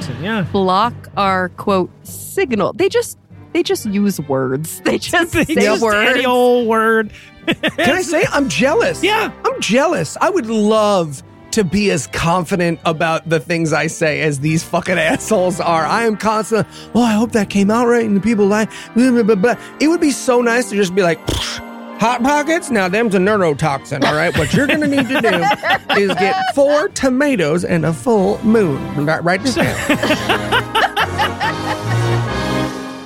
toxin. They block our, quote, signal. They just use words. They just say words. Any old word. Can I say I'm jealous? Yeah. I'm jealous. I would love to be as confident about the things I say as these fucking assholes are. I am constantly, I hope that came out right and the people like, blah, blah, blah, blah. It would be so nice to just be like, Hot Pockets, now them's a neurotoxin, all right? What you're going to need to do is get 4 tomatoes and a full moon. Write this down.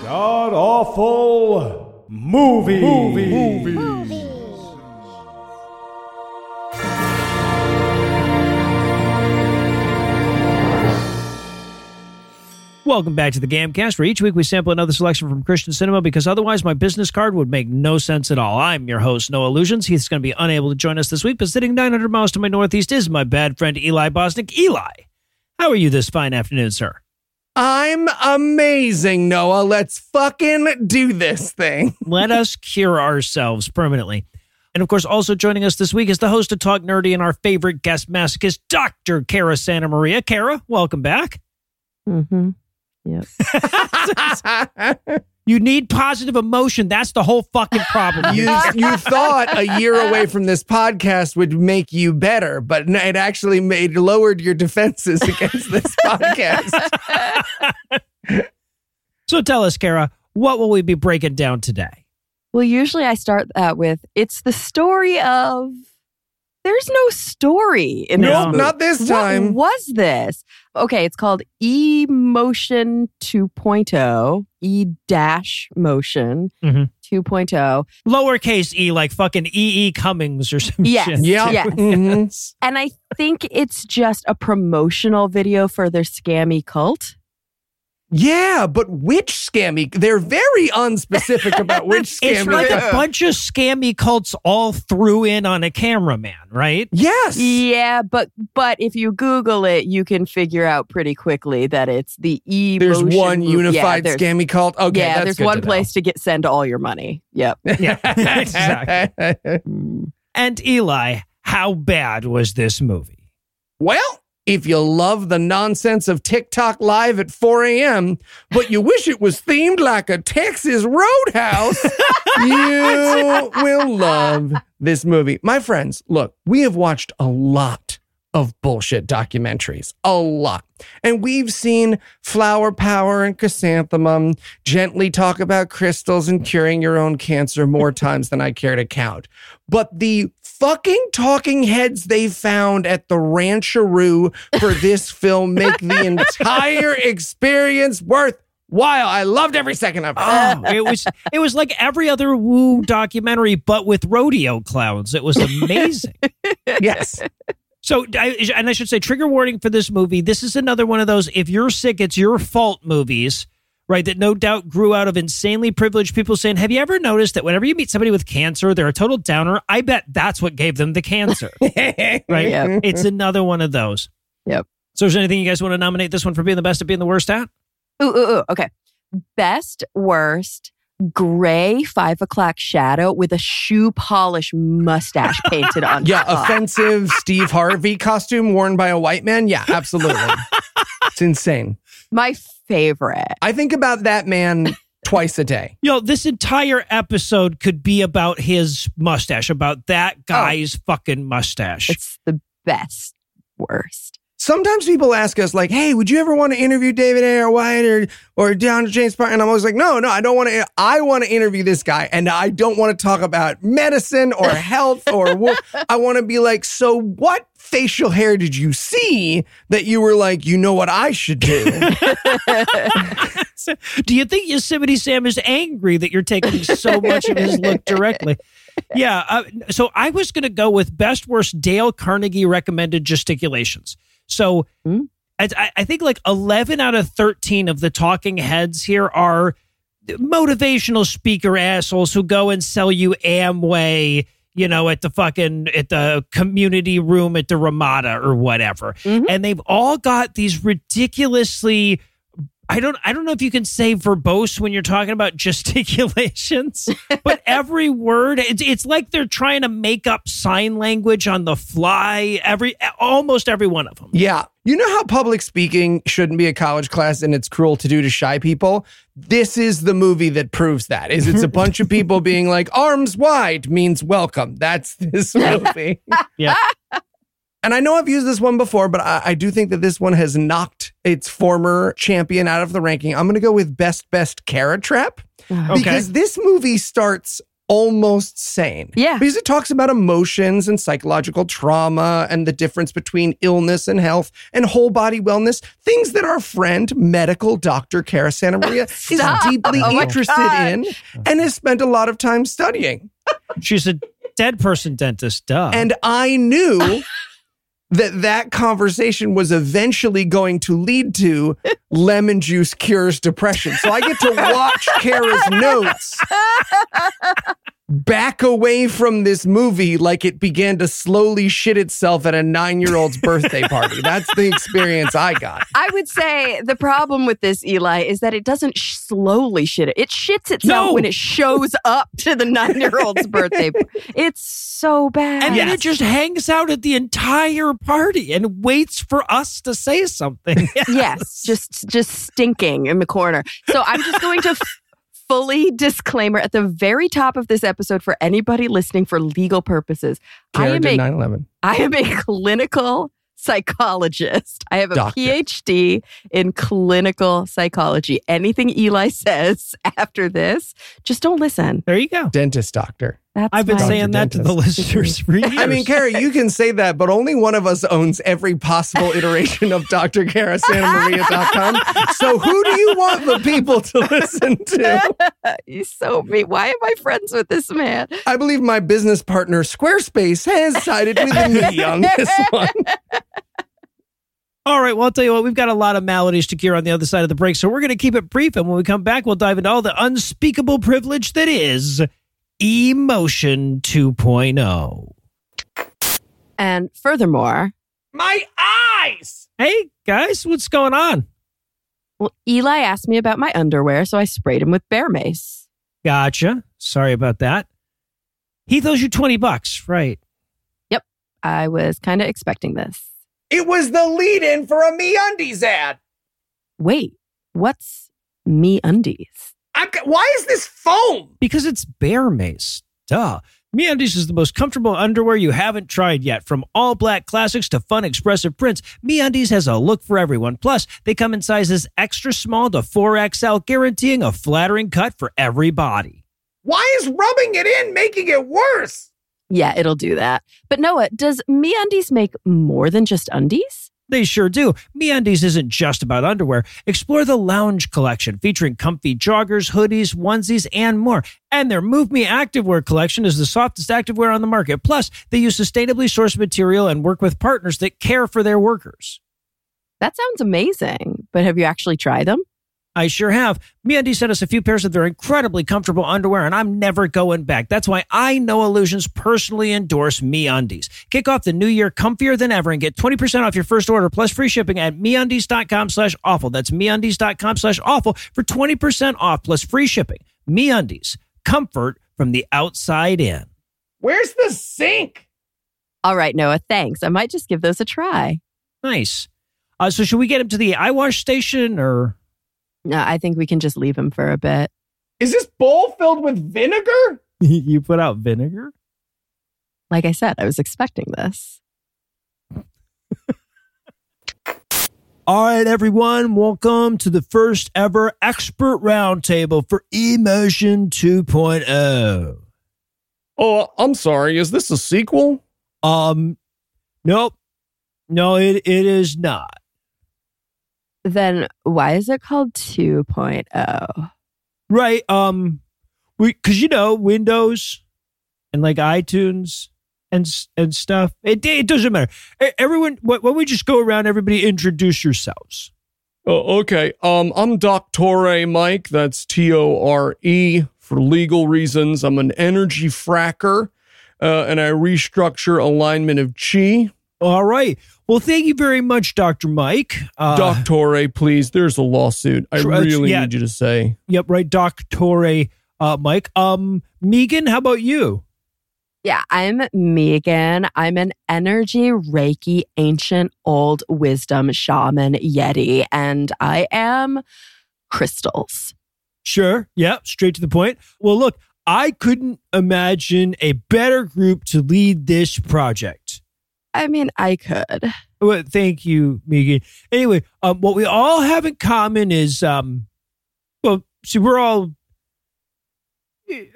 God-awful movie. Welcome back to the Gamecast, where each week we sample another selection from Christian cinema because otherwise my business card would make no sense at all. I'm your host, No Illusions. He's going to be unable to join us this week, but sitting 900 miles to my northeast is my bad friend Eli Bosnick. Eli, how are you this fine afternoon, sir? I'm amazing, Noah. Let's fucking do this thing. Let us cure ourselves permanently. And of course, also joining us this week is the host of Talk Nerdy and our favorite guest masochist, Dr. Cara Santa Maria. Cara, welcome back. Mm-hmm. Yep. You need positive emotion. That's the whole fucking problem. You thought a year away from this podcast would make you better, but it actually lowered your defenses against this podcast. So tell us, Cara, what will we be breaking down today? Well, usually I start that with, it's the story of... There's no story in this. Nope, not this time. What was this? Okay, it's called Emotion 2.0. E-motion 2.0. Lowercase e, like fucking E.E. Cummings or some shit. Yes. Mm-hmm. And I think it's just a promotional video for their scammy cult. Yeah, but which scammy? They're very unspecific about which scammy. It's like a bunch of scammy cults all threw in on a cameraman, right? Yes. Yeah, but if you Google it, you can figure out pretty quickly that it's the emotion. There's one unified scammy cult. Okay, yeah, that's there's good one to place to send all your money. Yep. Yeah, exactly. And Eli, how bad was this movie? Well, if you love the nonsense of TikTok Live at 4 a.m., but you wish it was themed like a Texas Roadhouse, you will love this movie. My friends, look, we have watched a lot of bullshit documentaries. A lot. And we've seen Flower Power and Chrysanthemum gently talk about crystals and curing your own cancer more times than I care to count. But the fucking talking heads they found at the Rancheroo for this film make the entire experience worthwhile. I loved every second of it. Oh, it was like every other woo documentary, but with rodeo clowns. It was amazing. Yes. So, I should say, trigger warning for this movie. This is another one of those, if you're sick, it's your fault movies. Right, that no doubt grew out of insanely privileged people saying, have you ever noticed that whenever you meet somebody with cancer, they're a total downer? I bet that's what gave them the cancer. Right? Yep. It's another one of those. Yep. So is there anything you guys want to nominate this one for being the best at being the worst at? Ooh. Okay. Best, worst, gray 5 o'clock shadow with a shoe polish mustache painted on. Yeah, offensive Steve Harvey costume worn by a white man. Yeah, absolutely. It's insane. My favorite. I think about that man twice a day. This entire episode could be about his mustache, about that guy's fucking mustache. It's the best, worst. Sometimes people ask us, like, hey, would you ever want to interview David A.R. White or John James Park? And I'm always like, no, I don't want to. I want to interview this guy, and I don't want to talk about medicine or health or what. I want to be like, so what facial hair did you see that you were like, you know what I should do? Do you think Yosemite Sam is angry that you're taking so much of his look directly? Yeah. So I was going to go with best, worst, Dale Carnegie recommended gesticulations. So I think like 11 out of 13 of the talking heads here are motivational speaker assholes who go and sell you Amway, at the community room at the Ramada or whatever. Mm-hmm. And they've all got these ridiculously I don't know if you can say verbose when you're talking about gesticulations, but every word, it's like they're trying to make up sign language on the fly, almost every one of them. Yeah. You know how public speaking shouldn't be a college class and it's cruel to do to shy people? This is the movie that proves that. It's a bunch of people being like, arms wide means welcome. That's this movie. Yeah. And I know I've used this one before, but I do think that this one has knocked its former champion out of the ranking. I'm going to go with Best Carrot Trap because this movie starts almost sane. Yeah. Because it talks about emotions and psychological trauma and the difference between illness and health and whole body wellness, things that our friend, medical Dr. Cara Santamaria, is deeply interested in and has spent a lot of time studying. She's a dead person dentist, duh. And I knew... that conversation was eventually going to lead to lemon juice cures depression. So I get to watch Kara's notes back away from this movie like it began to slowly shit itself at a 9-year-old's birthday party. That's the experience I got. I would say the problem with this, Eli, is that it doesn't slowly shit it. It shits itself when it shows up to the 9-year-old's birthday. It's so bad. And then it just hangs out at the entire party and waits for us to say something. Yes, just stinking in the corner. So I'm just going to... fully disclaimer at the very top of this episode for anybody listening for legal purposes. I am a clinical psychologist. I have a PhD in clinical psychology. Anything Eli says after this, just don't listen. There you go. Dentist doctor. That's I've been nice. Saying that to the listeners for years. I mean, Cara, you can say that, but only one of us owns every possible iteration of drcarasantamaria.com. So who do you want the people to listen to? He's so mean. Why am I friends with this man? I believe my business partner, Squarespace, has sided with me on this one. All right, well, I'll tell you what, we've got a lot of maladies to cure on the other side of the break, so we're going to keep it brief, and when we come back, we'll dive into all the unspeakable privilege that is... Emotion 2.0. And furthermore... My eyes! Hey, guys, what's going on? Well, Eli asked me about my underwear, so I sprayed him with bear mace. Gotcha. Sorry about that. He owes you $20, right? Yep. I was kind of expecting this. It was the lead-in for a MeUndies ad. Wait, what's MeUndies? Why is this foam? Because it's bear mace. Duh. MeUndies is the most comfortable underwear you haven't tried yet. From all black classics to fun, expressive prints, MeUndies has a look for everyone. Plus, they come in sizes extra small to 4XL, guaranteeing a flattering cut for every body. Why is rubbing it in making it worse? Yeah, it'll do that. But Noah, does MeUndies make more than just undies? They sure do. MeUndies isn't just about underwear. Explore the lounge collection featuring comfy joggers, hoodies, onesies, and more. And their Move Me activewear collection is the softest activewear on the market. Plus, they use sustainably sourced material and work with partners that care for their workers. That sounds amazing, but have you actually tried them? I sure have. MeUndies sent us a few pairs of their incredibly comfortable underwear, and I'm never going back. That's why I, No Illusions, personally endorse MeUndies. Kick off the new year comfier than ever and get 20% off your first order plus free shipping at MeUndies.com/awful. That's MeUndies.com/awful for 20% off plus free shipping. MeUndies. Comfort from the outside in. Where's the sink? All right, Noah, thanks. I might just give those a try. Nice. So should we get him to the eyewash station or... No, I think we can just leave him for a bit. Is this bowl filled with vinegar? You put out vinegar? Like I said, I was expecting this. All right, everyone. Welcome to the first ever expert roundtable for Emotion 2.0. Oh, I'm sorry. Is this a sequel? Nope. No, it is not. Then why is it called 2.0? Right. Because Windows and like iTunes and stuff. It doesn't matter. Everyone, why don't we just go around? Everybody, introduce yourselves. Oh, okay. I'm Doctore Mike. That's Tore for legal reasons. I'm an energy fracker, and I restructure alignment of chi. All right. Well, thank you very much, Dr. Mike. Doctore, please. There's a lawsuit. I really need you to say. Yep, right. Doctore, Mike. Megan, how about you? Yeah, I'm Megan. I'm an energy Reiki ancient old wisdom shaman yeti, and I am crystals. Sure. Yeah, straight to the point. Well, look, I couldn't imagine a better group to lead this project. I mean, I could. Well, thank you, Megan. Anyway, what we all have in common is, we're all...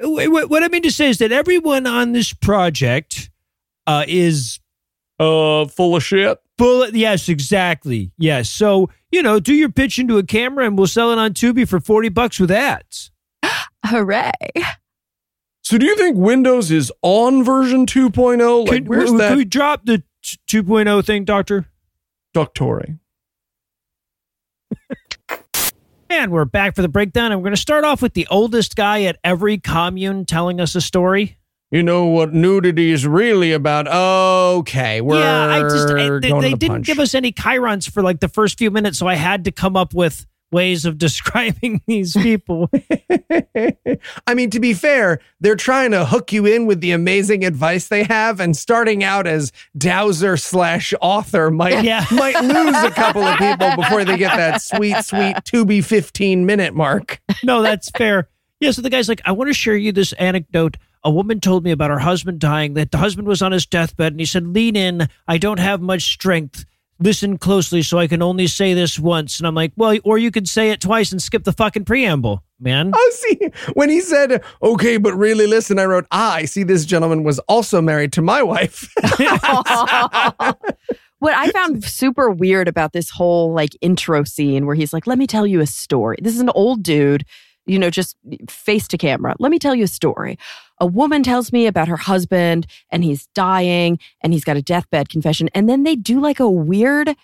What I mean to say is that everyone on this project is... full of shit? Yes, exactly. Yes. So, do your pitch into a camera and we'll sell it on Tubi for $40 with ads. Hooray. So do you think Windows is on version 2.0? Like, where's that? Can we drop the 2.0 thing, Doctor? Doctore. And we're back for the breakdown, and we're going to start off with the oldest guy at every commune telling us a story. You know what nudity is really about? Okay, they didn't give us any chyrons for like the first few minutes, so I had to come up with ways of describing these people. I mean, to be fair, they're trying to hook you in with the amazing advice they have, and starting out as dowser / author might lose a couple of people before they get that sweet Tubi 15-minute mark. No, that's fair. Yeah, so the guy's like, I want to share you this anecdote. A woman told me about her husband dying, that the husband was on his deathbed, and he said, lean in, I don't have much strength. Listen closely, so I can only say this once. And I'm like, well, or you could say it twice and skip the fucking preamble, man. Oh, see, when he said, okay, but really listen, I wrote, I see this gentleman was also married to my wife. What I found super weird about this whole like intro scene where he's like, let me tell you a story. This is an old dude, just face to camera. Let me tell you a story. A woman tells me about her husband and he's dying and he's got a deathbed confession. And then they do like a weird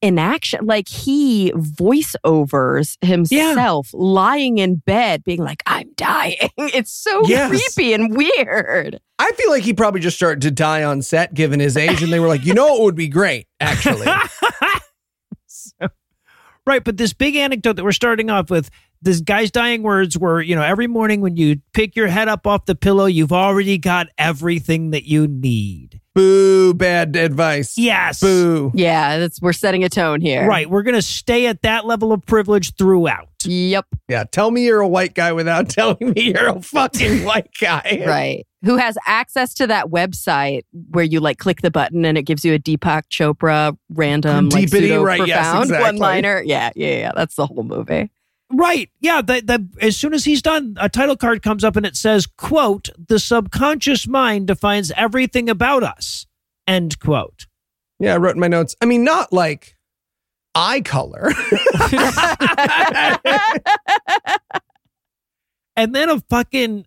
inaction. Like he voiceovers himself lying in bed being like, I'm dying. It's so creepy and weird. I feel like he probably just started to die on set given his age. And they were like, it would be great, actually. Right. But this big anecdote that we're starting off with, this guy's dying words were, every morning when you pick your head up off the pillow, you've already got everything that you need. Boo, bad advice. Yes. Boo. Yeah, we're setting a tone here. Right. We're going to stay at that level of privilege throughout. Yep. Yeah. Tell me you're a white guy without telling me you're a fucking white guy. Right. Who has access to that website where you like click the button and it gives you a Deepak Chopra random like, pseudo-profound one-liner. Yeah. That's the whole movie. Right. Yeah. As soon as he's done, a title card comes up and it says, quote, the subconscious mind defines everything about us, end quote. Yeah, I wrote in my notes. I mean, not like eye color. And then a fucking...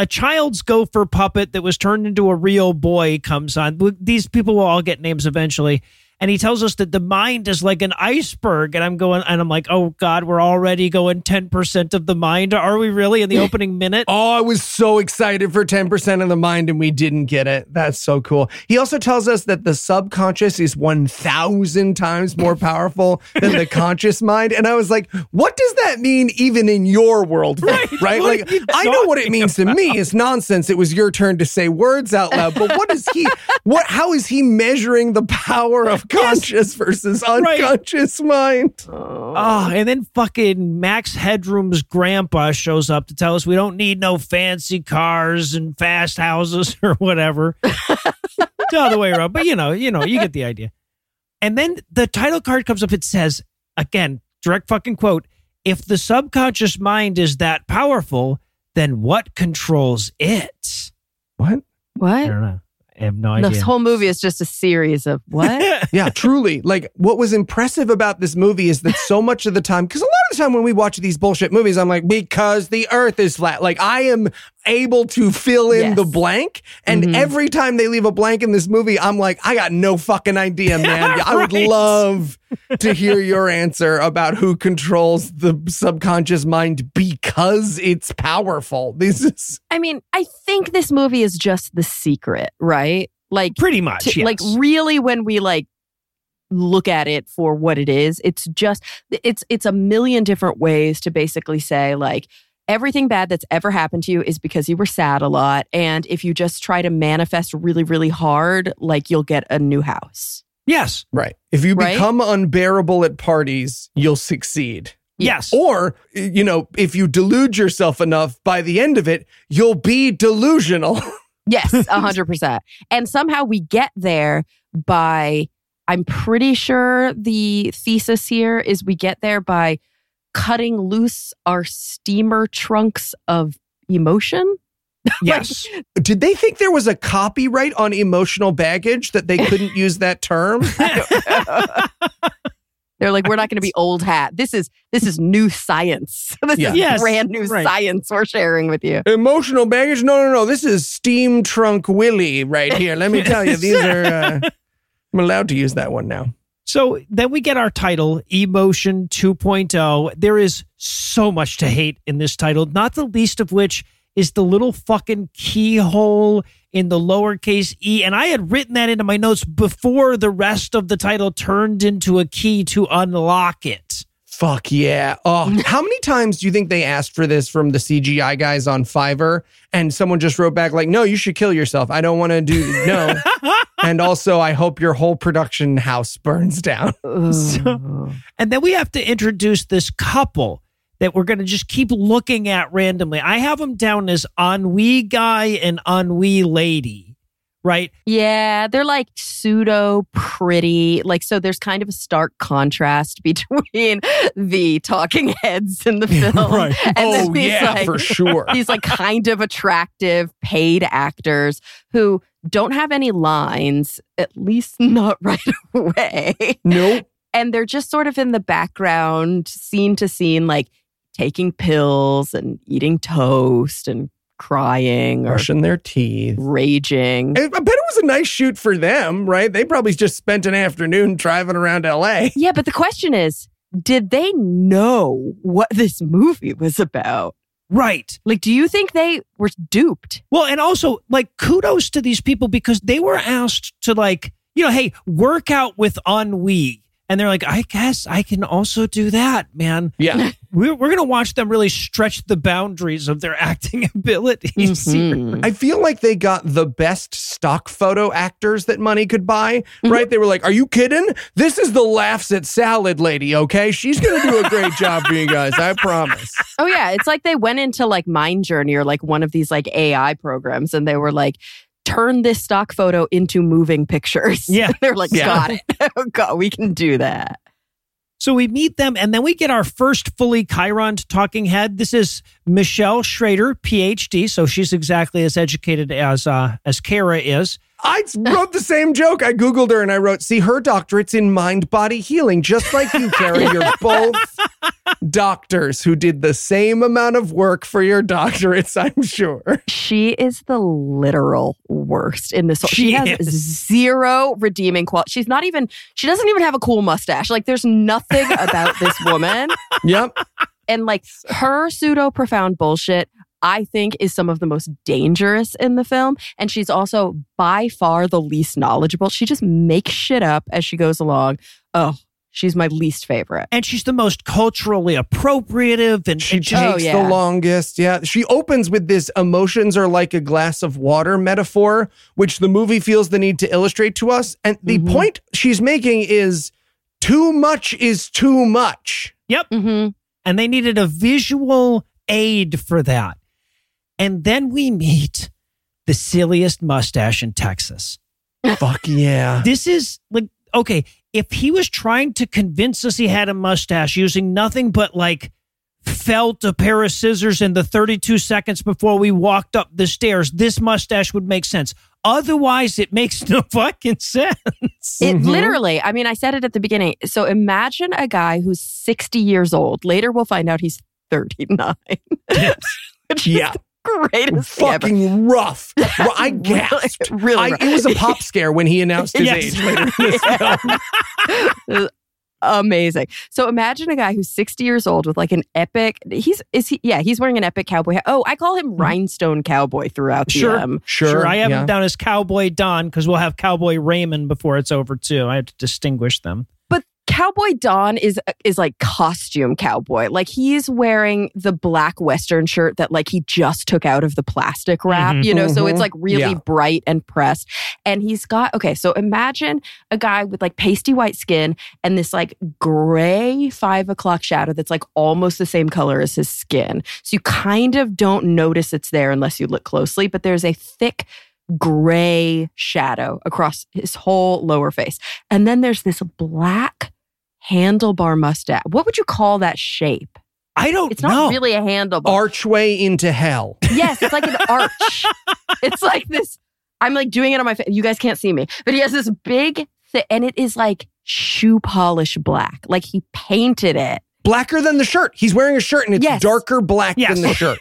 a child's gopher puppet that was turned into a real boy comes on. These people will all get names eventually. And he tells us that the mind is like an iceberg. And I'm like, oh God, we're already going 10% of the mind. Are we really in the opening minute? Oh, I was so excited for 10% of the mind and we didn't get it. That's so cool. He also tells us that the subconscious is 1,000 times more powerful than the conscious mind. And I was like, what does that mean even in your world? Right? Like, I know what it means to me. It's nonsense. It was your turn to say words out loud. But what is he, how is he measuring the power of conscious versus unconscious mind. Oh, and then fucking Max Headroom's grandpa shows up to tell us we don't need no fancy cars and fast houses or whatever. It's the other way around, but you get the idea. And then the title card comes up. It says, again, direct fucking quote, if the subconscious mind is that powerful, then what controls it? What? I don't know. I have no idea. This whole movie is just a series of what? Yeah, truly. Like, what was impressive about this movie is that so much of the time, because a lot of the time when we watch these bullshit movies, I'm like, because the earth is flat. Like, I am able to fill in the blank. And every time they leave a blank in this movie, I'm like, I got no fucking idea, man. Right. I would love to hear your answer about who controls the subconscious mind because it's powerful. I think this movie is just The Secret, right? Like pretty much, yes. Like really, when we like look at it for what it is, it's just it's a million different ways to basically say like everything bad that's ever happened to you is because you were sad a lot, and if you just try to manifest really, really hard, like you'll get a new house. Yes, right. If you become unbearable at parties, you'll succeed. Yes. Or, you know, if you delude yourself enough, by the end of it, you'll be delusional. Yes, 100%. And somehow we get there by, I'm pretty sure the thesis here is we get there by cutting loose our steamer trunks of emotion. Yes. Did they think there was a copyright on emotional baggage that they couldn't use that term? They're like, we're not going to be old hat. This is new science. This is brand new science we're sharing with you. Emotional baggage? No. This is steam trunk Willie right here. Let me tell you, these are... I'm allowed to use that one now. So then we get our title, Emotion 2.0. There is so much to hate in this title, not the least of which is the little fucking keyhole in the lowercase e. And I had written that into my notes before the rest of the title turned into a key to unlock it. Fuck yeah. Oh, how many times do you think they asked for this from the CGI guys on Fiverr and someone just wrote back like, no, you should kill yourself. I don't want to do this. No. And also, I hope your whole production house burns down. So, and then we have to introduce this couple that we're going to just keep looking at randomly. I have them down as ennui guy and ennui lady, right? Yeah, they're like pseudo pretty. Like, so there's kind of a stark contrast between the talking heads in the film. Right. And then these, for sure. These like kind of attractive paid actors who don't have any lines, at least not right away. Nope. And they're just sort of in the background, scene to scene, like, taking pills and eating toast and crying. Brushing their teeth. Raging. I bet it was a nice shoot for them, right? They probably just spent an afternoon driving around LA. Yeah, but the question is, did they know what this movie was about? Right. Like, do you think they were duped? Well, and also, like, kudos to these people because they were asked to, like, you know, hey, work out with ennui. And they're like, I guess I can also do that, man. Yeah. We're going to watch them really stretch the boundaries of their acting abilities. Mm-hmm. I feel like they got the best stock photo actors that money could buy, right? Mm-hmm. They were like, are you kidding? This is the laughs at salad lady, okay? She's going to do a great job for you guys, I promise. Oh, yeah. It's like they went into like Mind Journey or like one of these like AI programs and they were like, turn this stock photo into moving pictures. Yeah. They're like, got it. Oh, God, we can do that. So we meet them, and then we get our first fully chironed talking head. This is Michelle Schrader, PhD. So she's exactly as educated as Kara is. I wrote the same joke. I Googled her, and I wrote, see, her doctorate's in mind-body healing, just like you, Kara. You're both doctors who did the same amount of work for your doctorates, I'm sure. She is the literal worst in this. She has zero redeeming quality. She doesn't even have a cool mustache. Like, there's nothing about this woman. Yep. And, like, her pseudo-profound bullshit, I think, is some of the most dangerous in the film. And she's also by far the least knowledgeable. She just makes shit up as she goes along. Oh, she's my least favorite. And she's the most culturally appropriative. And she takes the longest. Yeah. She opens with this emotions are like a glass of water metaphor, which the movie feels the need to illustrate to us. And the point she's making is too much is too much. Yep. Mm-hmm. And they needed a visual aid for that. And then we meet the silliest mustache in Texas. Fuck yeah. This is like, okay, if he was trying to convince us he had a mustache using nothing but like felt, a pair of scissors, and the 32 seconds before we walked up the stairs, this mustache would make sense. Otherwise, it makes no fucking sense. It literally, I mean, I said it at the beginning. So imagine a guy who's 60 years old. Later, we'll find out he's 39. Yes. Yeah. Greatest fucking ever. Rough. Well, I gasped. Really, it was a pop scare when he announced his age later in this film. amazing. So imagine a guy who's 60 years old with like an epic, he's wearing an epic cowboy hat. Oh, I call him Rhinestone Cowboy throughout the Sure. I have him down as Cowboy Don because we'll have Cowboy Raymond before it's over too. I have to distinguish them. But Cowboy Don is like costume cowboy. Like he's wearing the black Western shirt that like he just took out of the plastic wrap, so it's like really bright and pressed. And he's got, so imagine a guy with like pasty white skin and this like gray 5 o'clock shadow that's like almost the same color as his skin. So you kind of don't notice it's there unless you look closely, but there's a thick gray shadow across his whole lower face. And then there's this black handlebar mustache. What would you call that shape? I don't know. It's not really a handlebar. Archway into hell. Yes, it's like an arch. It's like this. I'm like doing it on my face. You guys can't see me. But he has this big thing, and it is like shoe polish black. Like he painted it. Blacker than the shirt. He's wearing a shirt and it's darker black than the shirt.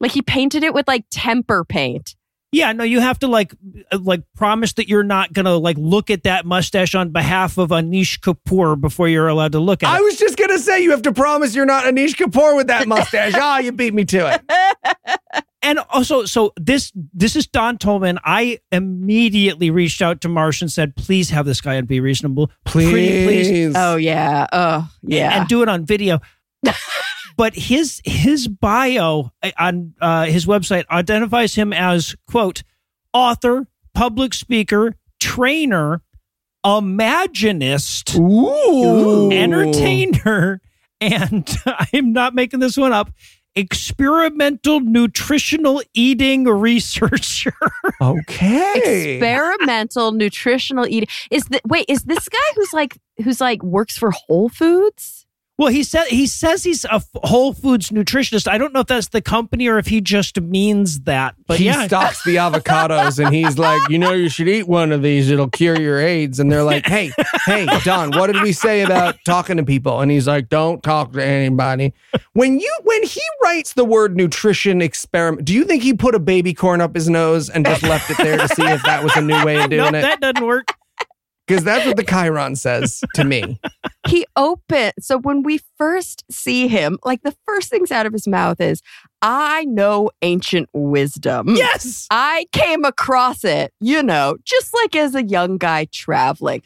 Like he painted it with like temper paint. Yeah, no, you have to like promise that you're not going to like look at that mustache on behalf of Anish Kapoor before you're allowed to look at it. I was just going to say you have to promise you're not Anish Kapoor with that mustache. You beat me to it. And also, so this is Don Tolman. I immediately reached out to Marsh and said, please have this guy and be reasonable. Please. Oh, yeah. And do it on video. But his bio on his website identifies him as, quote, author, public speaker, trainer, imaginist, entertainer, and I'm not making this one up, experimental nutritional eating researcher. Okay. Experimental nutritional eating. Is this guy who's like works for Whole Foods? Well, he says he's a Whole Foods nutritionist. I don't know if that's the company or if he just means that. But he stops the avocados and he's like, you should eat one of these. It'll cure your AIDS. And they're like, hey, Don, what did we say about talking to people? And he's like, don't talk to anybody. When he writes the word nutrition experiment, do you think he put a baby corn up his nose and just left it there to see if that was a new way of doing it? That doesn't work. Because that's what the Chiron says to me. So when we first see him, like the first things out of his mouth is, I know ancient wisdom. Yes! I came across it, just like as a young guy traveling.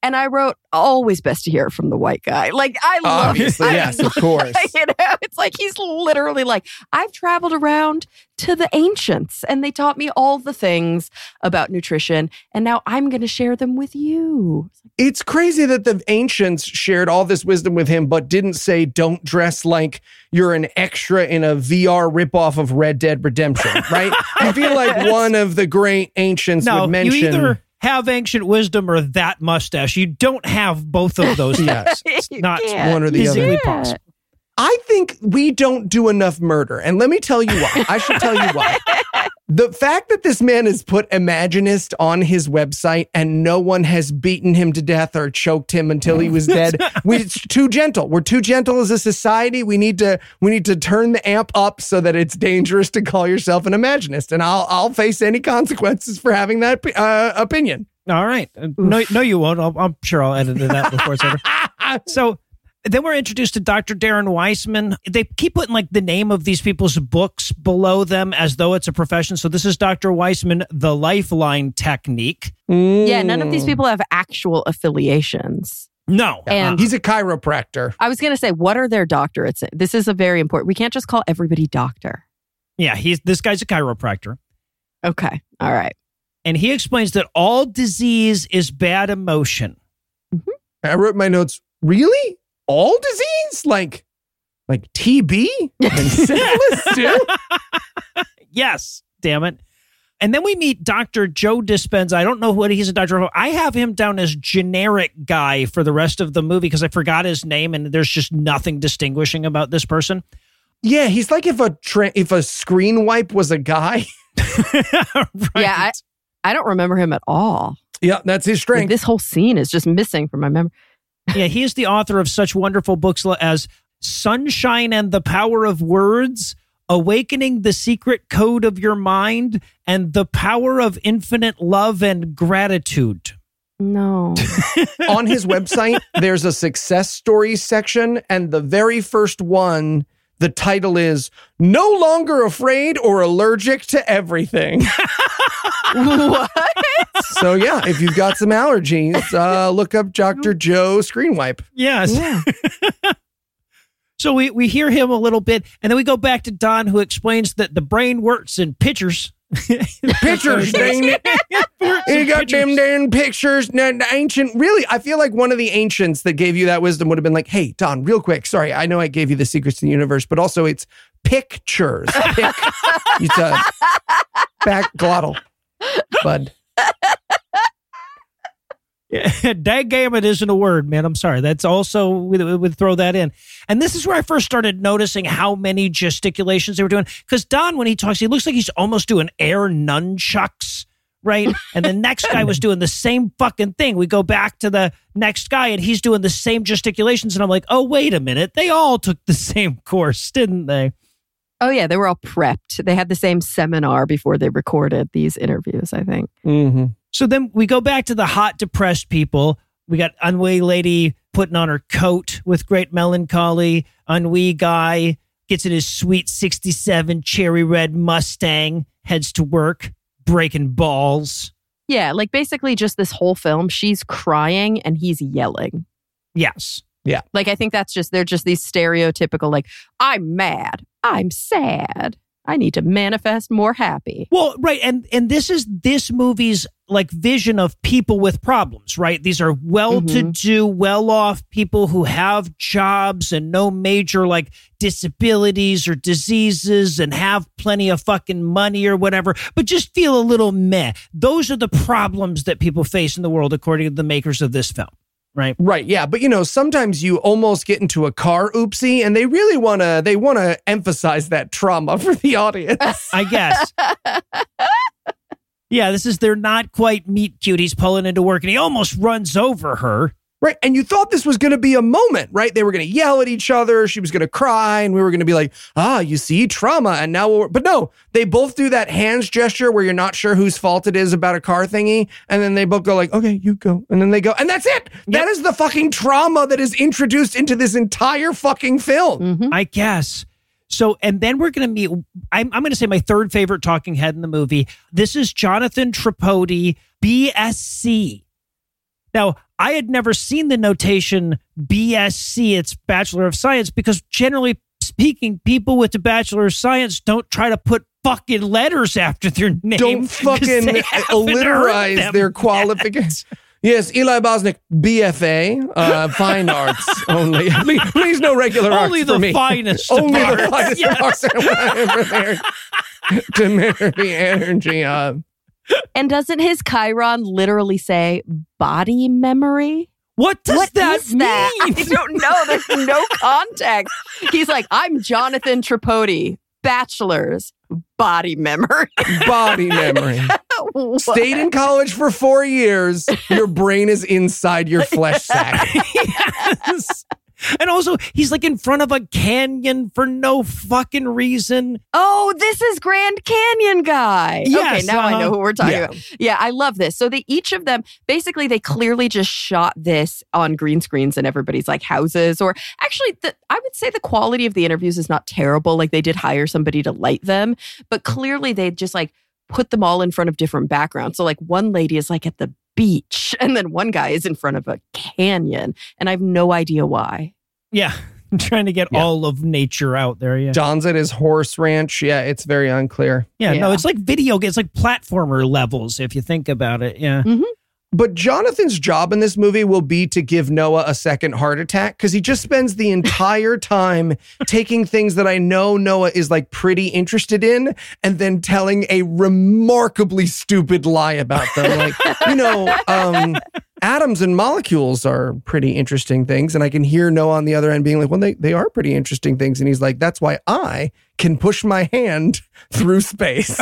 And I wrote, always best to hear it from the white guy. Like, I love it. Yes, of course. It's like, he's literally like, I've traveled around to the ancients and they taught me all the things about nutrition. And now I'm going to share them with you. It's crazy that the ancients shared all this wisdom with him, but didn't say, don't dress like you're an extra in a VR ripoff of Red Dead Redemption, right? I feel like one of the great ancients would mention... have ancient wisdom or that mustache. You don't have both of those things. It's not one or the other. Possible. I think we don't do enough murder. And let me tell you why. I should tell you why. The fact that this man has put imaginist on his website and no one has beaten him to death or choked him until he was dead, it's too gentle. We're too gentle as a society. We need to turn the amp up so that it's dangerous to call yourself an imaginist. And I'll face any consequences for having that opinion. All right. No, you won't. I'm sure I'll edit it out before it's over. So then we're introduced to Dr. Darren Weissman. They keep putting like the name of these people's books below them as though it's a profession. So this is Dr. Weissman, The Lifeline Technique. Yeah, none of these people have actual affiliations. No. And he's a chiropractor. I was going to say, what are their doctorates? This is a very important. We can't just call everybody doctor. Yeah, this guy's a chiropractor. Okay. All right. And he explains that all disease is bad emotion. Mm-hmm. I wrote my notes, really? All disease? Like TB and syphilis too? Yes, damn it. And then we meet Dr. Joe Dispenza. I don't know what he's a doctor of. I have him down as generic guy for the rest of the movie because I forgot his name and there's just nothing distinguishing about this person. Yeah, he's like if a screen wipe was a guy. Right. Yeah, I don't remember him at all. Yeah, that's his strength. Like, this whole scene is just missing from my memory. Yeah, he is the author of such wonderful books as Sunshine and the Power of Words, Awakening the Secret Code of Your Mind, and The Power of Infinite Love and Gratitude. No. On his website, there's a success stories section, and the very first one, the title is No Longer Afraid or Allergic to Everything. What? So, yeah, if you've got some allergies, look up Dr. Joe Screen Wipe. Yes. Yeah. So we hear him a little bit, and then we go back to Don, who explains that the brain works in pictures. Pictures, dang it. You got them damn pictures. Ancient, really, I feel like one of the ancients that gave you that wisdom would have been like, hey, Don, real quick. Sorry, I know I gave you the secrets to the universe, but also it's pictures. It's a back glottal, bud. Daggammit isn't a word, man. I'm sorry. That's also, we throw that in. And this is where I first started noticing how many gesticulations they were doing. Because Don, when he talks, he looks like he's almost doing air nunchucks, right? And the next guy was doing the same fucking thing. We go back to the next guy and he's doing the same gesticulations. And I'm like, oh, wait a minute. They all took the same course, didn't they? Oh, yeah. They were all prepped. They had the same seminar before they recorded these interviews, I think. Mm-hmm. So then we go back to the hot, depressed people. We got Ennui Lady putting on her coat with great melancholy. Ennui Guy gets in his sweet 67 cherry red Mustang, heads to work, breaking balls. Yeah, like basically just this whole film, she's crying and he's yelling. Yes. Yeah. Like I think that's just, they're just these stereotypical, like, I'm mad, I'm sad. I need to manifest more happy. Well, right. And this is this movie's like vision of people with problems, right? These are well-to-do, well-off people who have jobs and no major like disabilities or diseases and have plenty of fucking money or whatever, but just feel a little meh. Those are the problems that people face in the world, according to the makers of this film. Right. Right. Yeah. But, you know, sometimes you almost get into a car oopsie and they really want to emphasize that trauma for the audience, I guess. Yeah, this is they're not quite meet cuties pulling into work and he almost runs over her. Right. And you thought this was going to be a moment, right? They were going to yell at each other. She was going to cry and we were going to be like, ah, you see, trauma. And now we're, but no, they both do that hands gesture where you're not sure whose fault it is about a car thingy. And then they both go like, okay, you go. And then they go. And that's it. Yep. That is the fucking trauma that is introduced into this entire fucking film. Mm-hmm. I guess. So, and then we're going to meet, I'm going to say my third favorite talking head in the movie. This is Jonathan Tripodi, BSc. Now, I had never seen the notation BSc, it's Bachelor of Science, because generally speaking, people with the Bachelor of Science don't try to put fucking letters after their name. Don't fucking alliterize their qualifications. Yes, Eli Bosnick, BFA, fine arts only. Please no regular arts for me. Only the finest of arts. To measure the energy of. And doesn't his Chiron literally say body memory? What does that mean? I don't know. There's no context. He's like, I'm Jonathan Tripodi, bachelor's, body memory. Body memory. Stayed in college for 4 years. Your brain is inside your flesh sack. Yes. And also, he's like in front of a canyon for no fucking reason. Oh, this is Grand Canyon Guy. Yes, okay, now I know who we're talking about. Yeah, I love this. So they each of them, basically, they clearly just shot this on green screens in everybody's like houses. Or actually, I would say the quality of the interviews is not terrible. Like they did hire somebody to light them. But clearly, they just like put them all in front of different backgrounds. So like one lady is like at the beach, and then one guy is in front of a canyon, and I have no idea why. Yeah, I'm trying to get all of nature out there. Yeah, Don's at his horse ranch. Yeah, it's very unclear. Yeah, no, it's like video games, like platformer levels, if you think about it. Yeah. Mm-hmm. But Jonathan's job in this movie will be to give Noah a second heart attack because he just spends the entire time taking things that I know Noah is like pretty interested in and then telling a remarkably stupid lie about them. Like, you know, atoms and molecules are pretty interesting things. And I can hear Noah on the other end being like, well, they are pretty interesting things. And he's like, that's why I can push my hand through space.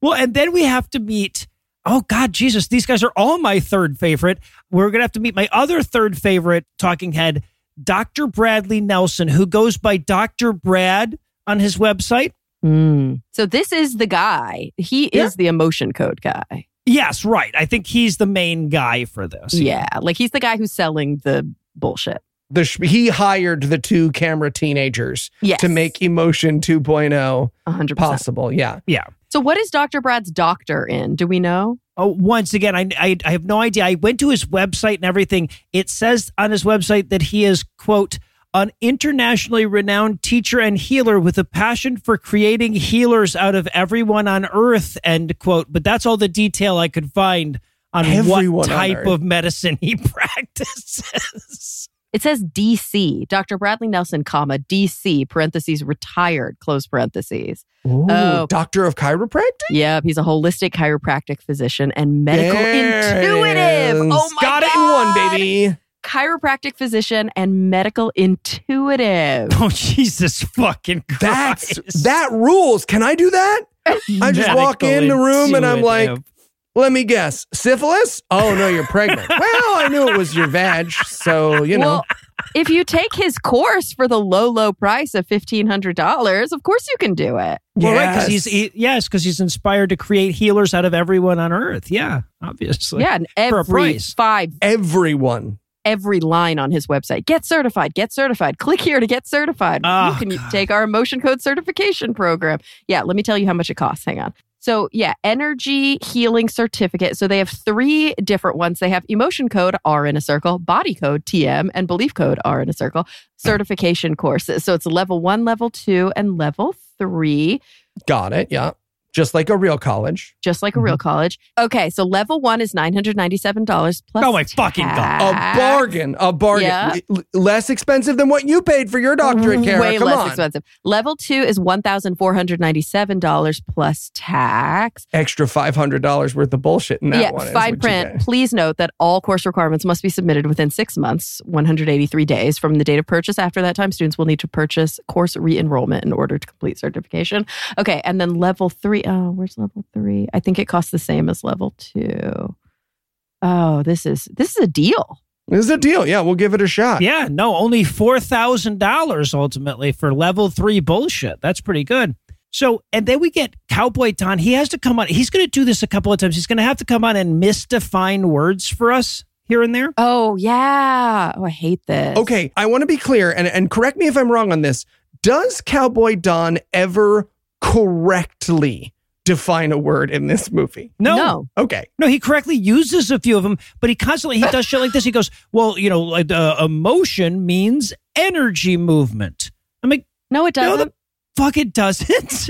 Well, and then we have to meet, oh God, Jesus, these guys are all my third favorite. We're going to have to meet my other third favorite talking head, Dr. Bradley Nelson, who goes by Dr. Brad on his website. Mm. So this is the guy. He is the emotion code guy. Yes, right. I think he's the main guy for this. Yeah, like he's the guy who's selling the bullshit. He hired the two camera teenagers to make Emotion 2.0 100%. Possible. Yeah. Yeah. So what is Dr. Brad's doctor in? Do we know? Oh, once again, I have no idea. I went to his website and everything. It says on his website that he is, quote, an internationally renowned teacher and healer with a passion for creating healers out of everyone on earth, end quote. But that's all the detail I could find on everyone what type of medicine he practices. It says DC, Dr. Bradley Nelson, comma, DC, parentheses, retired, close parentheses. Ooh, doctor of chiropractic? Yeah, he's a holistic chiropractic physician and medical intuitive. Oh my God. Got it in one, baby. Chiropractic physician and medical intuitive. Oh, Jesus fucking Christ. That rules. Can I do that? I just walk in the room and I'm like, let me guess. Syphilis? Oh, no, you're pregnant. Well, I knew it was your vag, so, you know. Well, if you take his course for the low, low price of $1,500, of course you can do it. Well, right, because he's inspired to create healers out of everyone on earth. Yeah, obviously. Yeah, and every line on his website. Get certified, click here to get certified. Oh, you can take our Emotion Code certification program. Yeah, let me tell you how much it costs. Hang on. So yeah, energy healing certificate. So they have three different ones. They have Emotion Code, R in a circle, Body Code, TM, and Belief Code, R in a circle, certification courses. So it's level 1, level 2, and level 3. Got it, yeah. Just like a real college. Okay, so level 1 is $997 plus Oh my fucking God. A bargain. Yeah. Less expensive than what you paid for your doctorate, Kara. Way less expensive. Level 2 is $1,497 plus tax. Extra $500 worth of bullshit in that one. Yeah, fine print. Please note that all course requirements must be submitted within 6 months, 183 days from the date of purchase. After that time, students will need to purchase course re-enrollment in order to complete certification. Okay, and then level 3. Oh, where's level 3? I think it costs the same as level 2. Oh, this is a deal. This is a deal. Yeah, we'll give it a shot. Yeah, no, only $4,000 ultimately for level 3 bullshit. That's pretty good. So, and then we get Cowboy Don. He has to come on. He's going to do this a couple of times. He's going to have to come on and misdefine words for us here and there. Oh, yeah. Oh, I hate this. Okay, I want to be clear, and correct me if I'm wrong on this. Does Cowboy Don ever correctly define a word in this movie? No. Okay. No, he correctly uses a few of them, but he does shit like this. He goes, well, you know, like, emotion means energy movement. I'm like, no, it doesn't. No, fuck, it doesn't.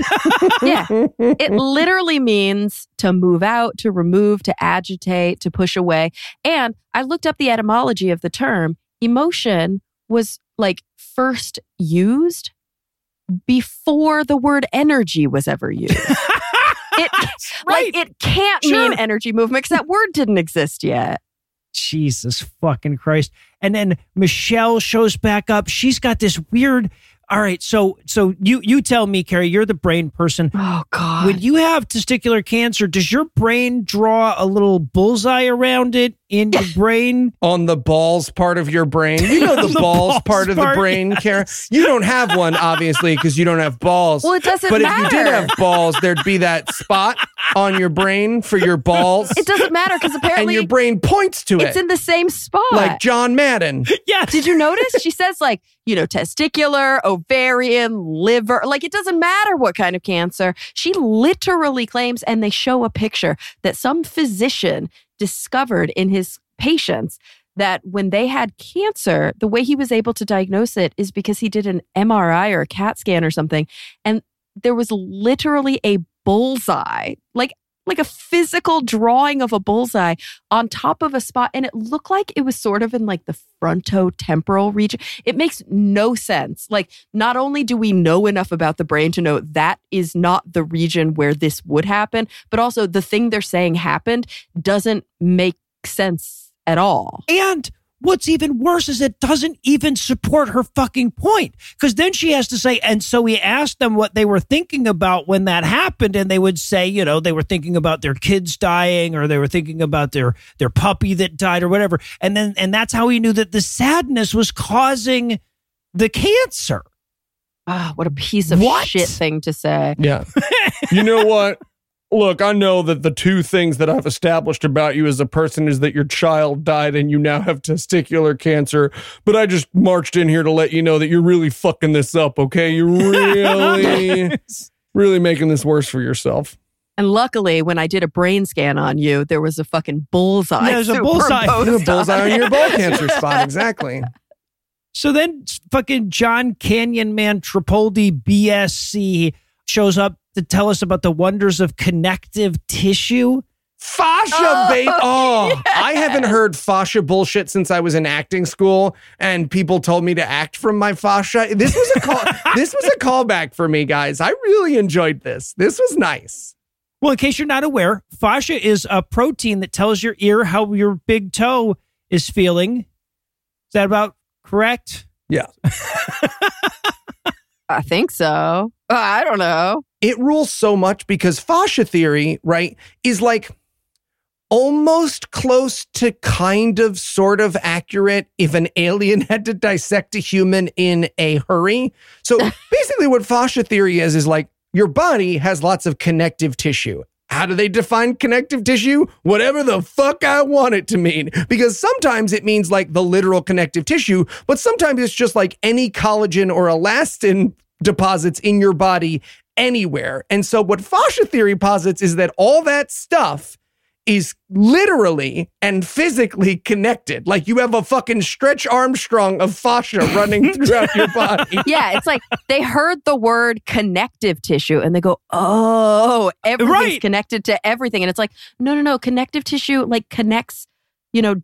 Yeah. It literally means to move out, to remove, to agitate, to push away. And I looked up the etymology of the term. Emotion was like first used before the word energy was ever used. Right. Like, it can't mean energy movement because that word didn't exist yet. Jesus fucking Christ. And then Michelle shows back up. She's got this weird... All right, so you tell me, Carrie, you're the brain person. Oh, God. When you have testicular cancer, does your brain draw a little bullseye around it in your brain? On the balls part of your brain? You know the balls part of the brain, Carrie? You don't have one, obviously, because you don't have balls. Well, it doesn't matter. But if you did have balls, there'd be that spot on your brain for your balls. It doesn't matter, because apparently... And your brain points to it. It's in the same spot. Like John Madden. Yeah. Did you notice? She says, like, you know, testicular, ovarian, liver, like it doesn't matter what kind of cancer. She literally claims, and they show a picture that some physician discovered in his patients that when they had cancer, the way he was able to diagnose it is because he did an MRI or a CAT scan or something. And there was literally a bullseye, like a physical drawing of a bullseye on top of a spot. And it looked like it was sort of in like the frontotemporal region. It makes no sense. Like, not only do we know enough about the brain to know that is not the region where this would happen, but also the thing they're saying happened doesn't make sense at all. And what's even worse is it doesn't even support her fucking point. Because then she has to say, and so we asked them what they were thinking about when that happened. And they would say, you know, they were thinking about their kids dying, or they were thinking about their puppy that died or whatever. And that's how he knew that the sadness was causing the cancer. Oh, what a piece of shit thing to say. Yeah. You know what? Look, I know that the two things that I've established about you as a person is that your child died and you now have testicular cancer, but I just marched in here to let you know that you're really fucking this up, okay? You're really, really making this worse for yourself. And luckily, when I did a brain scan on you, there was a fucking bullseye. Yeah, there's a bullseye. There's a bullseye on your ball cancer spot, exactly. So then fucking John Canyon Man Tripodi BSC shows up to tell us about the wonders of connective tissue. Fascia, baby. Oh, yes. I haven't heard fascia bullshit since I was in acting school and people told me to act from my fascia. This was a call. This was a callback for me, guys. I really enjoyed this. This was nice. Well, in case you're not aware, fascia is a protein that tells your ear how your big toe is feeling. Is that about correct? Yeah. I think so. I don't know. It rules so much because fascia theory, right, is like almost close to kind of sort of accurate if an alien had to dissect a human in a hurry. So basically what fascia theory is like, your body has lots of connective tissue. How do they define connective tissue? Whatever the fuck I want it to mean. Because sometimes it means like the literal connective tissue, but sometimes it's just like any collagen or elastin deposits in your body anywhere. And so what fascia theory posits is that all that stuff is literally and physically connected. Like you have a fucking Stretch Armstrong of fascia running throughout your body. Yeah, it's like they heard the word connective tissue and they go, oh, everything's right. Connected to everything. And it's like, no, connective tissue like connects,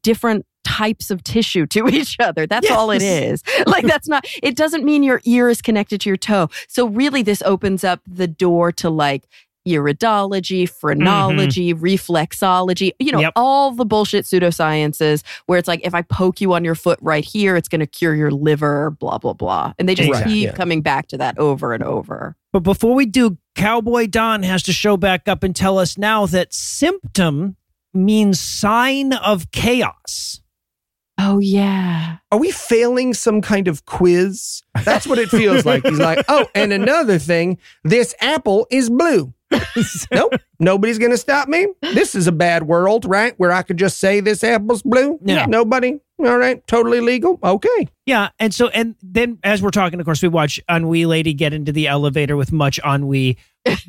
different types of tissue to each other. That's all it is. Like that's not, it doesn't mean your ear is connected to your toe. So really this opens up the door to like, iridology, phrenology, reflexology, all the bullshit pseudosciences where it's like, if I poke you on your foot right here, it's going to cure your liver, blah, blah, blah. And they just keep coming back to that over and over. But before we do, Cowboy Don has to show back up and tell us now that symptom means sign of chaos. Oh, yeah. Are we failing some kind of quiz? That's what it feels like. He's like, oh, and another thing, this apple is blue. Nope, nobody's going to stop me. This is a bad world, right? Where I could just say this apple's blue. Yeah. Nobody. All right. Totally legal. Okay. Yeah. And so, and then as we're talking, of course, we watch Ennui Lady get into the elevator with much ennui.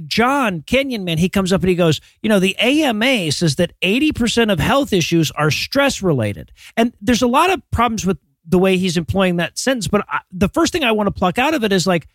John Kenyon, man, he comes up and he goes, the AMA says that 80% of health issues are stress related. And there's a lot of problems with the way he's employing that sentence. But the first thing I want to pluck out of it is like,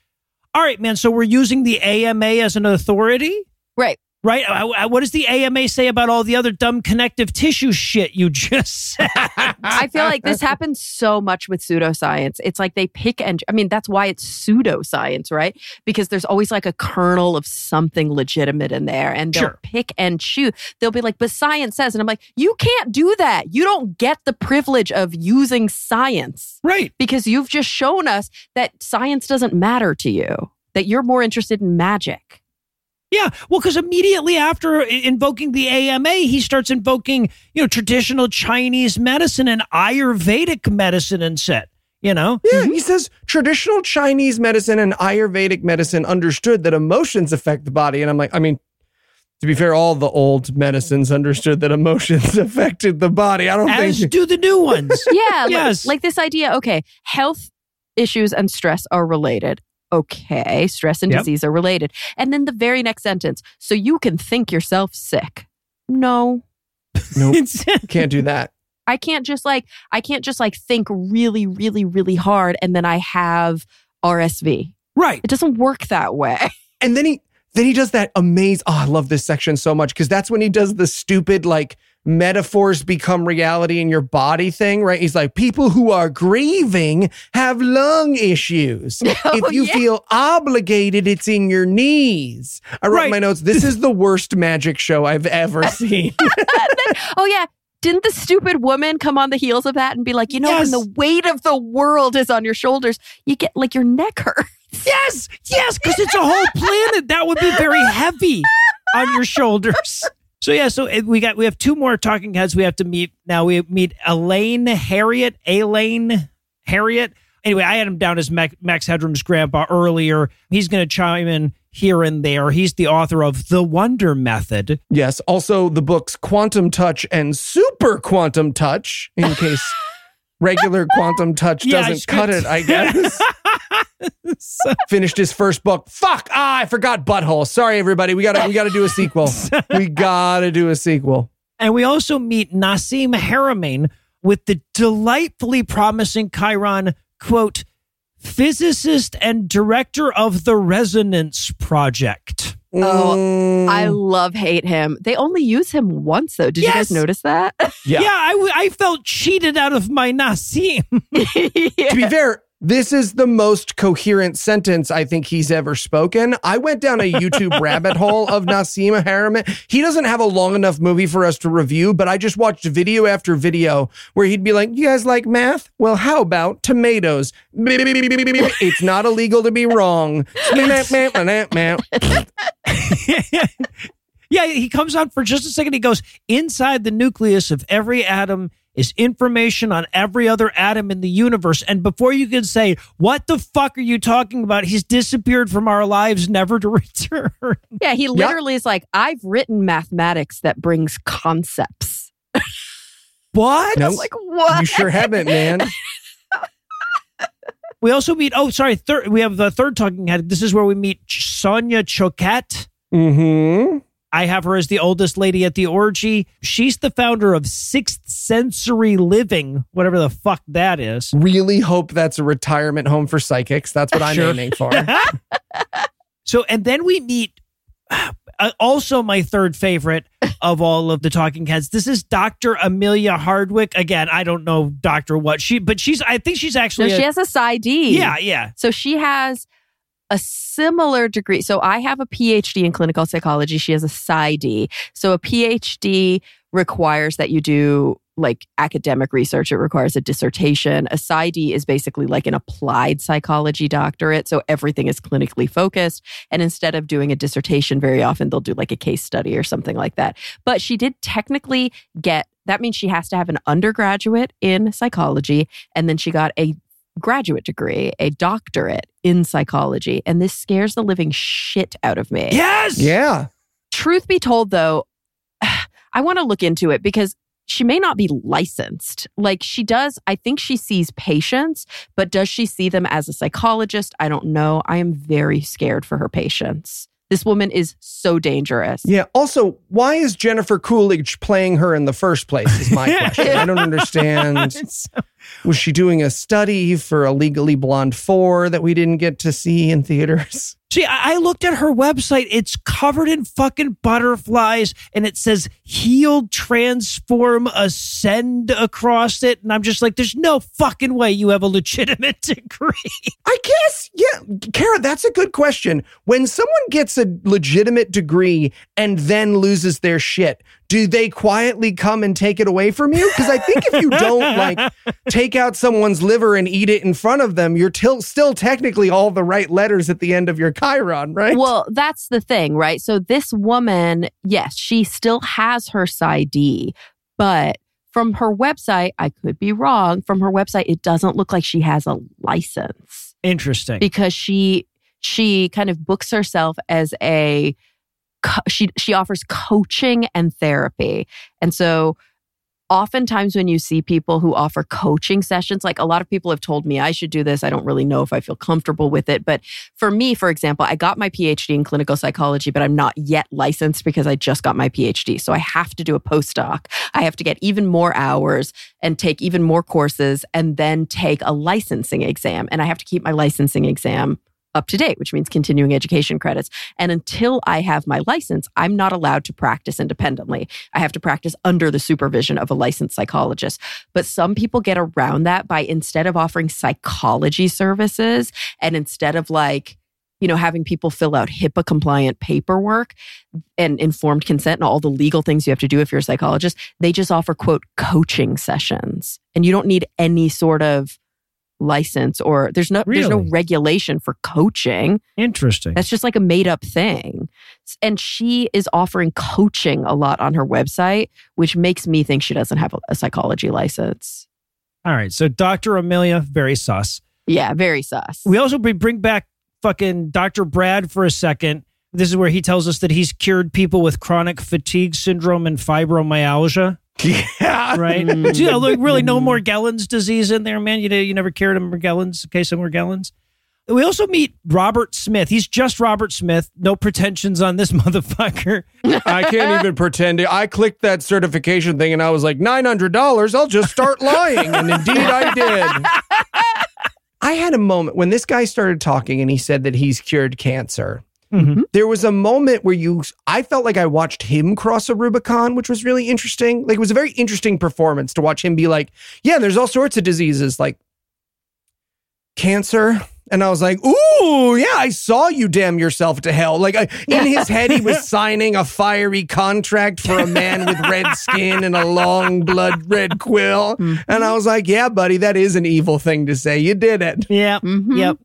all right, man, so we're using the AMA as an authority? Right? What does the AMA say about all the other dumb connective tissue shit you just said? I feel like this happens so much with pseudoscience. It's like they pick and... I mean, that's why it's pseudoscience, right? Because there's always like a kernel of something legitimate in there and they'll pick and choose. They'll be like, but science says... And I'm like, you can't do that. You don't get the privilege of using science. Right. Because you've just shown us that science doesn't matter to you. That you're more interested in magic. Yeah, well, because immediately after invoking the AMA, he starts invoking, traditional Chinese medicine and Ayurvedic medicine and shit, Yeah, he says traditional Chinese medicine and Ayurvedic medicine understood that emotions affect the body. And I'm like, I mean, to be fair, all the old medicines understood that emotions affected the body. I don't think... do the new ones. Yeah, yes. Like this idea, okay, health issues and stress are related. Okay, stress and disease are related. And then the very next sentence, so you can think yourself sick. No. Nope. Can't do that. I can't just like think really, really, really hard and then I have RSV. Right. It doesn't work that way. And then he does that amazing, oh, I love this section so much because that's when he does the stupid like metaphors become reality in your body thing, right? He's like, people who are grieving have lung issues. If you feel obligated, it's in your knees. I wrote in my notes, this is the worst magic show I've ever seen. Oh, yeah. Didn't the stupid woman come on the heels of that and be like, when the weight of the world is on your shoulders, you get like your neck hurts. Yes, because it's a whole planet. That would be very heavy on your shoulders. So we have two more talking heads we have to meet now. We meet Elaine Harriet, Anyway, I had him down as Max Headroom's grandpa earlier. He's going to chime in here and there. He's the author of The Wonder Method. Yes. Also the books Quantum Touch and Super Quantum Touch, in case regular Quantum Touch doesn't cut it, I guess. Finished his first book. Fuck! I forgot Butthole. Sorry, everybody. We gotta do a sequel. We gotta do a sequel. And we also meet Nassim Haramein with the delightfully promising Chiron, quote, physicist and director of the Resonance Project. Oh, I hate him. They only use him once, though. Did you guys notice that? Yeah, I felt cheated out of my Nassim. Yeah. To be fair, this is the most coherent sentence I think he's ever spoken. I went down a YouTube rabbit hole of Nassim Haramein. He doesn't have a long enough movie for us to review, but I just watched video after video where he'd be like, you guys like math? Well, how about tomatoes? It's not illegal to be wrong. Yeah, he comes on for just a second. He goes, inside the nucleus of every atom is information on every other atom in the universe. And before you can say, what the fuck are you talking about? He's disappeared from our lives, never to return. Yeah, he literally is like, I've written mathematics that brings concepts. What? No, like, what? You sure haven't, man. We also meet, we have the third talking head. This is where we meet Sonia Choquette. Mm-hmm. I have her as the oldest lady at the orgy. She's the founder of Sixth Sensory Living, whatever the fuck that is. Really hope that's a retirement home for psychics. That's what I'm aiming for. So, and then we meet also my third favorite of all of the talking heads. This is Dr. Amelia Hardwick. Again, I don't know Dr. what she, but I think she's actually... No, she has a PsyD. Yeah, yeah. So she has a similar degree. So I have a PhD in clinical psychology. She has a PsyD. So a PhD requires that you do like academic research. It requires a dissertation. A PsyD is basically like an applied psychology doctorate. So everything is clinically focused. And instead of doing a dissertation, very often they'll do like a case study or something like that. But she did technically get, that means she has to have an undergraduate in psychology. And then she got a graduate degree, a doctorate in psychology. And this scares the living shit out of me. Yes! Yeah. Truth be told, though, I want to look into it because she may not be licensed. Like she does, I think she sees patients, but does she see them as a psychologist? I don't know. I am very scared for her patients. This woman is so dangerous. Yeah. Also, why is Jennifer Coolidge playing her in the first place is my question. I don't understand. Was she doing a study for a Legally Blonde 4 that we didn't get to see in theaters? See, I looked at her website. It's covered in fucking butterflies and it says heal, transform, ascend across it. And I'm just like, there's no fucking way you have a legitimate degree. I guess, yeah. Kara, that's a good question. When someone gets a legitimate degree and then loses their shit, do they quietly come and take it away from you? Because I think if you don't like take out someone's liver and eat it in front of them, you're still technically all the right letters at the end of your Chiron, right? Well, that's the thing, right? So this woman, yes, she still has her PsyD, but from her website, I could be wrong, from her website, it doesn't look like she has a license. Interesting. Because she kind of books herself as a... She offers coaching and therapy. And so oftentimes when you see people who offer coaching sessions, like a lot of people have told me I should do this. I don't really know if I feel comfortable with it. But for me, for example, I got my PhD in clinical psychology, but I'm not yet licensed because I just got my PhD. So I have to do a postdoc. I have to get even more hours and take even more courses and then take a licensing exam. And I have to keep my licensing exam up to date, which means continuing education credits. And until I have my license, I'm not allowed to practice independently. I have to practice under the supervision of a licensed psychologist. But some people get around that by instead of offering psychology services and instead of like, you know, having people fill out HIPAA compliant paperwork and informed consent and all the legal things you have to do if you're a psychologist, they just offer, quote, coaching sessions. And you don't need any sort of license or there's no regulation for coaching. Interesting. That's just like a made up thing. And she is offering coaching a lot on her website, which makes me think she doesn't have a psychology license. All right. So Dr. Amelia, very sus. Yeah, very sus. We also bring back fucking Dr. Brad for a second. This is where he tells us that he's cured people with chronic fatigue syndrome and fibromyalgia. Yeah. Right? But, you know, look, really no Morgellons disease in there, man. You never cured a Morgellons, a case of Morgellons. We also meet Robert Smith. He's just Robert Smith. No pretensions on this motherfucker. I can't even pretend. I clicked that certification thing and I was like, $900, I'll just start lying. And indeed I did. I had a moment when this guy started talking and he said that he's cured cancer. Mm-hmm. There was a moment where I felt like I watched him cross a Rubicon, which was really interesting. Like, it was a very interesting performance to watch him be like, yeah, there's all sorts of diseases like cancer. And I was like, ooh, yeah, I saw you damn yourself to hell. Like, in his head, he was signing a fiery contract for a man with red skin and a long blood red quill. Mm-hmm. And I was like, yeah, buddy, that is an evil thing to say. You did it. Yeah. Mm-hmm. Yep.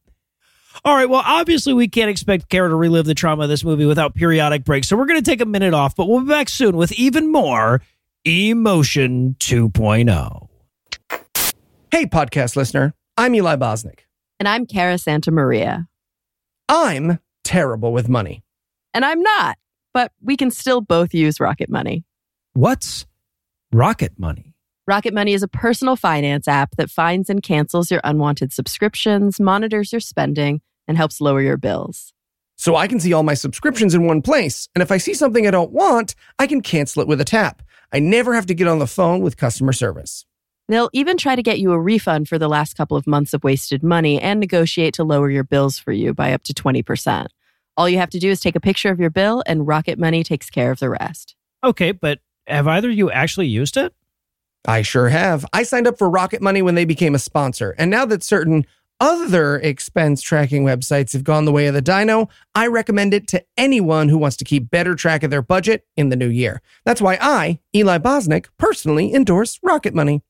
All right, well, obviously we can't expect Kara to relive the trauma of this movie without periodic breaks, so we're going to take a minute off, but we'll be back soon with even more Emotion 2.0. Hey, podcast listener. I'm Eli Bosnick. And I'm Kara Santamaria. I'm terrible with money. And I'm not, but we can still both use Rocket Money. What's Rocket Money? Rocket Money is a personal finance app that finds and cancels your unwanted subscriptions, monitors your spending, and helps lower your bills. So I can see all my subscriptions in one place, and if I see something I don't want, I can cancel it with a tap. I never have to get on the phone with customer service. They'll even try to get you a refund for the last couple of months of wasted money and negotiate to lower your bills for you by up to 20%. All you have to do is take a picture of your bill, and Rocket Money takes care of the rest. Okay, but have either of you actually used it? I sure have. I signed up for Rocket Money when they became a sponsor. And now that certain other expense tracking websites have gone the way of the dino, I recommend it to anyone who wants to keep better track of their budget in the new year. That's why I, Eli Bosnick, personally endorse Rocket Money.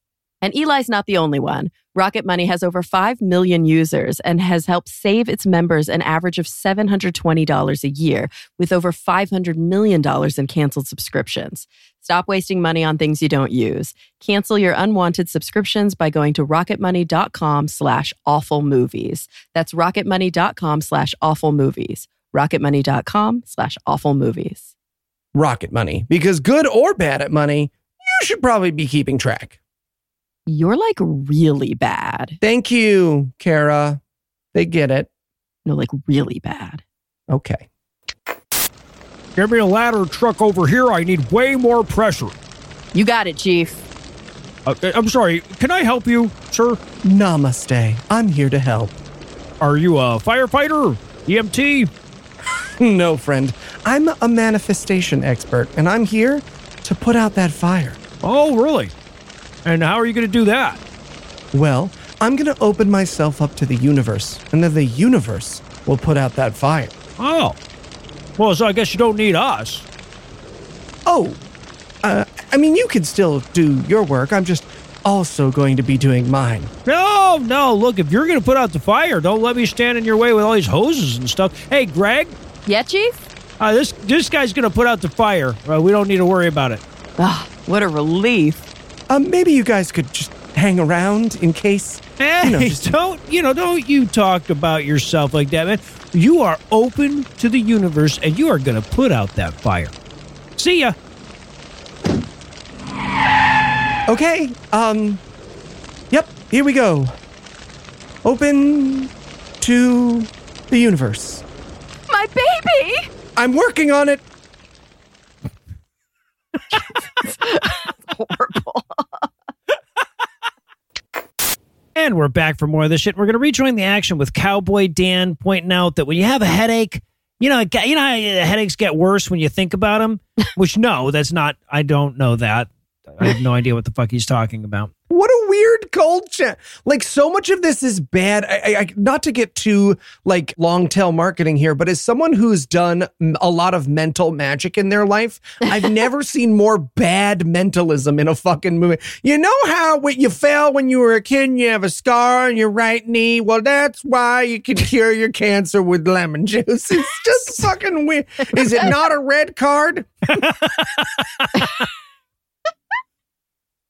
And Eli's not the only one. Rocket Money has over 5 million users and has helped save its members an average of $720 a year, with over $500 million in canceled subscriptions. Stop wasting money on things you don't use. Cancel your unwanted subscriptions by going to rocketmoney.com/awfulmovies. That's rocketmoney.com/awfulmovies. rocketmoney.com/awfulmovies. Rocket Money, because good or bad at money, you should probably be keeping track. You're like really bad. Thank you, Kara. They get it. No, like really bad. Okay. Give me a ladder truck over here. I need way more pressure. You got it, Chief. I'm sorry. Can I help you, sir? Namaste. I'm here to help. Are you a firefighter? EMT? No, friend. I'm a manifestation expert, and I'm here to put out that fire. Oh, really? And how are you going to do that? Well, I'm going to open myself up to the universe, and then the universe will put out that fire. Oh. Well, so I guess you don't need us. Oh. I mean, you can still do your work. I'm just also going to be doing mine. No. Look, if you're going to put out the fire, don't let me stand in your way with all these hoses and stuff. Hey, Greg? Yeah, Chief? This guy's going to put out the fire. We don't need to worry about it. Ah, what a relief. Maybe you guys could just hang around in case. Hey, don't you talk about yourself like that, man. You are open to the universe, and you are going to put out that fire. See ya. Okay. Yep. Here we go. Open to the universe. My baby. I'm working on it. Horrible. And we're back for more of this shit. We're going to rejoin the action with Cowboy Dan pointing out that when you have a headache, you know how headaches get worse when you think about them? Which, no, that's not, I don't know that. I have no idea what the fuck he's talking about. What a weird culture. Like, so much of this is bad. I not to get too, like, long-tail marketing here, but as someone who's done a lot of mental magic in their life, I've never seen more bad mentalism in a fucking movie. You know how when you fell when you were a kid and you have a scar on your right knee? Well, that's why you can cure your cancer with lemon juice. It's just fucking weird. Is it not a red card?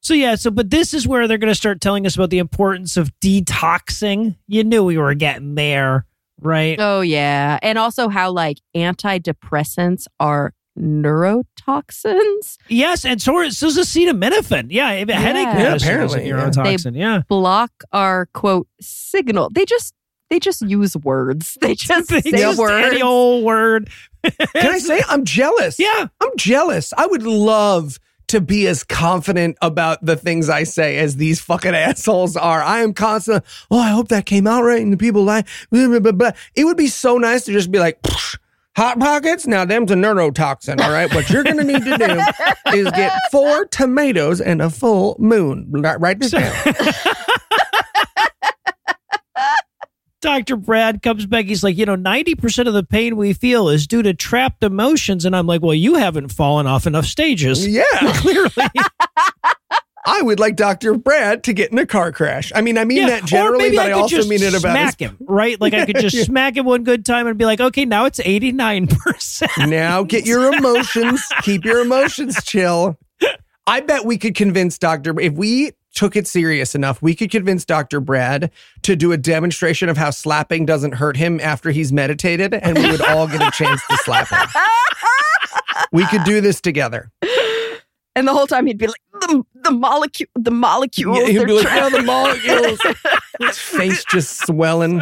So yeah, but this is where they're going to start telling us about the importance of detoxing. You knew we were getting there, right? Oh yeah. And also how like antidepressants are neurotoxins. Yes, and so is acetaminophen. Yeah, headache medicine is a neurotoxin. They block our, quote, signal. They just use words. They just say words. Any old word. Can I say I'm jealous? Yeah. I'm jealous. I would love to be as confident about the things I say as these fucking assholes are. I am constant. Oh, I hope that came out right and the people like, blah, blah, blah, blah. It would be so nice to just be like, Hot Pockets, now them's a neurotoxin, all right? What you're going to need to do is get 4 tomatoes and a full moon. Write this down. Dr. Brad comes back. He's like, 90% of the pain we feel is due to trapped emotions. And I'm like, well, you haven't fallen off enough stages. Yeah. Clearly. I would like Dr. Brad to get in a car crash. I mean that generally, but I also mean it about smack him, right? Like I could just smack him one good time and be like, okay, now it's 89%. Now get your emotions, keep your emotions chill. I bet we could convince if we took it serious enough, we could convince Dr. Brad to do a demonstration of how slapping doesn't hurt him after he's meditated, and we would all get a chance to slap him. We could do this together. And the whole time he'd be like, the molecules. Yeah, he'd be like, the molecules. His face just swelling.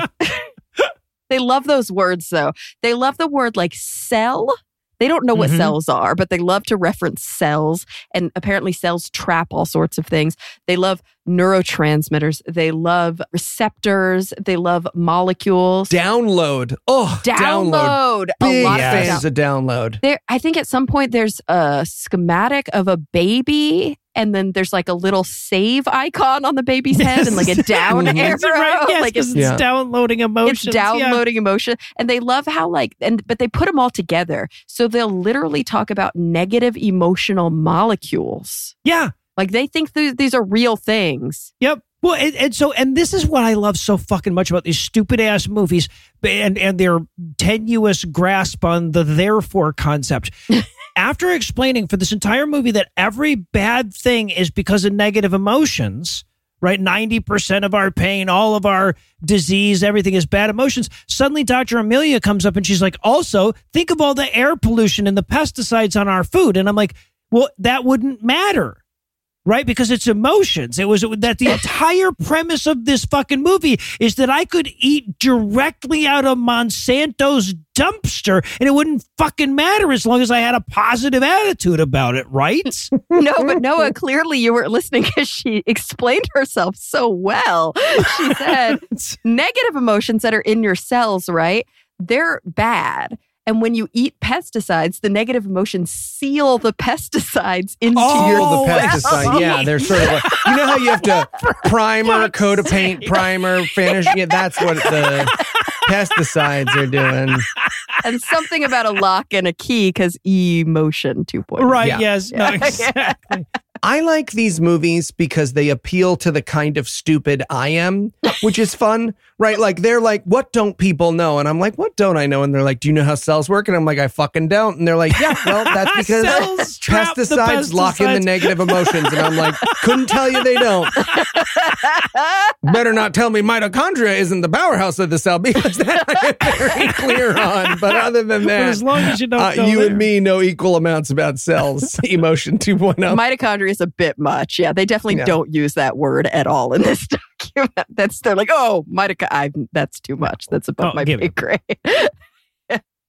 They love those words, though. They love the word like cell. They don't know what cells are, but they love to reference cells. And apparently cells trap all sorts of things. They love neurotransmitters. They love receptors. They love molecules. Download. Oh, download. Big fans of download. I think at some point there's a schematic of a baby, and then there's like a little save icon on the baby's head and like a down arrow. Right? Yes, like it's downloading emotions. It's downloading emotion. And they love how but they put them all together. So they'll literally talk about negative emotional molecules. Yeah. Like they think these are real things. Yep. Well, and this is what I love so fucking much about these stupid ass movies and their tenuous grasp on the therefore concept. After explaining for this entire movie that every bad thing is because of negative emotions, right? 90% of our pain, all of our disease, everything is bad emotions. Suddenly, Dr. Amelia comes up and she's like, also, think of all the air pollution and the pesticides on our food. And I'm like, well, that wouldn't matter. Right? Because it's emotions. It was that the entire premise of this fucking movie is that I could eat directly out of Monsanto's dumpster and it wouldn't fucking matter as long as I had a positive attitude about it, right? No, but Noah, clearly you weren't listening because she explained herself so well. She said negative emotions that are in your cells, right? They're bad. And when you eat pesticides, the negative emotions seal the pesticides into your pesticide. Yeah, they're sort of like, you know how you have to primer, coat of paint, primer, finish. Yeah, that's what the pesticides are doing. And something about a lock and a key because emotion 2.0. Right, yeah. Yes. Yeah. Not exactly. I like these movies because they appeal to the kind of stupid I am, which is fun, right? Like, they're like, what don't people know? And I'm like, what don't I know? And they're like, do you know how cells work? And I'm like, I fucking don't. And they're like, yeah, well, that's because pesticides lock in the negative emotions. And I'm like, couldn't tell you they don't. Better not tell me mitochondria isn't the powerhouse of the cell, because that I'm very clear on. But other than that, as long as you don't and me know equal amounts about cells. Emotion 2.0. Mitochondria is a bit much. Yeah, they definitely don't use that word at all in this document. They're like, oh, mitochondria, that's too much. That's above my pay grade.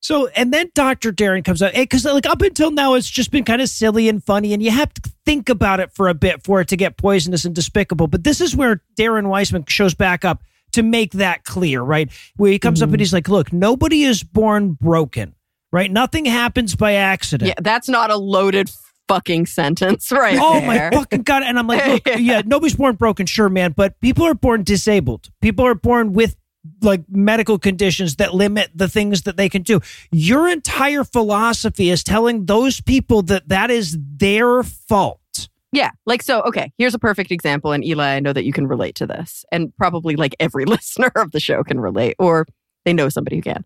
So, and then Dr. Darren comes out, because like up until now, it's just been kind of silly and funny, and you have to think about it for a bit for it to get poisonous and despicable. But this is where Darren Weissman shows back up to make that clear, right? Where he comes up and he's like, look, nobody is born broken, right? Nothing happens by accident. Yeah, that's not a loaded fucking sentence, right? Oh there. My fucking God. And I'm like, look, yeah, nobody's born broken, sure, man, but people are born disabled. People are born with like medical conditions that limit the things that they can do. Your entire philosophy is telling those people that is their fault. Yeah. Like, so, okay, here's a perfect example. And Eli, I know that you can relate to this, and probably like every listener of the show can relate, or they know somebody who can.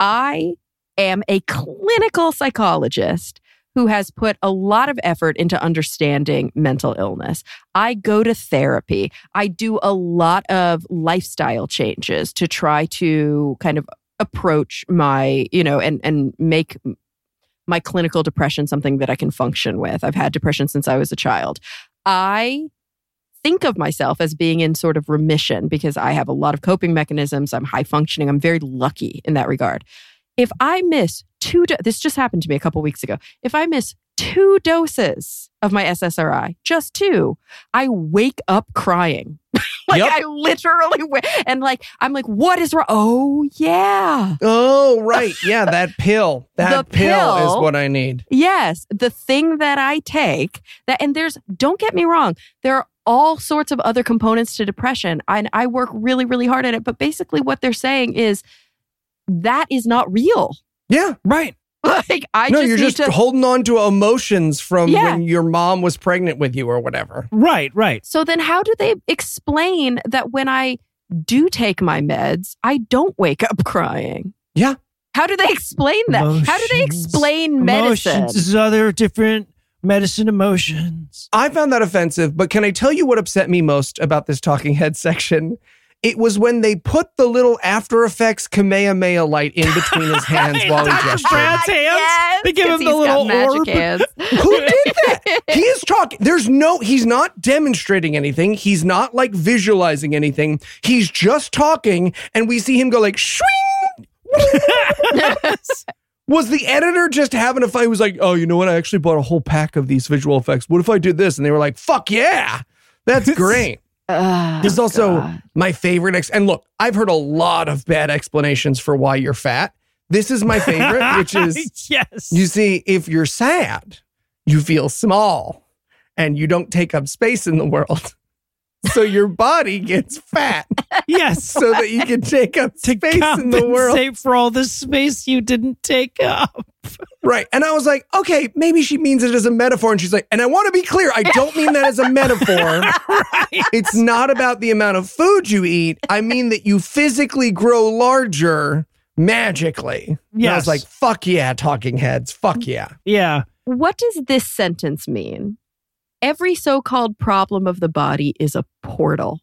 I am a clinical psychologist who has put a lot of effort into understanding mental illness. I go to therapy. I do a lot of lifestyle changes to try to kind of approach my, you know, and make my clinical depression something that I can function with. I've had depression since I was a child. I think of myself as being in sort of remission because I have a lot of coping mechanisms. I'm high functioning. I'm very lucky in that regard. If I miss this just happened to me a couple weeks ago. If I miss 2 doses of my SSRI, just 2, I wake up crying. I literally and I'm like, what is wrong? Oh, yeah. Oh, right. Yeah, that pill. That pill is what I need. Yes, the thing that I take. And don't get me wrong, there are all sorts of other components to depression. And I work really, really hard at it. But basically what they're saying is that is not real. Yeah, right. You're just holding on to emotions from when your mom was pregnant with you or whatever. Right, right. So then how do they explain that when I do take my meds, I don't wake up crying? Yeah. How do they explain that? Emotions, how do they explain medicine? Emotions is other different medicine emotions. I found that offensive, but can I tell you what upset me most about this talking head section? It was when they put the little After Effects Kamehameha light in between his hands while he gestured. Dr. Brad's hands? Yes, they give him the little orb. Hands. Who did that? He is talking. He's not demonstrating anything. He's not like visualizing anything. He's just talking, and we see him go like, shwing! Was the editor just having a fight? He was like, oh, you know what? I actually bought a whole pack of these visual effects. What if I did this? And they were like, fuck yeah. That's great. This is also my favorite. And look, I've heard a lot of bad explanations for why you're fat. This is my favorite, which is, yes. You see, if you're sad, you feel small and you don't take up space in the world. So your body gets fat. Yes. So that you can take up space in the world. Save for all the space you didn't take up. Right. And I was like, okay, maybe she means it as a metaphor. And she's like, and I want to be clear, I don't mean that as a metaphor. Right. It's not about the amount of food you eat. I mean that you physically grow larger magically. Yes. And I was like, fuck yeah, talking heads. Fuck yeah. Yeah. What does this sentence mean? Every so-called problem of the body is a portal.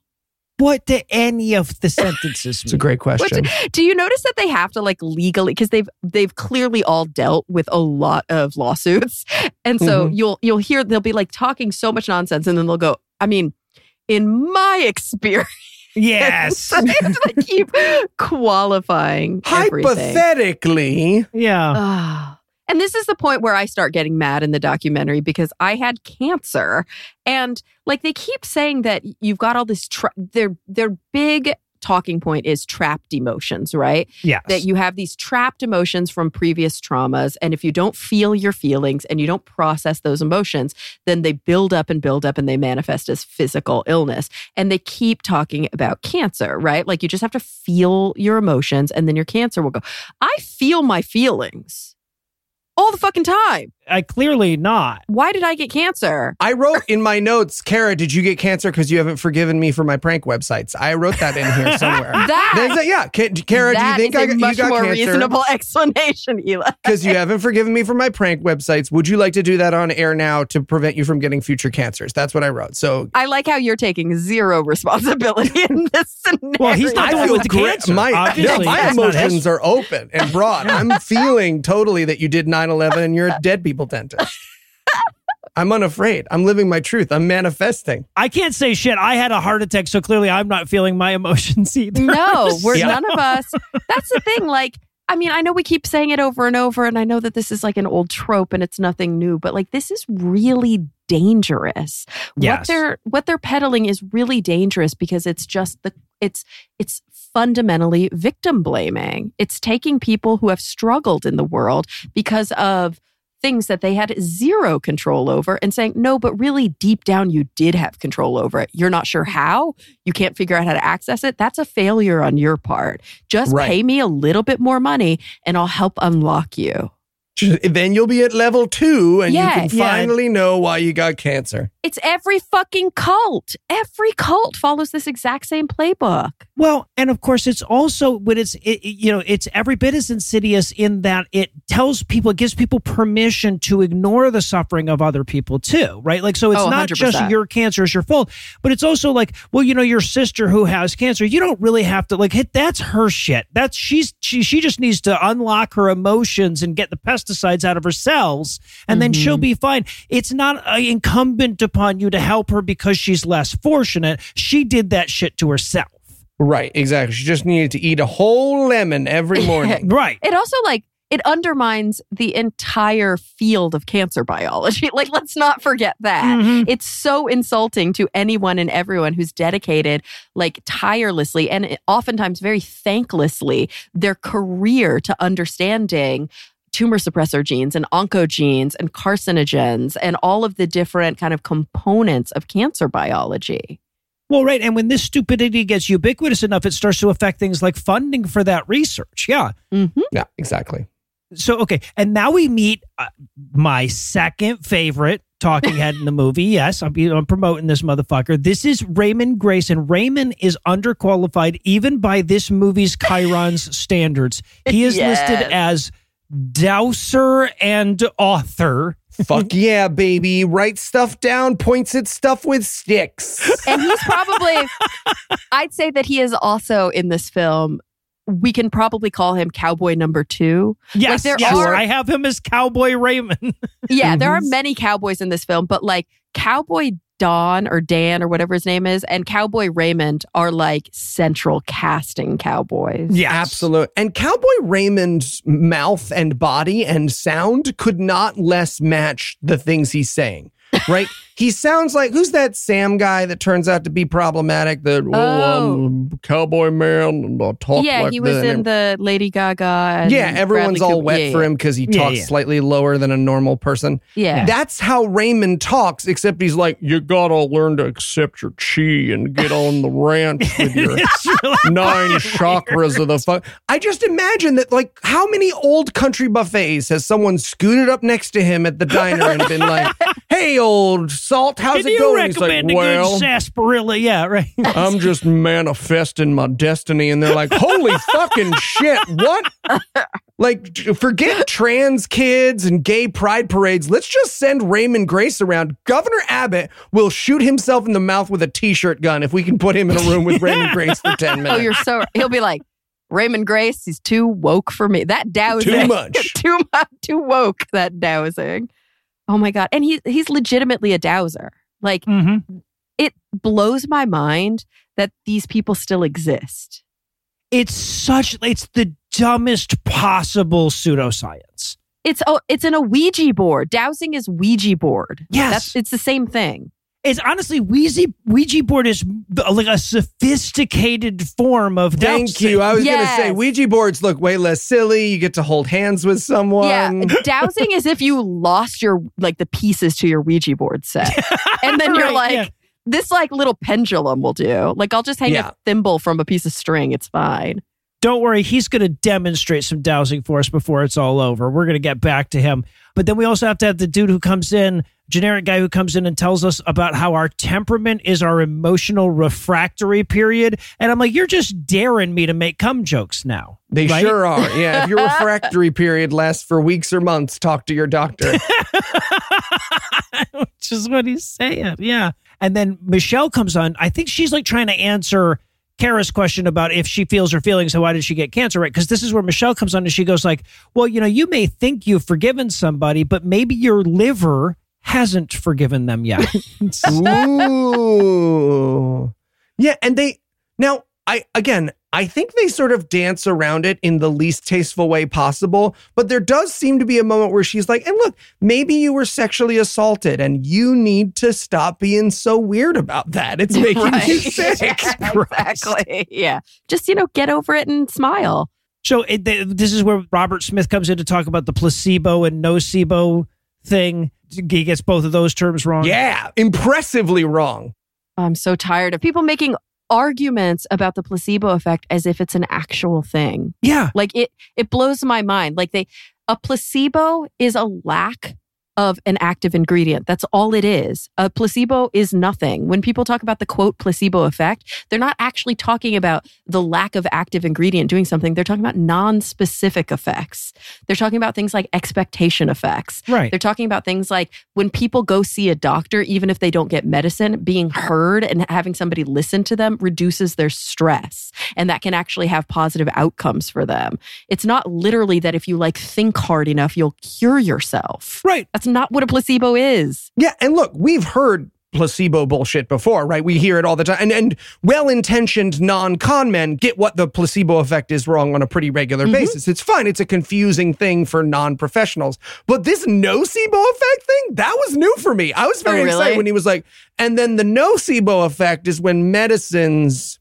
What do any of the sentences mean? It's a great question. Do you notice that they have to legally, because they've clearly all dealt with a lot of lawsuits. And so you'll hear, they'll be talking so much nonsense and then they'll go, I mean, in my experience. Yes. They have to keep qualifying hypothetically. Everything. Yeah. And this is the point where I start getting mad in the documentary because I had cancer. And they keep saying that you've got all this, their big talking point is trapped emotions, right? Yes. That you have these trapped emotions from previous traumas. And if you don't feel your feelings and you don't process those emotions, then they build up and they manifest as physical illness. And they keep talking about cancer, right? You just have to feel your emotions and then your cancer will go. I feel my feelings. All the fucking time. I clearly not. Why did I get cancer? I wrote in my notes, Kara, did you get cancer because you haven't forgiven me for my prank websites? I wrote that in here somewhere. Kara, do you think you got cancer? That is a much more reasonable explanation, Eli. Because you haven't forgiven me for my prank websites. Would you like to do that on air now to prevent you from getting future cancers? That's what I wrote. So I like how you're taking zero responsibility in this scenario. Well, he's not dealing with the cancer. My emotions are open and broad. I'm feeling totally that you did 9/11 and you're a dead people dentist. I'm unafraid. I'm living my truth. I'm manifesting. I can't say shit. I had a heart attack, so clearly I'm not feeling my emotions either. No, we're none of us. That's the thing. I mean, I know we keep saying it over and over, and I know that this is an old trope and it's nothing new, but this is really dangerous. Yes. What they're peddling is really dangerous because it's just it's fundamentally victim blaming. It's taking people who have struggled in the world because of things that they had zero control over and saying, no, but really deep down, you did have control over it. You're not sure how, you can't figure out how to access it. That's a failure on your part. Just pay me a little bit more money and I'll help unlock you. Then you'll be at level 2 and you can finally know why you got cancer. It's every fucking cult. Every cult follows this exact same playbook. Well, and of course, it's also, but it's every bit as insidious in that it tells people, it gives people permission to ignore the suffering of other people too, right? Like, so it's not 100%. Just your cancer is your fault, but it's also like, well, you know, your sister who has cancer, you don't really have to like, hey, that's her shit. That's she just needs to unlock her emotions and get the pesticides out of her cells, and then she'll be fine. It's not incumbent upon you to help her because she's less fortunate. She did that shit to herself. Right, exactly. She just needed to eat a whole lemon every morning. Right. It also it undermines the entire field of cancer biology. Like, let's not forget that. Mm-hmm. It's so insulting to anyone and everyone who's dedicated, tirelessly and oftentimes very thanklessly, their career to understanding tumor suppressor genes and oncogenes and carcinogens and all of the different kind of components of cancer biology. Well, right. And when this stupidity gets ubiquitous enough, it starts to affect things like funding for that research. Yeah. Mm-hmm. Yeah, exactly. So, okay. And now we meet my second favorite talking head in the movie. Yes, I'm promoting this motherfucker. This is Raymond Grace, and Raymond is underqualified even by this movie's Chiron's standards. He is listed as dowser and author. Fuck yeah, baby. Writes stuff down, points at stuff with sticks. And he's probably, I'd say that he is also in this film, we can probably call him cowboy number 2. Yes, I have him as Cowboy Raymond. Yeah, there are many cowboys in this film, but Cowboy Don or Dan or whatever his name is and Cowboy Raymond are central casting cowboys. Yeah, absolutely. And Cowboy Raymond's mouth and body and sound could not less match the things he's saying, right? He sounds like, who's that Sam guy that turns out to be problematic? That I'm a cowboy man and I talk like that. Yeah, he was in the Lady Gaga. And everyone's all wet for him because he talks slightly lower than a normal person. Yeah. That's how Raymond talks, except he's like, you gotta learn to accept your chi and get on the ranch with your 9 chakras of the fuck. I just imagine that, how many old country buffets has someone scooted up next to him at the diner and been like, hey, old Salt, how's it going? He's like, well, good sarsaparilla, yeah, right. I'm just manifesting my destiny, and they're like, holy fucking shit, what? Forget trans kids and gay pride parades. Let's just send Raymond Grace around. Governor Abbott will shoot himself in the mouth with a t-shirt gun if we can put him in a room with Raymond Grace for 10 minutes. Oh, he'll be like, Raymond Grace, he's too woke for me. That dowsing. Too much. Too woke, that dowsing. Oh my God. And he's legitimately a dowser. It blows my mind that these people still exist. It's the dumbest possible pseudoscience. It's an Ouija board. Dowsing is Ouija board. Yes. It's the same thing. It's honestly, Ouija board is like a sophisticated form of dowsing. Thank you. I was going to say, Ouija boards look way less silly. You get to hold hands with someone. Yeah, dowsing is if you lost your, the pieces to your Ouija board set. And then you're this little pendulum will do. I'll just hang a thimble from a piece of string. It's fine. Don't worry, he's going to demonstrate some dowsing for us before it's all over. We're going to get back to him. But then we also have to have the dude who comes in, generic guy who comes in and tells us about how our temperament is our emotional refractory period. And I'm like, you're just daring me to make cum jokes now. They sure are. Yeah, if your refractory period lasts for weeks or months, talk to your doctor. Which is what he's saying, yeah. And then Michelle comes on. I think she's trying to answer Kara's question about if she feels her feelings and why did she get cancer, right? Because this is where Michelle comes on and she goes well, you may think you've forgiven somebody, but maybe your liver hasn't forgiven them yet. Ooh. Yeah, and I think they sort of dance around it in the least tasteful way possible, but there does seem to be a moment where she's like, and look, maybe you were sexually assaulted and you need to stop being so weird about that. It's making you sick. Yeah, exactly. Yeah. Just, get over it and smile. So this is where Robert Smith comes in to talk about the placebo and nocebo thing. He gets both of those terms wrong. Yeah. Impressively wrong. I'm so tired of people making arguments about the placebo effect as if it's an actual thing. Yeah. It blows my mind. A placebo is a lack of an active ingredient. That's all it is. A placebo is nothing. When people talk about the quote placebo effect, they're not actually talking about the lack of active ingredient doing something. They're talking about non-specific effects. They're talking about things like expectation effects. Right. They're talking about things like when people go see a doctor, even if they don't get medicine, being heard and having somebody listen to them reduces their stress. And that can actually have positive outcomes for them. It's not literally that if you like think hard enough, you'll cure yourself. Right. That's not what a placebo is. Yeah. And look, we've heard placebo bullshit before, right? We hear it all the time. And well-intentioned non-con men get what the placebo effect is wrong on a pretty regular basis. It's fine. It's a confusing thing for non-professionals. But this nocebo effect thing, that was new for me. I was very excited when he was like, and then the nocebo effect is when medicines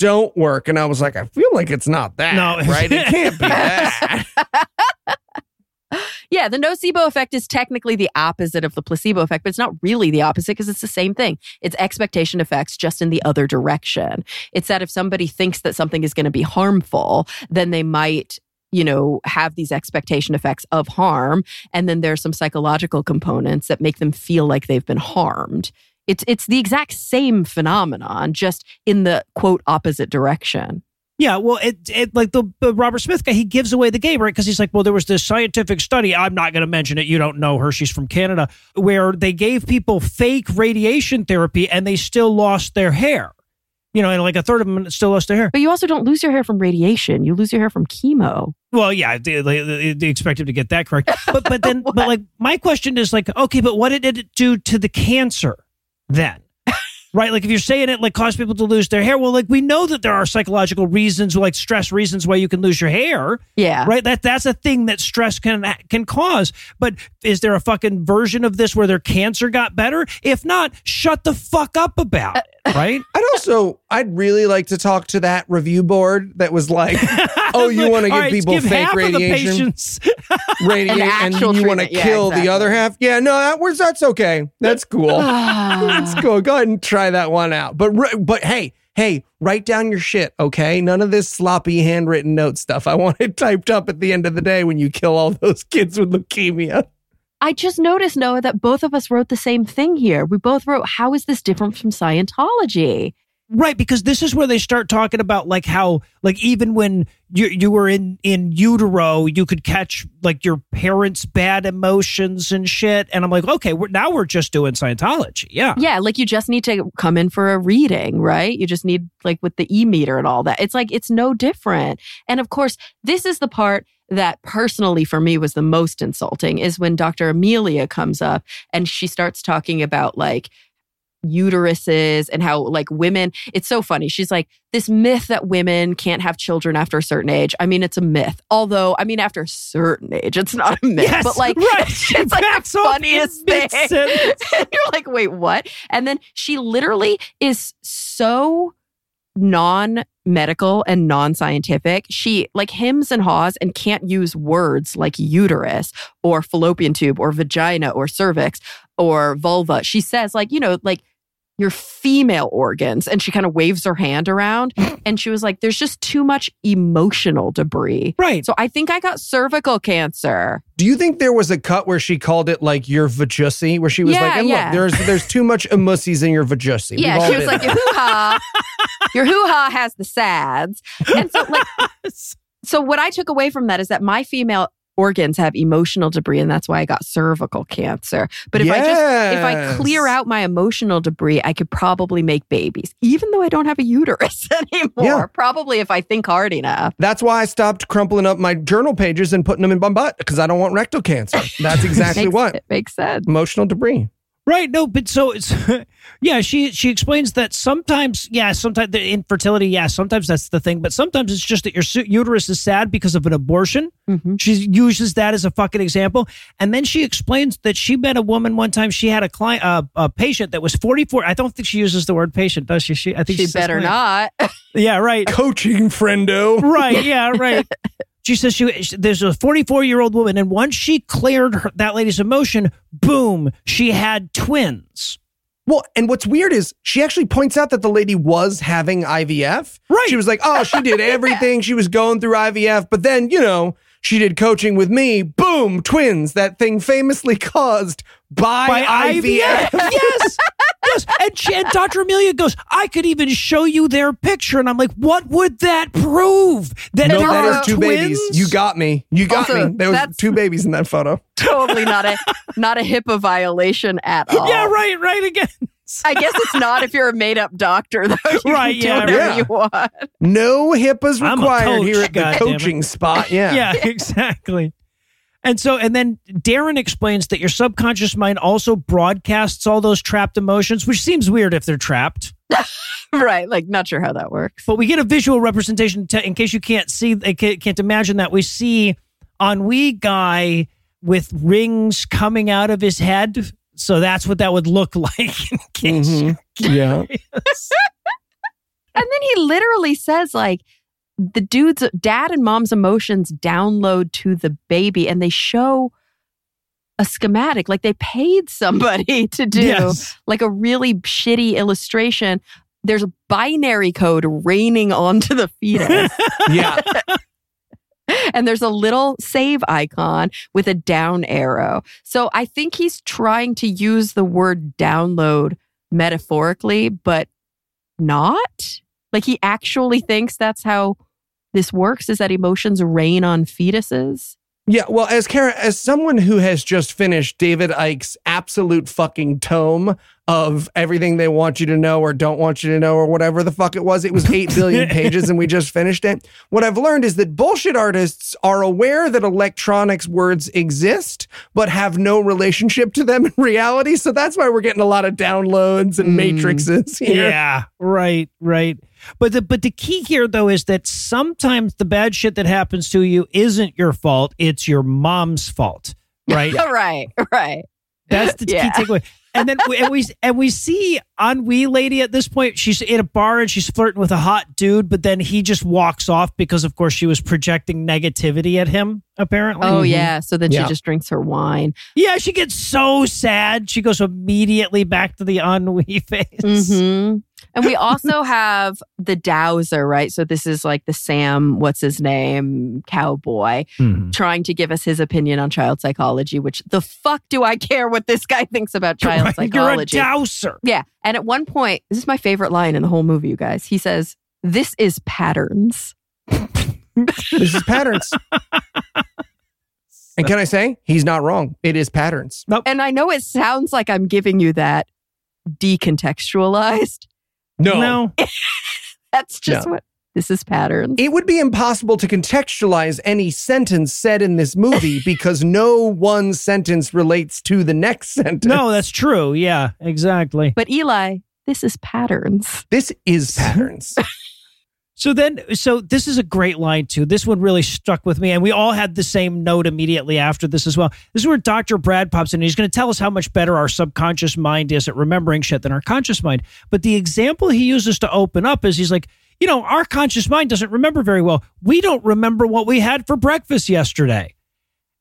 don't work. And I was like, I feel like it's not that, right? It can't be that. Yeah, the nocebo effect is technically the opposite of the placebo effect, but it's not really the opposite because it's the same thing. It's expectation effects just in the other direction. It's that if somebody thinks that something is going to be harmful, then they might, you know, have these expectation effects of harm. And then there are some psychological components that make them feel like they've been harmed. It's the exact same phenomenon, just in the quote opposite direction. Yeah, well, it like the Robert Smith guy, he gives away the game, right? Because he's like, well, there was this scientific study. I'm not going to mention it. You don't know her. She's from Canada, where they gave people fake radiation therapy and they still lost their hair. You know, and like a third of them still lost their hair. But you also don't lose your hair from radiation. You lose your hair from chemo. Well, yeah, they expect him to get that correct. But then, but like my question is like, okay, but what did it do to the cancer then? Right? Like if you're saying it like cause people to lose their hair, well, like we know that there are psychological reasons, like stress reasons why you can lose your hair. Yeah. Right? That's a thing that stress can cause. But is there a fucking version of this where their cancer got better? If not, shut the fuck up about it. Right? I'd really like to talk to that review board that was like, oh, you want to give people fake radiation? And you want to kill the other half? Yeah, no, that's okay. That's cool. That's cool. Go ahead and try that one out. But hey, write down your shit, okay? None of this sloppy handwritten note stuff. I want it typed up at the end of the day when you kill all those kids with leukemia. I just noticed, Noah, that both of us wrote the same thing here. We both wrote, how is this different from Scientology? Right, because this is where they start talking about like how like even when you were in utero, you could catch like your parents' bad emotions and shit. And I'm like, okay, now we're just doing Scientology. Yeah. Yeah, like you just need to come in for a reading, right? You just need like with the e-meter and all that. It's like it's no different. And of course, this is the part that personally for me was the most insulting is when Dr. Amelia comes up and she starts talking about like uteruses and how like women, it's so funny. She's like, this myth that women can't have children after a certain age. I mean, it's a myth. Although, I mean, after a certain age, it's not a myth. Yes, but like, right. It's like the funniest thing. You're like, wait, what? And then she literally is so non-medical and non-scientific. She like hems and haws and can't use words like uterus or fallopian tube or vagina or cervix or vulva. She says like, you know, like your female organs. And she kind of waves her hand around. And she was like, there's just too much emotional debris. Right. So I think I got cervical cancer. Do you think there was a cut where she called it like your vajussy? Where she was look, there's too much emussies in your vajussy. Yeah, she was like, your hoo-ha has the sads. And so like, so what I took away from that is that my female organs have emotional debris, and that's why I got cervical cancer. But if I clear out my emotional debris, I could probably make babies, even though I don't have a uterus anymore. Yeah. Probably if I think hard enough. That's why I stopped crumpling up my journal pages and putting them in my butt, because I don't want rectal cancer. That's exactly it makes sense. Emotional debris. Right. No, but so it's, yeah, she explains that sometimes the infertility, sometimes that's the thing. But sometimes it's just that your uterus is sad because of an abortion. Mm-hmm. She uses that as a fucking example. And then she explains that she met a woman one time. She had a patient that was 44. I don't think she uses the word patient, does she? I think she better not. Yeah, right. Coaching friendo. Right. Yeah, right. She says there's a 44-year-old woman, and once she cleared that lady's emotion, boom, she had twins. Well, and what's weird is she actually points out that the lady was having IVF. Right. She was like, oh, she did everything. She was going through IVF, but then, you know, She did coaching with me. Boom, twins. That thing famously caused by IVF. Yes. Yes. And Dr. Amelia goes, I could even show you their picture. And I'm like, what would that prove? That no, that is two twins? Babies. You got me. You got also, me. There was two babies in that photo. Totally not a HIPAA violation at all. Yeah, right again. I guess it's not if you're a made-up doctor, though. You right, yeah. Do whatever you want. No HIPAA's required here at the coaching spot. Yeah. Yeah, exactly. And then Darren explains that your subconscious mind also broadcasts all those trapped emotions, which seems weird if they're trapped. Right, like not sure how that works. But we get a visual representation in case you can't see, can't imagine that. We see Ennui Guy with rings coming out of his head. So that's what that would look like in case you're curious. And then he literally says, like, the dude's dad and mom's emotions download to the baby, and they show a schematic. Like, they paid somebody to do like a really shitty illustration. There's a binary code raining onto the fetus. Yeah. And there's a little save icon with a down arrow. So I think he's trying to use the word download metaphorically, but not. Like, he actually thinks that's how this works, is that emotions rain on fetuses. Yeah, well, as someone who has just finished David Icke's absolute fucking tome of everything they want you to know or don't want you to know or whatever the fuck it was 8 billion pages and we just finished it. What I've learned is that bullshit artists are aware that electronics words exist, but have no relationship to them in reality. So that's why we're getting a lot of downloads and matrices here. Yeah, right. But the key here, though, is that sometimes the bad shit that happens to you isn't your fault. It's your mom's fault, right? right. That's the key takeaway. And then we see Ennui Lady at this point. She's in a bar and she's flirting with a hot dude, but then he just walks off because, of course, she was projecting negativity at him, apparently. Oh, yeah. So then she just drinks her wine. Yeah, she gets so sad. She goes immediately back to the Ennui face. Mm-hmm. And we also have the dowser, right? So this is like the Sam, what's his name, cowboy, trying to give us his opinion on child psychology, which the fuck do I care what this guy thinks about child psychology? You're a dowser. Yeah. And at one point, this is my favorite line in the whole movie, you guys. He says, "This is patterns." This is patterns. And can I say, he's not wrong. It is patterns. Nope. And I know it sounds like I'm giving you that decontextualized. No. That's just what this is, patterns. It would be impossible to contextualize any sentence said in this movie because no one sentence relates to the next sentence. No, that's true. Yeah, exactly. But Eli, this is patterns. This is patterns. So this is a great line too. This one really stuck with me, and we all had the same note immediately after this as well. This is where Dr. Brad pops in, and he's going to tell us how much better our subconscious mind is at remembering shit than our conscious mind. But the example he uses to open up is, he's like, you know, our conscious mind doesn't remember very well. We don't remember what we had for breakfast yesterday.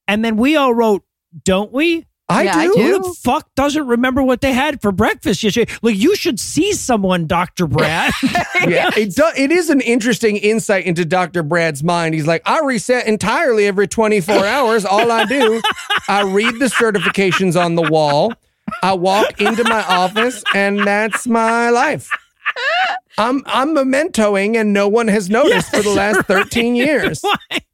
And then we all wrote, don't we? I do. Who the fuck doesn't remember what they had for breakfast yesterday? Like, you should see someone, Dr. Brad. It is an interesting insight into Dr. Brad's mind. He's like, I reset entirely every 24 hours. All I do, I read the certifications on the wall. I walk into my office, and that's my life. I'm mementoing, and no one has noticed for the last 13 years.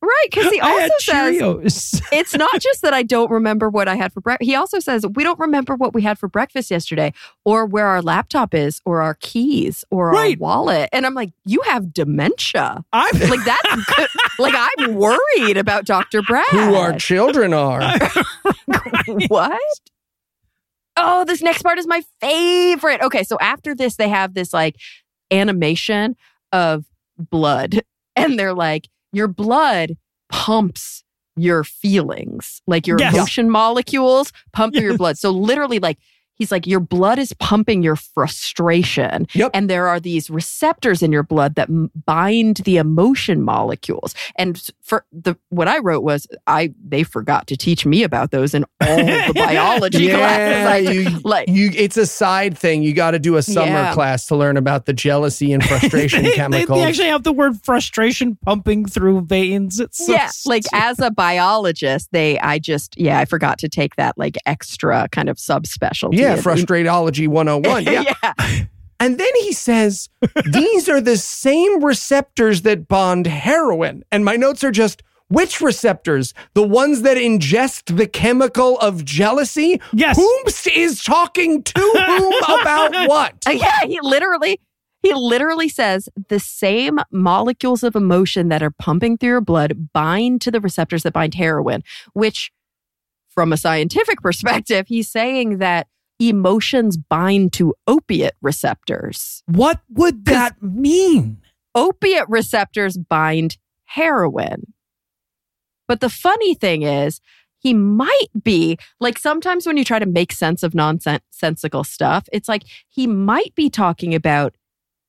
Right, because he also says, it's not just that I don't remember what I had for breakfast. He also says, we don't remember what we had for breakfast yesterday, or where our laptop is, or our keys, or our wallet. And I'm like, you have dementia. Like, that's good. Like, I'm worried about Dr. Brad. Who our children are. What? Oh, this next part is my favorite. Okay, so after this, they have this like animation of blood. And they're like, your blood pumps your feelings. Like, your emotion molecules pump through your blood. So literally, like, he's like, your blood is pumping your frustration. Yep. And there are these receptors in your blood that bind the emotion molecules. And for the what I wrote was, they forgot to teach me about those in all the biology classes. It's a side thing. You got to do a summer class to learn about the jealousy and frustration chemicals. They actually have the word frustration pumping through veins. It's as a biologist, I forgot to take that extra kind of subspecialty. Yeah, Frustratology 101. Yeah. Yeah. And then he says, these are the same receptors that bond heroin. And my notes are just, which receptors? The ones that ingest the chemical of jealousy? Yes. Whom is talking to whom about what? Yeah, he literally says the same molecules of emotion that are pumping through your blood bind to the receptors that bind heroin, which from a scientific perspective, he's saying that emotions bind to opiate receptors. What would that mean? Opiate receptors bind heroin. But the funny thing is, he might be, sometimes when you try to make sense of nonsensical stuff, it's like he might be talking about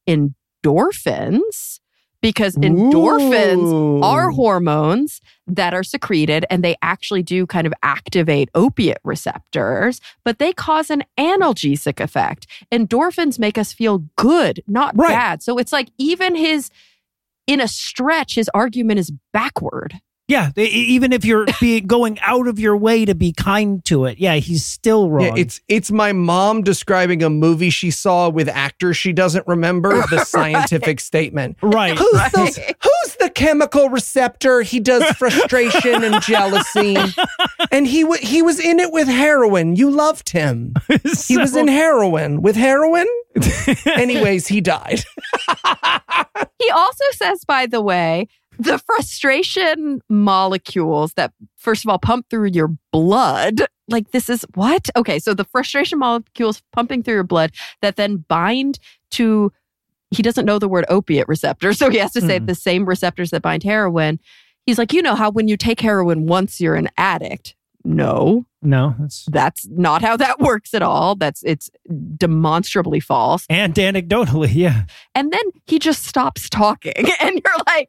endorphins, because endorphins are hormones that are secreted and they actually do kind of activate opiate receptors, but they cause an analgesic effect. Endorphins make us feel good, not bad. So it's even his argument is backward. Yeah, even if you're going out of your way to be kind to it. Yeah, he's still wrong. Yeah, it's my mom describing a movie she saw with actors she doesn't remember, the scientific statement. Right. Who's the chemical receptor? He does frustration and jealousy. And he was in it with heroin. You loved him. He was in heroin. With heroin? Anyways, he died. He also says, by the way, the frustration molecules that, first of all, pump through your blood. This is what? Okay, so the frustration molecules pumping through your blood that then bind to, he doesn't know the word opiate receptor, so he has to say the same receptors that bind heroin. He's like, you know how when you take heroin once you're an addict. No, that's not how that works at all. It's demonstrably false. And anecdotally, yeah. And then he just stops talking and you're like,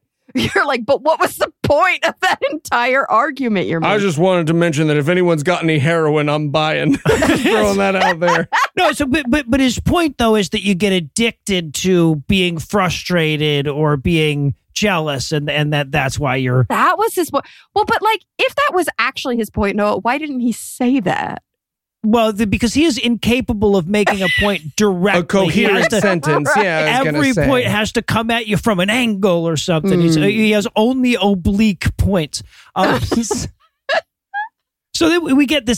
but what was the point of that entire argument you're making? I just wanted to mention that if anyone's got any heroin, I'm buying. Just throwing that out there. No, so but his point though is that you get addicted to being frustrated or being jealous, and that's why you're. That was his point. Well, but if that was actually his point, Noah, why didn't he say that? Well, because he is incapable of making a point directly. A coherent sentence, yeah. Every point has to come at you from an angle or something. He has only oblique points. So then we get the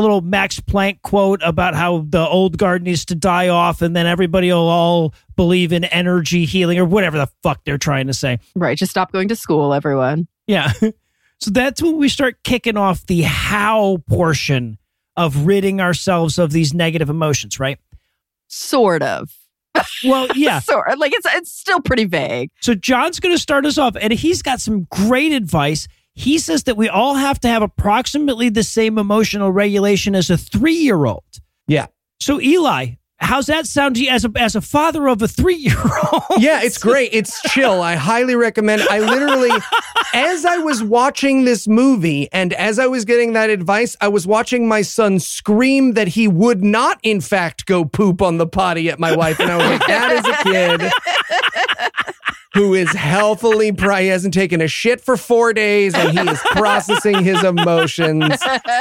little Max Planck quote about how the old guard needs to die off and then everybody will all believe in energy healing or whatever the fuck they're trying to say. Right, just stop going to school, everyone. Yeah. So that's when we start kicking off the how portion of ridding ourselves of these negative emotions, right? Sort of. Well, yeah. Sort of. It's still pretty vague. So John's going to start us off, and he's got some great advice. He says that we all have to have approximately the same emotional regulation as a 3-year-old. Yeah. So Eli, how's that sound to you as a father of a 3-year-old? Yeah, it's great. It's chill. I highly recommend. I literally, as I was watching this movie and as I was getting that advice, I was watching my son scream that he would not, in fact, go poop on the potty at my wife. And I was like, that is a kid who is healthily, he hasn't taken a shit for 4 days and he is processing his emotions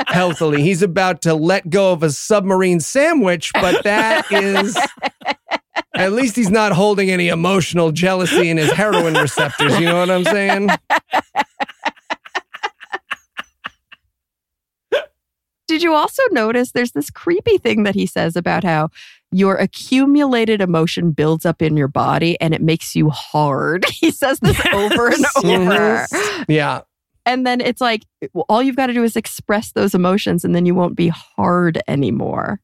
healthily. He's about to let go of a submarine sandwich, but that is, at least he's not holding any emotional jealousy in his heroin receptors. You know what I'm saying? Did you also notice there's this creepy thing that he says about how your accumulated emotion builds up in your body and it makes you hard. He says this over and over. Yeah. And then it's all you've got to do is express those emotions and then you won't be hard anymore.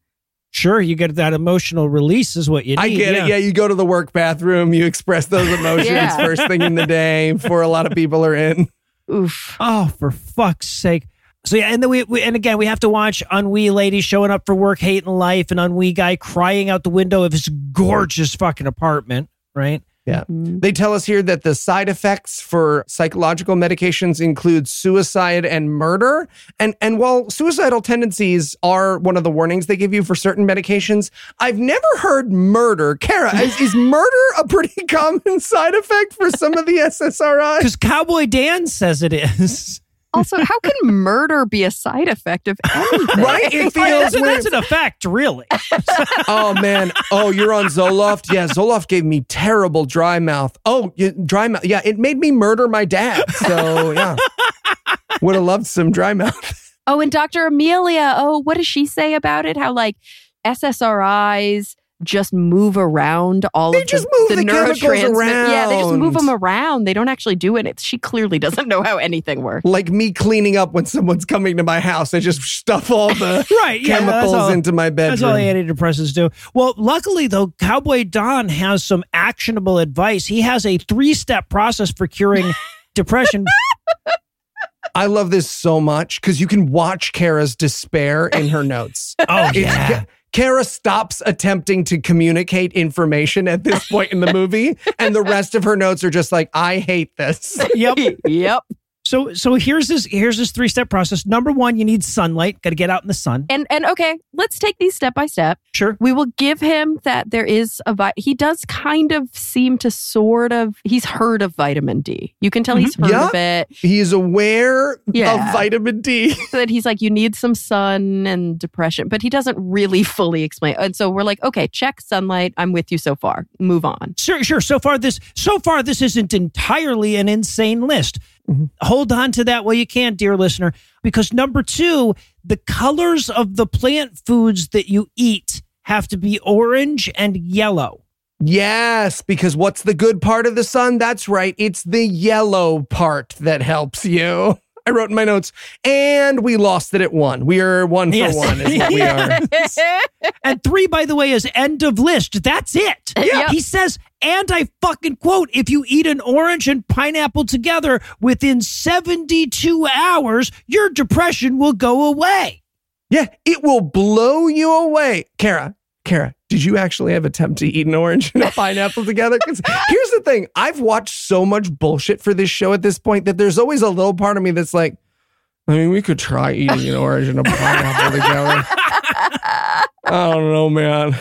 Sure, you get that emotional release is what you need. I get it. Yeah, you go to the work bathroom, you express those emotions first thing in the day before a lot of people are in. Oof. Oh, for fuck's sake. So yeah, and then we have to watch ennui lady showing up for work, hating life, and ennui guy crying out the window of his gorgeous fucking apartment, right? Yeah. They tell us here that the side effects for psychological medications include suicide and murder. And while suicidal tendencies are one of the warnings they give you for certain medications, I've never heard murder. Kara, is murder a pretty common side effect for some of the SSRIs? Because Cowboy Dan says it is. Also, how can murder be a side effect of anything? Right? It feels that's an effect, really. Oh, man. Oh, you're on Zoloft? Yeah, Zoloft gave me terrible dry mouth. Oh, dry mouth. Yeah, it made me murder my dad. So, yeah. Would have loved some dry mouth. Oh, and Dr. Amelia. Oh, what does she say about it? How, like, SSRIs just move around all of the neurotransmitters. Yeah, they just move them around. They don't actually do it. She clearly doesn't know how anything works. Like me cleaning up when someone's coming to my house. I just stuff all the chemicals into my bedroom. That's all the antidepressants do. Well, luckily, though, Cowboy Don has some actionable advice. He has a 3-step process for curing depression. I love this so much because you can watch Kara's despair in her notes. Oh, yeah. Kara stops attempting to communicate information at this point in the movie, and the rest of her notes are just like, I hate this. Yep. Yep. So here's this 3-step process. Number 1, you need sunlight. Got to get out in the sun. And okay, let's take these step by step. Sure. We will give him that there is he does kind of seem to he's heard of vitamin D. You can tell he's heard of it. He is aware of vitamin D. So that he's like, you need some sun and depression, but he doesn't really fully explain. And so we're like, okay, check sunlight. I'm with you so far. Move on. Sure. So far this isn't entirely an insane list. Mm-hmm. Hold on to that while you can, dear listener, because number 2, the colors of the plant foods that you eat have to be orange and yellow. Yes, because what's the good part of the sun? That's right. It's the yellow part that helps you. I wrote in my notes, and we lost it at 1. We are 1 for 1 is what we are. And 3, by the way, is end of list. That's it. Yep. He says... And I fucking quote, if you eat an orange and pineapple together within 72 hours, your depression will go away. Yeah, it will blow you away. Kara, did you actually have an attempt to eat an orange and a pineapple together? Because here's the thing. I've watched so much bullshit for this show at this point that there's always a little part of me that's like, I mean, we could try eating an orange and a pineapple together. I don't know, man.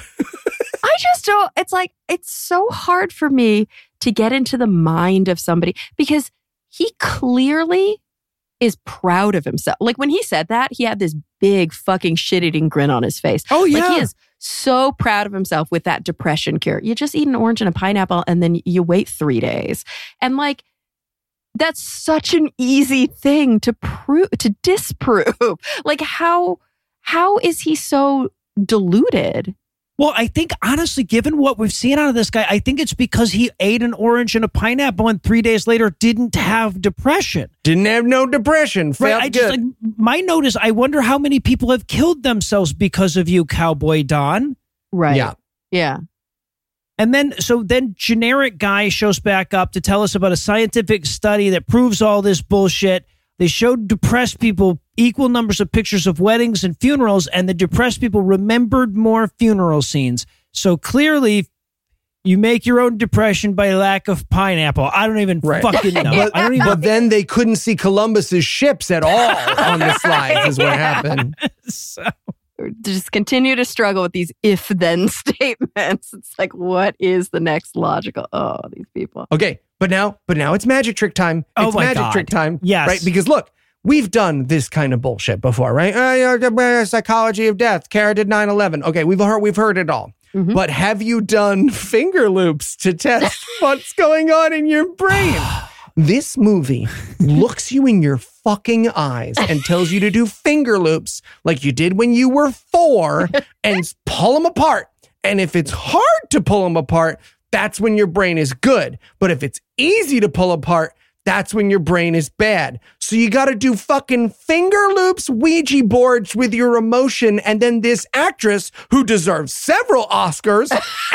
I just don't, it's like, it's so hard for me to get into the mind of somebody because he clearly is proud of himself. Like when he said that, he had this big fucking shit-eating grin on his face. Oh, yeah. Like he is so proud of himself with that depression cure. You just eat an orange and a pineapple and then you wait 3 days. And like, that's such an easy thing to prove, to disprove. Like how is he so deluded? Well, I think, honestly, given what we've seen out of this guy, I think it's because he ate an orange and a pineapple and 3 days later didn't have depression. Didn't have no depression. Felt right. My note is, I wonder how many people have killed themselves because of you, Cowboy Don. Right. Yeah. And then generic guy shows back up to tell us about a scientific study that proves all this bullshit. They showed depressed people equal numbers of pictures of weddings and funerals, and the depressed people remembered more funeral scenes. So clearly, you make your own depression by lack of pineapple. I don't even fucking know. But then they couldn't see Columbus's ships at all on the slides is what happened. So just continue to struggle with these if-then statements. It's like, what is the next logical? Oh, these people. Okay. But now it's magic trick time. It's magic God. Trick time. Yes. Right? Because look, we've done this kind of bullshit before, right? Psychology of death. Kara did 9/11. Okay, we've heard it all. Mm-hmm. But have you done finger loops to test what's going on in your brain? This movie looks you in your fucking eyes and tells you to do finger loops like you did when you were 4 and pull them apart. And if it's hard to pull them apart, that's when your brain is good. But if it's easy to pull apart, that's when your brain is bad. So you got to do fucking finger loops, Ouija boards with your emotion. And then this actress who deserves several Oscars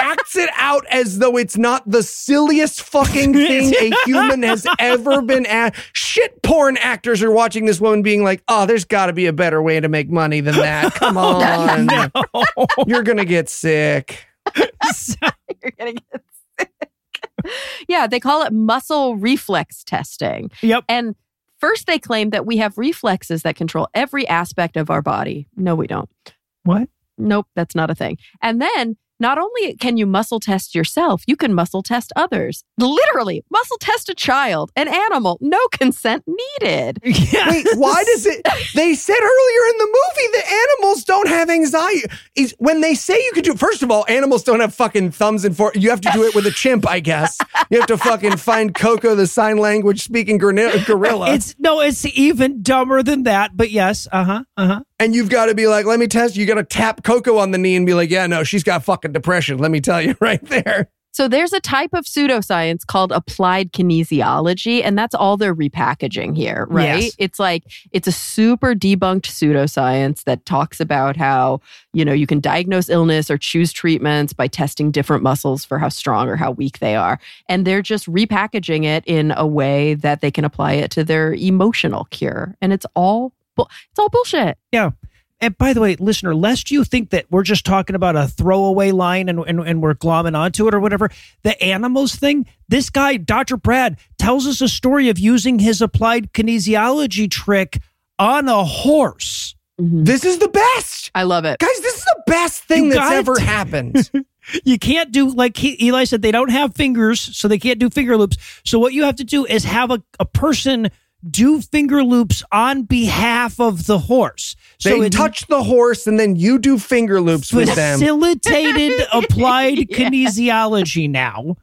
acts it out as though it's not the silliest fucking thing a human has ever been at. Shit porn actors are watching this woman being like, oh, there's got to be a better way to make money than that. Come on. No. You're going to get sick. You're going to get sick. Yeah, they call it muscle reflex testing. Yep. And first they claim that we have reflexes that control every aspect of our body. No, we don't. What? Nope, that's not a thing. And then not only can you muscle test yourself, you can muscle test others. Literally, muscle test a child, an animal, no consent needed. Yes. Wait, why does it... They said earlier in the movie that animals don't have anxiety. When they say you could do... First of all, animals don't have fucking thumbs and forks. You have to do it with a chimp, I guess. You have to fucking find Coco, the sign language speaking gorilla. It's even dumber than that, but yes, And you've got to be like, let me test you. You got to tap Coco on the knee and be like, yeah, no, she's got fucking depression. Let me tell you right there. So there's a type of pseudoscience called applied kinesiology, and that's all they're repackaging here, right? Yes. It's like, it's a super debunked pseudoscience that talks about how, you can diagnose illness or choose treatments by testing different muscles for how strong or how weak they are. And they're just repackaging it in a way that they can apply it to their emotional cure. And it's all bullshit. Yeah. And by the way, listener, lest you think that we're just talking about a throwaway line and we're glomming onto it or whatever, the animals thing, this guy, Dr. Brad, tells us a story of using his applied kinesiology trick on a horse. Mm-hmm. This is the best. I love it. Guys, this is the best thing that's ever happened. You can't do, like Eli said, they don't have fingers, so they can't do finger loops. So what you have to do is have a person do finger loops on behalf of the horse. So they touch the horse and then you do finger loops with them. Facilitated applied kinesiology now.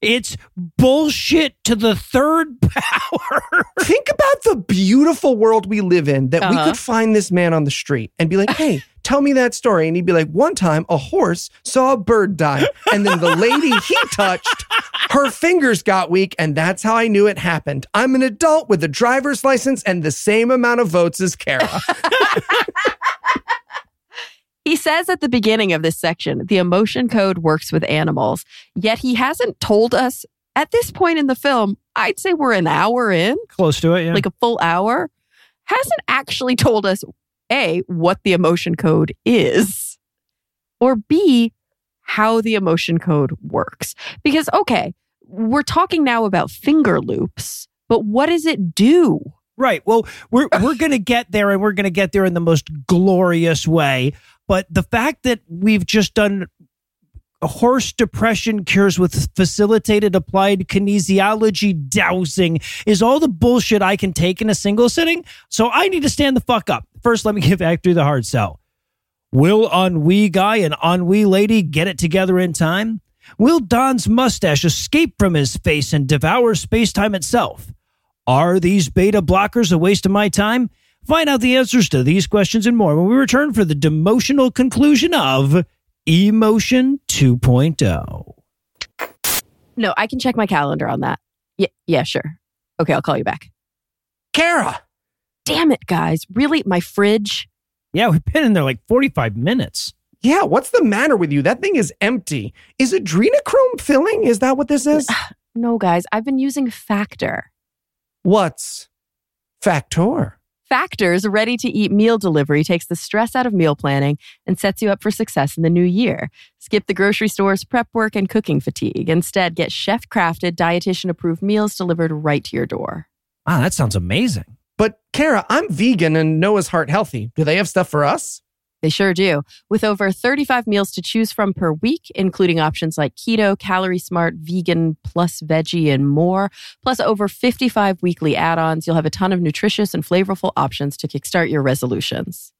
It's bullshit to the third power. Think about the beautiful world we live in that we could find this man on the street and be like, hey, tell me that story. And he'd be like, one time a horse saw a bird die. And then the lady he touched, her fingers got weak. And that's how I knew it happened. I'm an adult with a driver's license and the same amount of votes as Kara. He says at the beginning of this section, the emotion code works with animals, yet he hasn't told us at this point in the film. I'd say we're an hour in. Close to it, yeah. Like a full hour. Hasn't actually told us, A, what the emotion code is, or B, how the emotion code works. Because, okay, we're talking now about finger loops, but what does it do? Right. Well, we're going to get there, and we're going to get there in the most glorious way. But the fact that we've just done horse depression cures with facilitated applied kinesiology dowsing is all the bullshit I can take in a single sitting. So I need to stand the fuck up. First, let me get back through the hard sell. Will ennui guy and ennui lady get it together in time? Will Don's mustache escape from his face and devour space-time itself? Are these beta blockers a waste of my time? Find out the answers to these questions and more when we return for the demotional conclusion of Emotion 2.0. No, I can check my calendar on that. Yeah, sure. Okay, I'll call you back. Kara! Damn it, guys. Really? My fridge? Yeah, we've been in there like 45 minutes. Yeah, what's the matter with you? That thing is empty. Is adrenochrome filling? Is that what this is? No, guys. I've been using Factor. What's Factor? Factor's ready-to-eat meal delivery takes the stress out of meal planning and sets you up for success in the new year. Skip the grocery store's prep work and cooking fatigue. Instead, get chef-crafted, dietitian-approved meals delivered right to your door. Wow, that sounds amazing. But, Kara, I'm vegan and Noah's Heart Healthy. Do they have stuff for us? They sure do. With over 35 meals to choose from per week, including options like keto, calorie smart, vegan, plus veggie, and more, plus over 55 weekly add-ons, you'll have a ton of nutritious and flavorful options to kickstart your resolutions.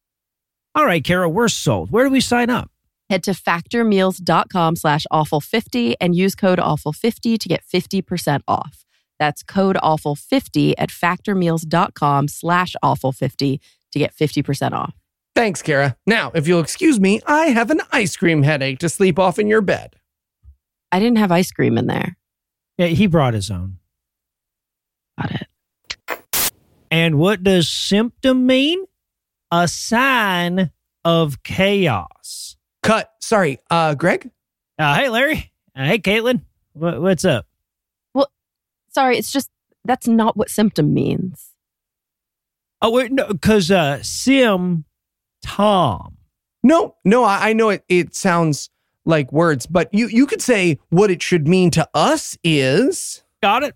All right, Kara, we're sold. Where do we sign up? Head to factormeals.com/awful50 and use code awful50 to get 50% off. That's code awful50 at factormeals.com/awful50 to get 50% off. Thanks, Kara. Now, if you'll excuse me, I have an ice cream headache to sleep off in your bed. I didn't have ice cream in there. Yeah, he brought his own. Got it. And what does symptom mean? A sign of chaos. Cut. Sorry, Greg? Hey, Larry. Hey, Caitlin. What's up? Well, sorry, it's just that's not what symptom means. Oh, wait, no, because Tom. No, I know it sounds like words, but you could say what it should mean to us is... Got it.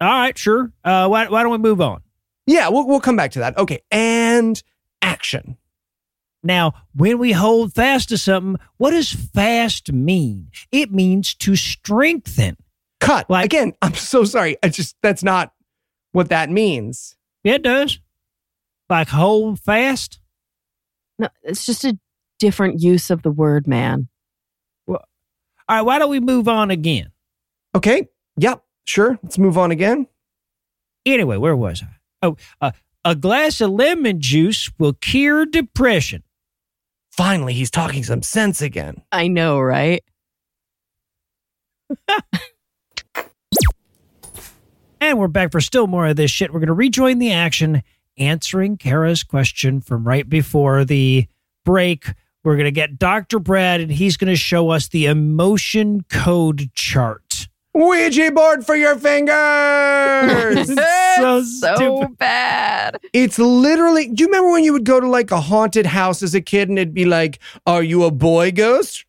All right, sure. Why don't we move on? Yeah, we'll come back to that. Okay, and action. Now, when we hold fast to something, what does fast mean? It means to strengthen. Cut. Like, again, I'm so sorry. That's not what that means. Yeah, it does. Like hold fast? No, it's just a different use of the word, man. Well, all right, why don't we move on again? Okay, yep, sure. Let's move on again. Anyway, where was I? Oh, a glass of lemon juice will cure depression. Finally, he's talking some sense again. I know, right? And we're back for still more of this shit. We're going to rejoin the action, answering Kara's question from right before the break. We're going to get Dr. Brad, and he's going to show us the emotion code chart. Ouija board for your fingers! It's so bad. It's literally... Do you remember when you would go to like a haunted house as a kid and it'd be like, are you a boy ghost?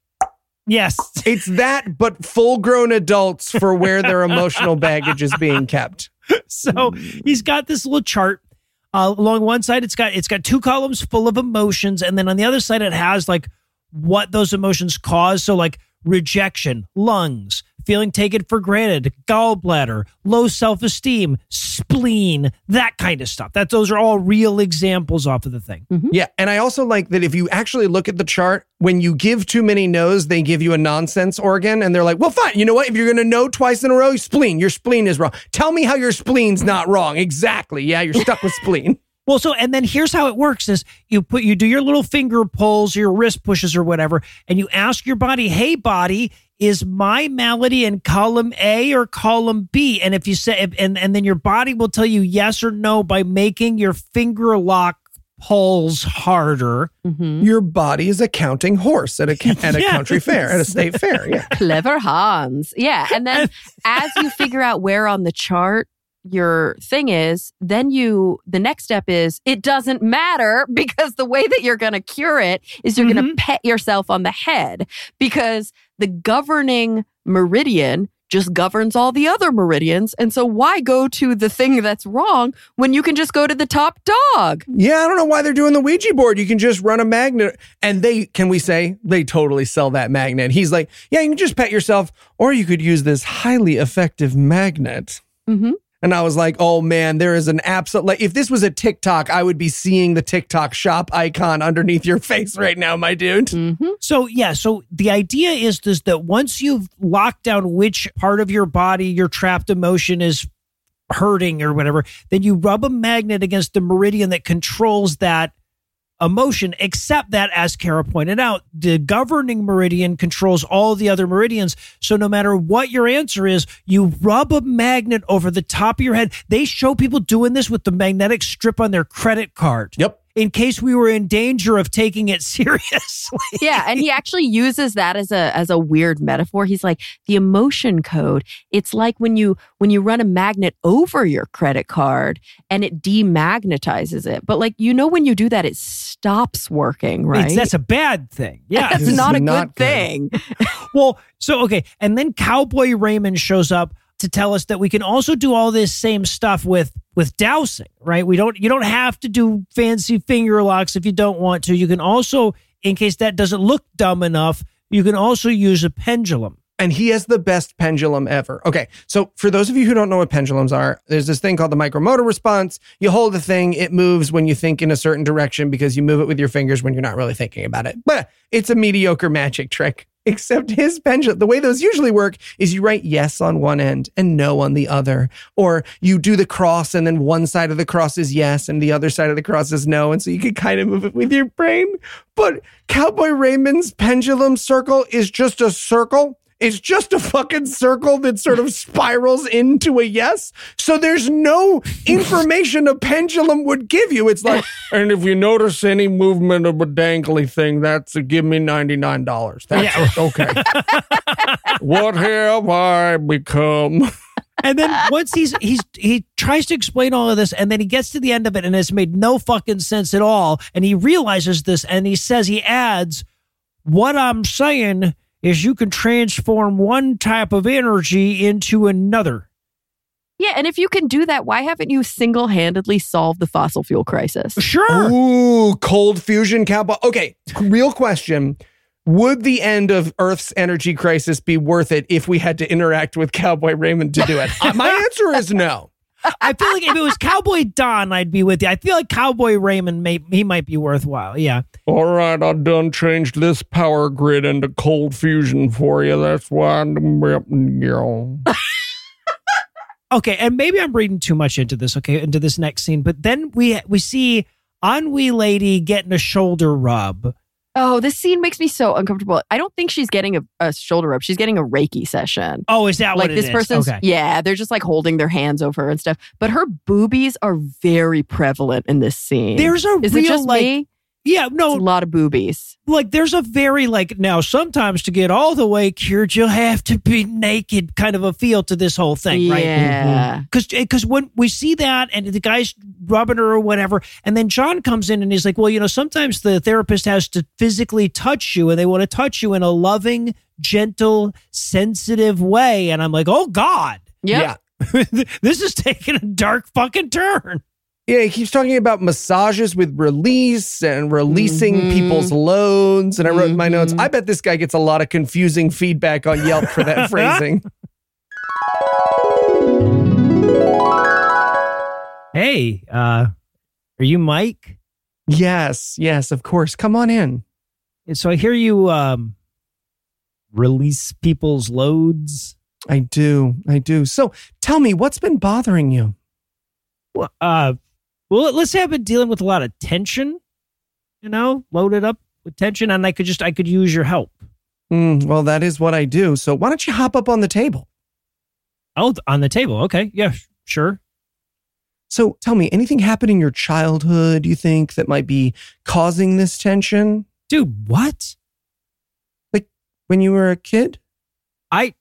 Yes. It's that, but full-grown adults for where their emotional baggage is being kept. So he's got this little chart. Along one side, it's got two columns full of emotions. And then on the other side, it has like what those emotions cause. So like rejection, lungs, feeling taken for granted, gallbladder, low self-esteem, spleen, that kind of stuff. Those are all real examples off of the thing. Mm-hmm. Yeah. And I also like that if you actually look at the chart, when you give too many no's, they give you a nonsense organ. And they're like, well, fine. You know what? If you're going to no twice in a row, spleen. Your spleen is wrong. Tell me how your spleen's not wrong. Exactly. Yeah, you're stuck with spleen. Well, so, and then here's how it works is you do your little finger pulls, your wrist pushes or whatever, and you ask your body, hey, body, is my malady in column A or column B? And if you say, and then your body will tell you yes or no by making your finger lock pulls harder. Mm-hmm. Your body is a counting horse at a country fair, at a state fair. Yeah. Clever Hans. Yeah. And then as you figure out where on the chart your thing is, then the next step is it doesn't matter because the way that you're going to cure it is you're going to pet yourself on the head because the governing meridian just governs all the other meridians. And so why go to the thing that's wrong when you can just go to the top dog? Yeah, I don't know why they're doing the Ouija board. You can just run a magnet. And they totally sell that magnet. He's like, yeah, you can just pet yourself or you could use this highly effective magnet. Mm-hmm. And I was like, oh man, there is an absolute, like if this was a TikTok, I would be seeing the TikTok shop icon underneath your face right now, my dude. Mm-hmm. So yeah, so the idea is this, that once you've locked down which part of your body your trapped emotion is hurting or whatever, then you rub a magnet against the meridian that controls that emotion, except that, as Kara pointed out, the governing meridian controls all the other meridians. So no matter what your answer is, you rub a magnet over the top of your head. They show people doing this with the magnetic strip on their credit card. Yep. In case we were in danger of taking it seriously. Yeah, and he actually uses that as a weird metaphor. He's like, the emotion code, it's like when you run a magnet over your credit card and it demagnetizes it. But like, you know, when you do that, it stops working, right? That's a bad thing. Yeah. That's not a good thing. Well, so, okay. And then Cowboy Raymond shows up to tell us that we can also do all this same stuff with dowsing, right? You don't have to do fancy finger locks if you don't want to. You can also, in case that doesn't look dumb enough, you can also use a pendulum. And he has the best pendulum ever. Okay, so for those of you who don't know what pendulums are, there's this thing called the micromotor response. You hold the thing, it moves when you think in a certain direction because you move it with your fingers when you're not really thinking about it. But it's a mediocre magic trick. Except his pendulum, the way those usually work is you write yes on one end and no on the other. Or you do the cross and then one side of the cross is yes and the other side of the cross is no. And so you can kind of move it with your brain. But Cowboy Raymond's pendulum circle is just a circle. It's just a fucking circle that sort of spirals into a yes. So there's no information a pendulum would give you. It's like, and if you notice any movement of a dangly thing, that's a give me $99. That's okay. What have I become? And then once he tries to explain all of this, and then he gets to the end of it and it's made no fucking sense at all. And he realizes this, and he adds, what I'm saying is you can transform one type of energy into another. Yeah, and if you can do that, why haven't you single-handedly solved the fossil fuel crisis? Sure. Ooh, cold fusion cowboy. Okay, real question. Would the end of Earth's energy crisis be worth it if we had to interact with Cowboy Raymond to do it? My answer is no. I feel like if it was Cowboy Don, I'd be with you. I feel like Cowboy Raymond, he might be worthwhile. Yeah. All right, I done changed this power grid into cold fusion for you. That's why I'm... Okay, and maybe I'm reading too much into this, okay, into this next scene. But then we see Ennui Lady getting a shoulder rub. Oh, this scene makes me so uncomfortable. I don't think she's getting a shoulder rub. She's getting a Reiki session. Oh, is that like what it is? Like this person's, okay. Yeah, they're just like holding their hands over her and stuff. But her boobies are very prevalent in this scene. There's a is real it just like, me? Yeah, no. It's a lot of boobies. Like there's a very like, now sometimes to get all the way cured, you'll have to be naked kind of a feel to this whole thing, yeah. Right? Yeah. Mm-hmm. Because when we see that and the guy's rubbing her or whatever. And then John comes in and he's like, well, you know, sometimes the therapist has to physically touch you and they want to touch you in a loving, gentle, sensitive way. And I'm like, oh, God. Yep. Yeah. This is taking a dark fucking turn. Yeah, he keeps talking about massages with release and releasing people's loads. And I wrote in my notes, I bet this guy gets a lot of confusing feedback on Yelp for that phrasing. Hey, are you Mike? Yes, of course. Come on in. So I hear you release people's loads. I do. So tell me, what's been bothering you? Well, let's say I've been dealing with a lot of tension, you know, loaded up with tension, and I could use your help. Well, that is what I do. So why don't you hop up on the table? Oh, on the table. Okay. Yeah, sure. So tell me, anything happened in your childhood, you think, that might be causing this tension? Dude, what? Like when you were a kid? I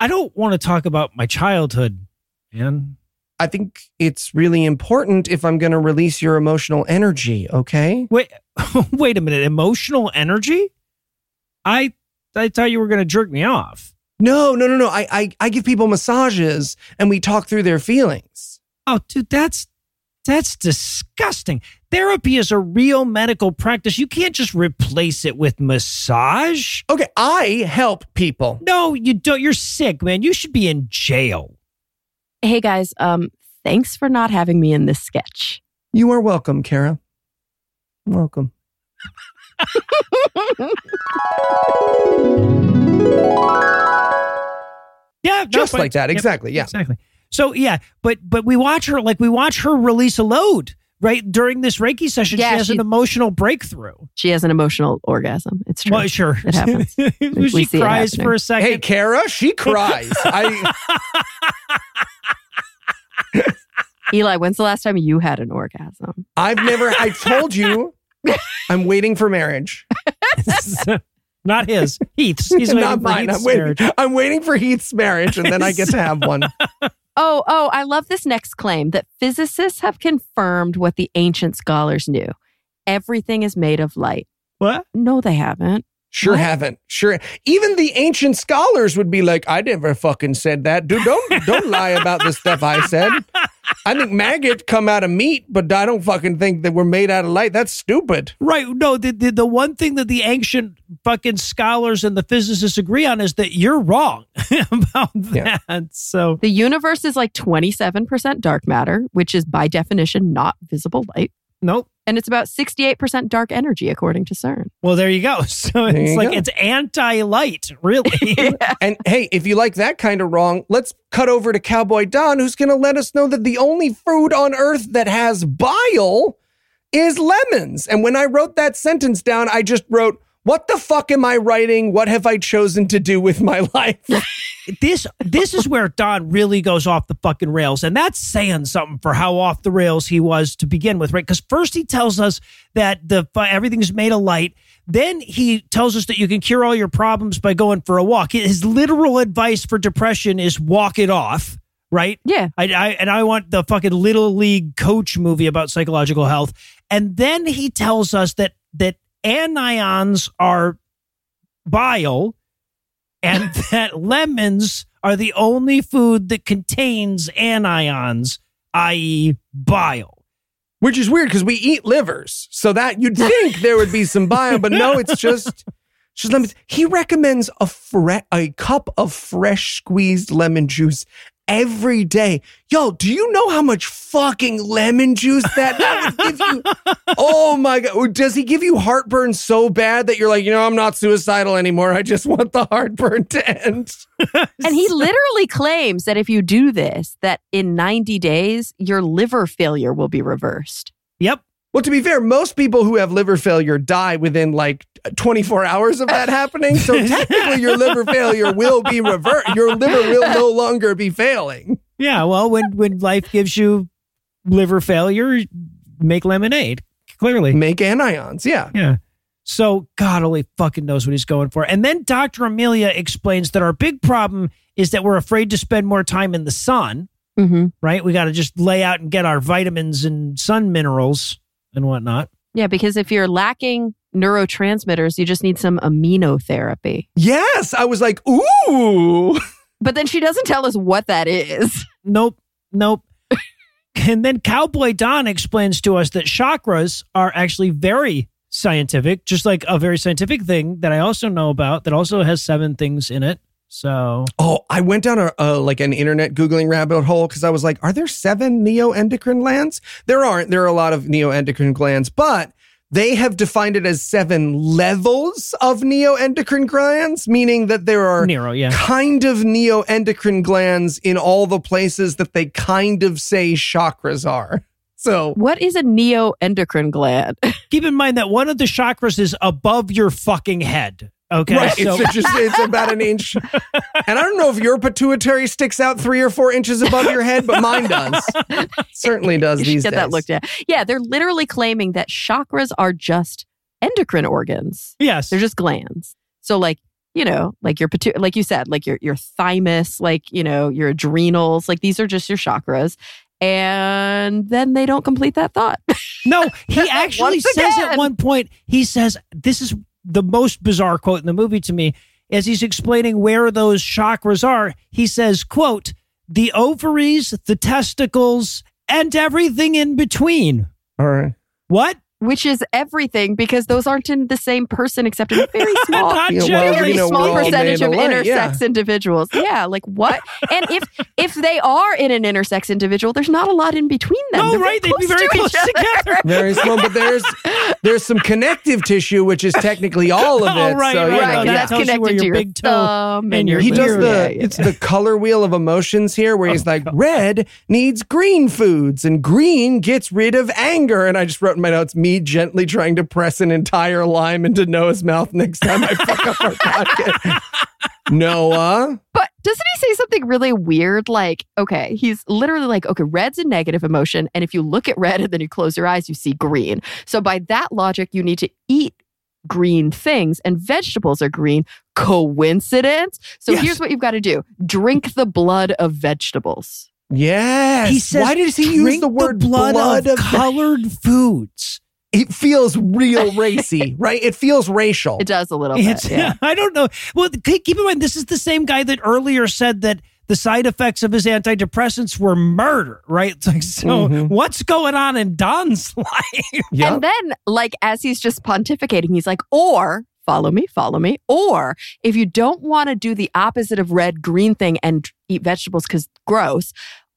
don't want to talk about my childhood, man. I think it's really important if I'm going to release your emotional energy, okay? Wait a minute. Emotional energy? I thought you were going to jerk me off. No. I give people massages and we talk through their feelings. Oh, dude, that's disgusting. Therapy is a real medical practice. You can't just replace it with massage. Okay, I help people. No, you don't. You're sick, man. You should be in jail. Hey guys, thanks for not having me in this sketch. You are welcome, Kara. Welcome. Yeah, just like that. Exactly. Yeah. Exactly. So yeah, but we watch her release a load, right? During this Reiki session, yeah, she has an emotional breakthrough. She has an emotional orgasm. It's true. Well, sure. It happens. she cries for a second. Hey, Kara, she cries. Eli, when's the last time you had an orgasm? I've never. I told you, I'm waiting for marriage. Not his. Heath's. He's waiting not for mine. Heath's marriage. I'm waiting for Heath's marriage, and then I get to have one. Oh, I love this next claim that physicists have confirmed what the ancient scholars knew. Everything is made of light. What? No, they haven't. Sure what? Haven't. Sure. Even the ancient scholars would be like, I never fucking said that. Dude, don't lie about the stuff I said. I think maggots come out of meat, but I don't fucking think that we're made out of light. That's stupid. Right. No, the one thing that the ancient fucking scholars and the physicists agree on is that you're wrong about that. Yeah. So the universe is like 27% dark matter, which is by definition not visible light. Nope. And it's about 68% dark energy, according to CERN. Well, there you go. So it's like, it's anti-light, really. Yeah. And hey, if you like that kind of wrong, let's cut over to Cowboy Don, who's going to let us know that the only food on Earth that has bile is lemons. And when I wrote that sentence down, I just wrote, what the fuck am I writing? What have I chosen to do with my life? This is where Don really goes off the fucking rails. And that's saying something for how off the rails he was to begin with, right? Because first he tells us that everything's made of light. Then he tells us that you can cure all your problems by going for a walk. His literal advice for depression is walk it off, right? Yeah. I want the fucking Little League coach movie about psychological health. And then he tells us that anions are bile and that lemons are the only food that contains anions, i.e. bile. Which is weird because we eat livers, so that you'd think there would be some bile, but no, it's just lemons. He recommends a cup of fresh squeezed lemon juice every day. Yo, do you know how much fucking lemon juice that would give you? Oh my God. Does he give you heartburn so bad that you're like, I'm not suicidal anymore. I just want the heartburn to end. And he literally claims that if you do this, that in 90 days, your liver failure will be reversed. Yep. Well, to be fair, most people who have liver failure die within like 24 hours of that happening. So technically your liver failure will be reversed. Your liver will no longer be failing. Yeah, well, when life gives you liver failure, make lemonade, clearly. Make anions, yeah. Yeah. So God only fucking knows what he's going for. And then Dr. Amelia explains that our big problem is that we're afraid to spend more time in the sun, right? We got to just lay out and get our vitamins and sun minerals and whatnot. Yeah, because if you're lacking neurotransmitters, you just need some amino therapy. Yes, I was like, ooh. But then she doesn't tell us what that is. Nope. And then Cowboy Don explains to us that chakras are actually very scientific, just like a very scientific thing that I also know about that also has 7 things in it. So, I went down an internet Googling rabbit hole because I was like, are there 7 neoendocrine glands? There aren't. There are a lot of neoendocrine glands, but they have defined it as 7 levels of neoendocrine glands, meaning that there are kind of neoendocrine glands in all the places that they kind of say chakras are. So, what is a neoendocrine gland? Keep in mind that one of the chakras is above your fucking head. Okay, right. So. It's about an inch. And I don't know if your pituitary sticks out 3 or 4 inches above your head, but mine does. Certainly does these days. Get that looked at. Yeah, they're literally claiming that chakras are just endocrine organs. Yes. They're just glands. So like your pituitary, like you said, like your thymus, your adrenals, these are just your chakras. And then they don't complete that thought. No, he actually says at one point, he says, this is the most bizarre quote in the movie to me, as he's explaining where those chakras are, he says, quote, the ovaries, the testicles, and everything in between. All right. What? Which is everything, because those aren't in the same person except in a very small, small percentage of intersex individuals. Yeah, what? And if they are in an intersex individual, there's not a lot in between them. Oh, right, they'd be very close together. Very small, but there's some connective tissue, which is technically all of it. Oh, right, so, right. That's connected to your big toe thumb and your ear. He does it's the color wheel of emotions here, where he's like, red needs green foods, and green gets rid of anger. And I just wrote in my notes, me gently trying to press an entire lime into Noah's mouth next time I fuck up our podcast. Noah. But doesn't he say something really weird? He's literally red's a negative emotion. And if you look at red and then you close your eyes, you see green. So by that logic, you need to eat green things, and vegetables are green. Coincidence? So here's what you've got to do. Drink the blood of vegetables. Yes. He says, why does he use the word blood of colored foods? It feels real racy, right? It feels racial. It does a little bit, yeah. I don't know. Well, keep in mind, this is the same guy that earlier said that the side effects of his antidepressants were murder, right? What's going on in Don's life? Yep. And then, as he's just pontificating, he's like, or... Follow me. Or if you don't want to do the opposite of red, green thing and eat vegetables because gross,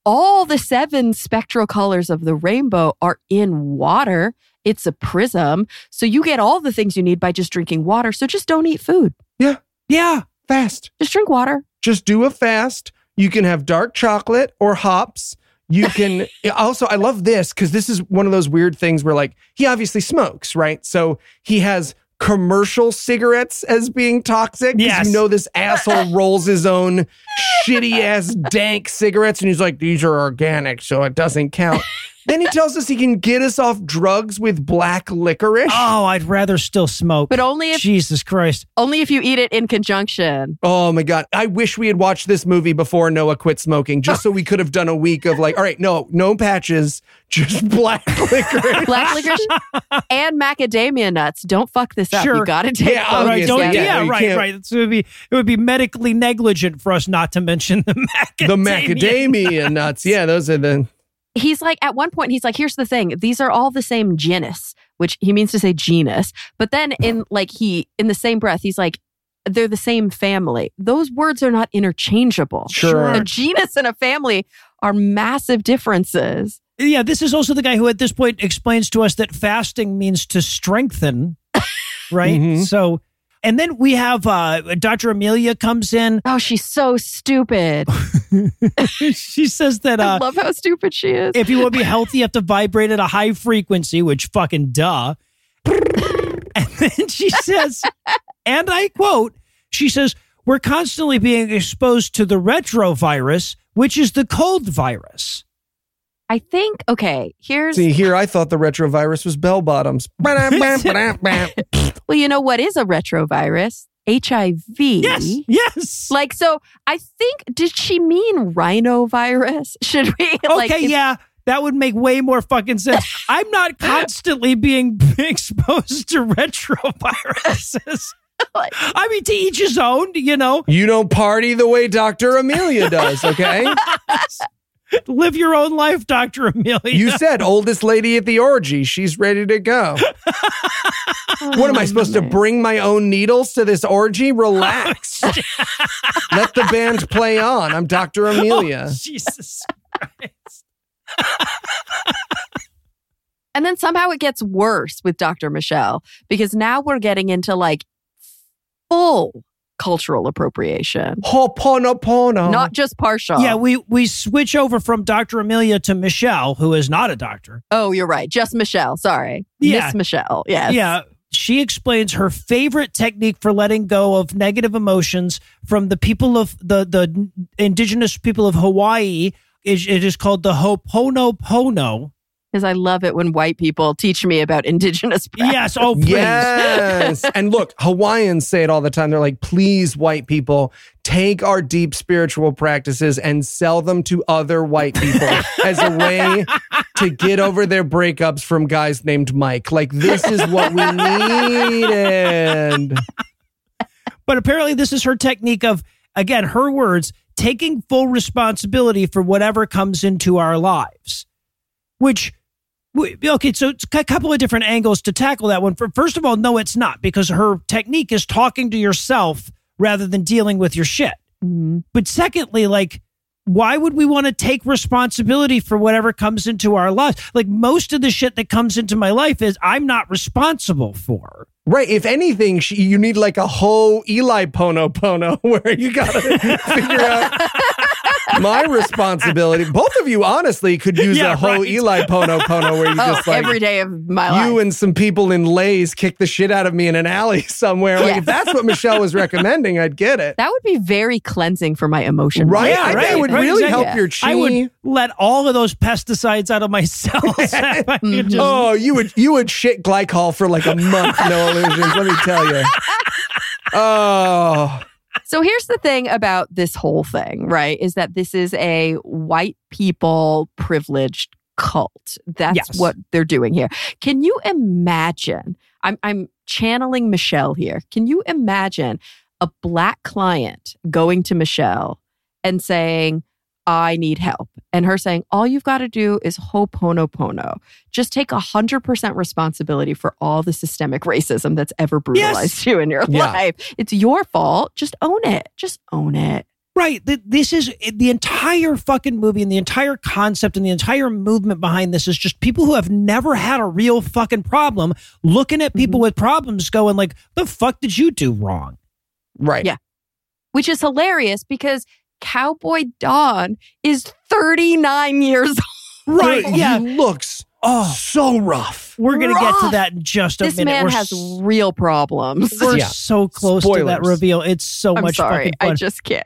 all the 7 spectral colors of the rainbow are in water. It's a prism. So you get all the things you need by just drinking water. So just don't eat food. Yeah. Yeah. Fast. Just drink water. Just do a fast. You can have dark chocolate or hops. You can also, I love this because this is one of those weird things where he obviously smokes, right? So he has commercial cigarettes as being toxic. Yes. You know, this asshole rolls his own shitty ass dank cigarettes and he's like, these are organic, so it doesn't count. Then he tells us he can get us off drugs with black licorice. Oh, I'd rather still smoke. But only if... Jesus Christ. Only if you eat it in conjunction. Oh, my God. I wish we had watched this movie before Noah quit smoking, just so we could have done a week of like, all right, no patches, just black licorice. Black licorice and macadamia nuts. Don't fuck this up. Sure. You got to take it. Right. So it would be medically negligent for us not to mention the macadamia. The macadamia nuts. Yeah, those are the... He's like, at one point, he's like, here's the thing. These are all the same genus, which he means to say genus. But then in the same breath, he's like, they're the same family. Those words are not interchangeable. Sure. A genus and a family are massive differences. Yeah, this is also the guy who at this point explains to us that fasting means to strengthen, right? Mm-hmm. So, and then we have Dr. Amelia comes in. Oh, she's so stupid. She says that... I love how stupid she is. If you want to be healthy, you have to vibrate at a high frequency, which fucking duh. And then she says, and I quote, she says, we're constantly being exposed to the retrovirus, which is the cold virus. I think, okay, here's... See, here I thought the retrovirus was bell bottoms. Well, you know what is a retrovirus? HIV. Yes. Like, so I think, did she mean rhinovirus? Should we? Okay, that would make way more fucking sense. I'm not constantly being exposed to retroviruses. Like, I mean, to each his own, you know. You don't party the way Dr. Amelia does, okay? Live your own life, Dr. Amelia. You said oldest lady at the orgy. She's ready to go. What am I supposed to bring my own needles to this orgy? Relax. Let the band play on. I'm Dr. Amelia. Oh, Jesus Christ. And then somehow it gets worse with Dr. Michelle, because now we're getting into like full cultural appropriation. Ho'oponopono. Not just partial. Yeah, we switch over from Dr. Amelia to Michelle, who is not a doctor. Oh, you're right. Just Michelle. Sorry. Yeah. Miss Michelle. Yes. Yeah. She explains her favorite technique for letting go of negative emotions from the people of the indigenous people of Hawaii. It is called the Ho'oponopono. Because I love it when white people teach me about indigenous practice. Yes, oh, please. Yes. And look, Hawaiians say it all the time. They're like, please, white people, take our deep spiritual practices and sell them to other white people as a way to get over their breakups from guys named Mike. Like, this is what we needed. But apparently this is her technique of, again, her words, taking full responsibility for whatever comes into our lives. Which, okay, so it's a couple of different angles to tackle that one. First of all, no, it's not, because her technique is talking to yourself rather than dealing with your shit. Mm-hmm. But secondly, like, why would we want to take responsibility for whatever comes into our lives? Like, most of the shit that comes into my life is I'm not responsible for. Right. If anything, you need like a whole Eli Pono where you got to figure out... My responsibility. Both of you, honestly, could use a whole Eli Pono where you just like every day of my life. You and some people in Lay's kick the shit out of me in an alley somewhere. Like, if that's what Michelle was recommending, I'd get it. That would be very cleansing for my emotion. Right? Yeah, right. It would really help your chi. I would let all of those pesticides out of my cells. Mm-hmm. Oh, you would shit glycol for like a month. No illusions. Let me tell you. Oh. So here's the thing about this whole thing, right? Is that this is a white people privileged cult. That's what they're doing here. Can you imagine? I'm channeling Michelle here. Can you imagine a black client going to Michelle and saying, I need help? And her saying, all you've got to do is Ho'oponopono. Just take 100% responsibility for all the systemic racism that's ever brutalized you in your life. It's your fault. Just own it. Right. This is the entire fucking movie, and the entire concept and the entire movement behind this is just people who have never had a real fucking problem looking at people with problems going like, the fuck did you do wrong? Right. Yeah. Which is hilarious because Cowboy Don is 39 years old. Right. Yeah. He looks so rough. We're going to get to that in just a minute. This man has real problems. We're so close to that reveal. It's so much fucking fun. I just can't.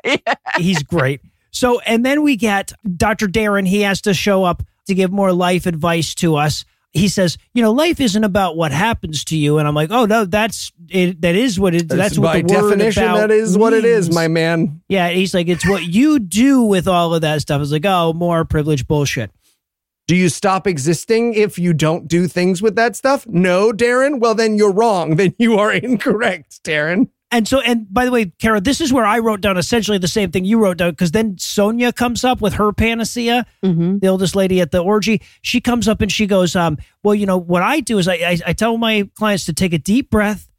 He's great. So, and then we get Dr. Darren. He has to show up to give more life advice to us. He says, you know, life isn't about what happens to you. And I'm like, oh, no, that's it. That is what it is. That's what the word definition, that is what it is, my man. Yeah. He's like, it's what you do with all of that stuff. It's like, oh, more privileged bullshit. Do you stop existing if you don't do things with that stuff? No, Darren. Well, then you're wrong. Then you are incorrect, Darren. And so, and by the way, Kara, this is where I wrote down essentially the same thing you wrote down, because then Sonia comes up with her panacea, the oldest lady at the orgy. She comes up and she goes, well, you know, what I do is I tell my clients to take a deep breath,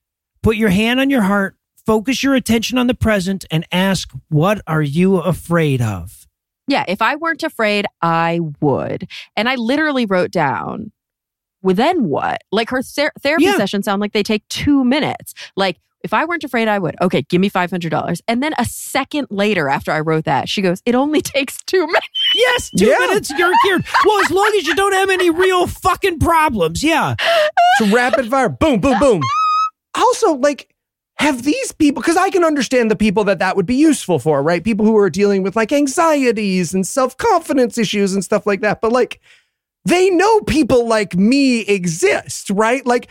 put your hand on your heart, focus your attention on the present, and ask, what are you afraid of? Yeah, if I weren't afraid, I would. And I literally wrote down, well, then what? Like her therapy sessions sound like they take 2 minutes. Like, if I weren't afraid, I would. Okay, give me $500. And then a second later after I wrote that, she goes, it only takes 2 minutes. Yes, two minutes, you're cured. Well, as long as you don't have any real fucking problems. Yeah. It's rapid fire. Boom, boom, boom. Also, like, have these people, because I can understand the people that would be useful for, right? People who are dealing with like anxieties and self-confidence issues and stuff like that. But like, they know people like me exist, right? Like,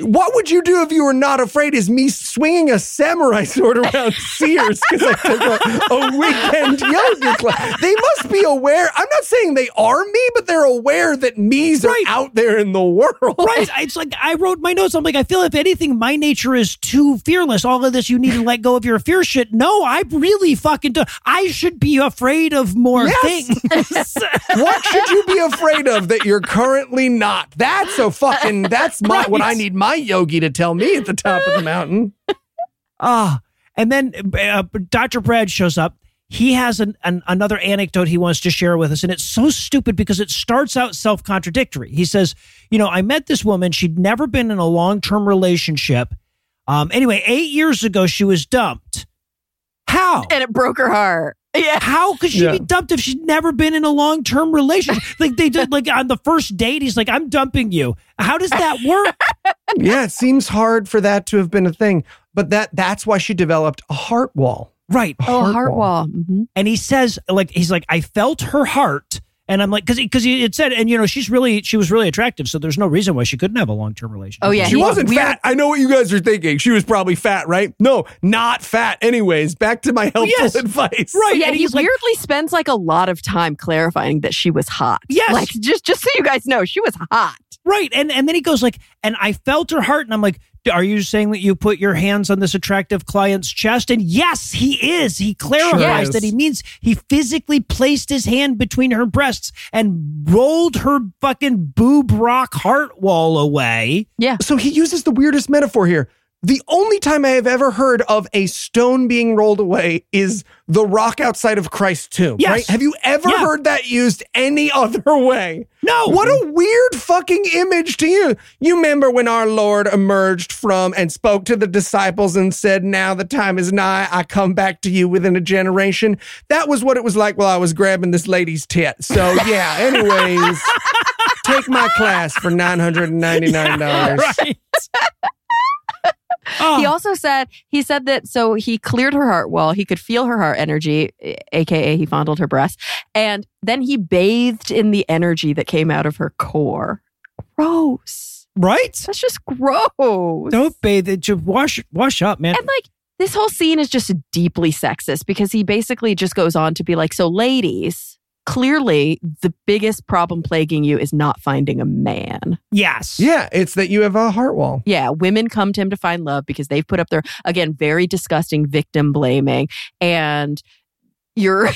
what would you do if you were not afraid? Is me swinging a samurai sword around Sears because I took a weekend yoga class? They must be aware. I'm not saying they are me, but they're aware that me's are out there in the world. Right. It's like, I wrote my notes. I'm like, I feel if anything, my nature is too fearless. All of this, you need to let go of your fear shit. No, I really fucking do. I should be afraid of more things. What should you be afraid of that you're currently not? That's so fucking, that's my, what I need my yogi to tell me at the top of the mountain. And then Dr. Brad shows up. He has another anecdote he wants to share with us. And it's so stupid because it starts out self-contradictory. He says, you know, I met this woman. She'd never been in a long-term relationship. Anyway, 8 years ago, she was dumped. How? And it broke her heart. Yeah. How could she be dumped if she'd never been in a long-term relationship? Like they did, like on the first date, he's like, I'm dumping you. How does that work? Yeah, it seems hard for that to have been a thing. But that's why she developed a heart wall. Right. A heart wall. Mm-hmm. And he says, like, he's like, I felt her heart. And I'm like, because it said, and you know, she was really attractive. So there's no reason why she couldn't have a long-term relationship. Oh yeah. She wasn't fat. I know what you guys are thinking. She was probably fat, right? No, not fat. Anyways, back to my helpful advice. Right. Yeah, and he weirdly spends like a lot of time clarifying that she was hot. Yes. Like just so you guys know, she was hot. Right. And then he goes like, and I felt her heart. And I'm like, are you saying that you put your hands on this attractive client's chest? And yes, he is. He clarifies that he means he physically placed his hand between her breasts and rolled her fucking boob rock heart wall away. Yeah. So he uses the weirdest metaphor here. The only time I have ever heard of a stone being rolled away is the rock outside of Christ's tomb, right? Have you ever heard that used any other way? No. What a weird fucking image to you. You remember when our Lord emerged from and spoke to the disciples and said, now the time is nigh. I come back to you within a generation. That was what it was like while I was grabbing this lady's tit. So yeah, anyways, take my class for $999. Yeah, right. Oh. He also said, that so he cleared her heart wall. He could feel her heart energy, AKA he fondled her breast. And then he bathed in the energy that came out of her core. Gross. Right? That's just gross. Don't bathe it. Just wash up, man. And like, this whole scene is just deeply sexist because he basically just goes on to be like, so ladies, clearly the biggest problem plaguing you is not finding a man. Yes. Yeah, it's that you have a heart wall. Yeah, women come to him to find love because they've put up their, again, very disgusting victim blaming. And you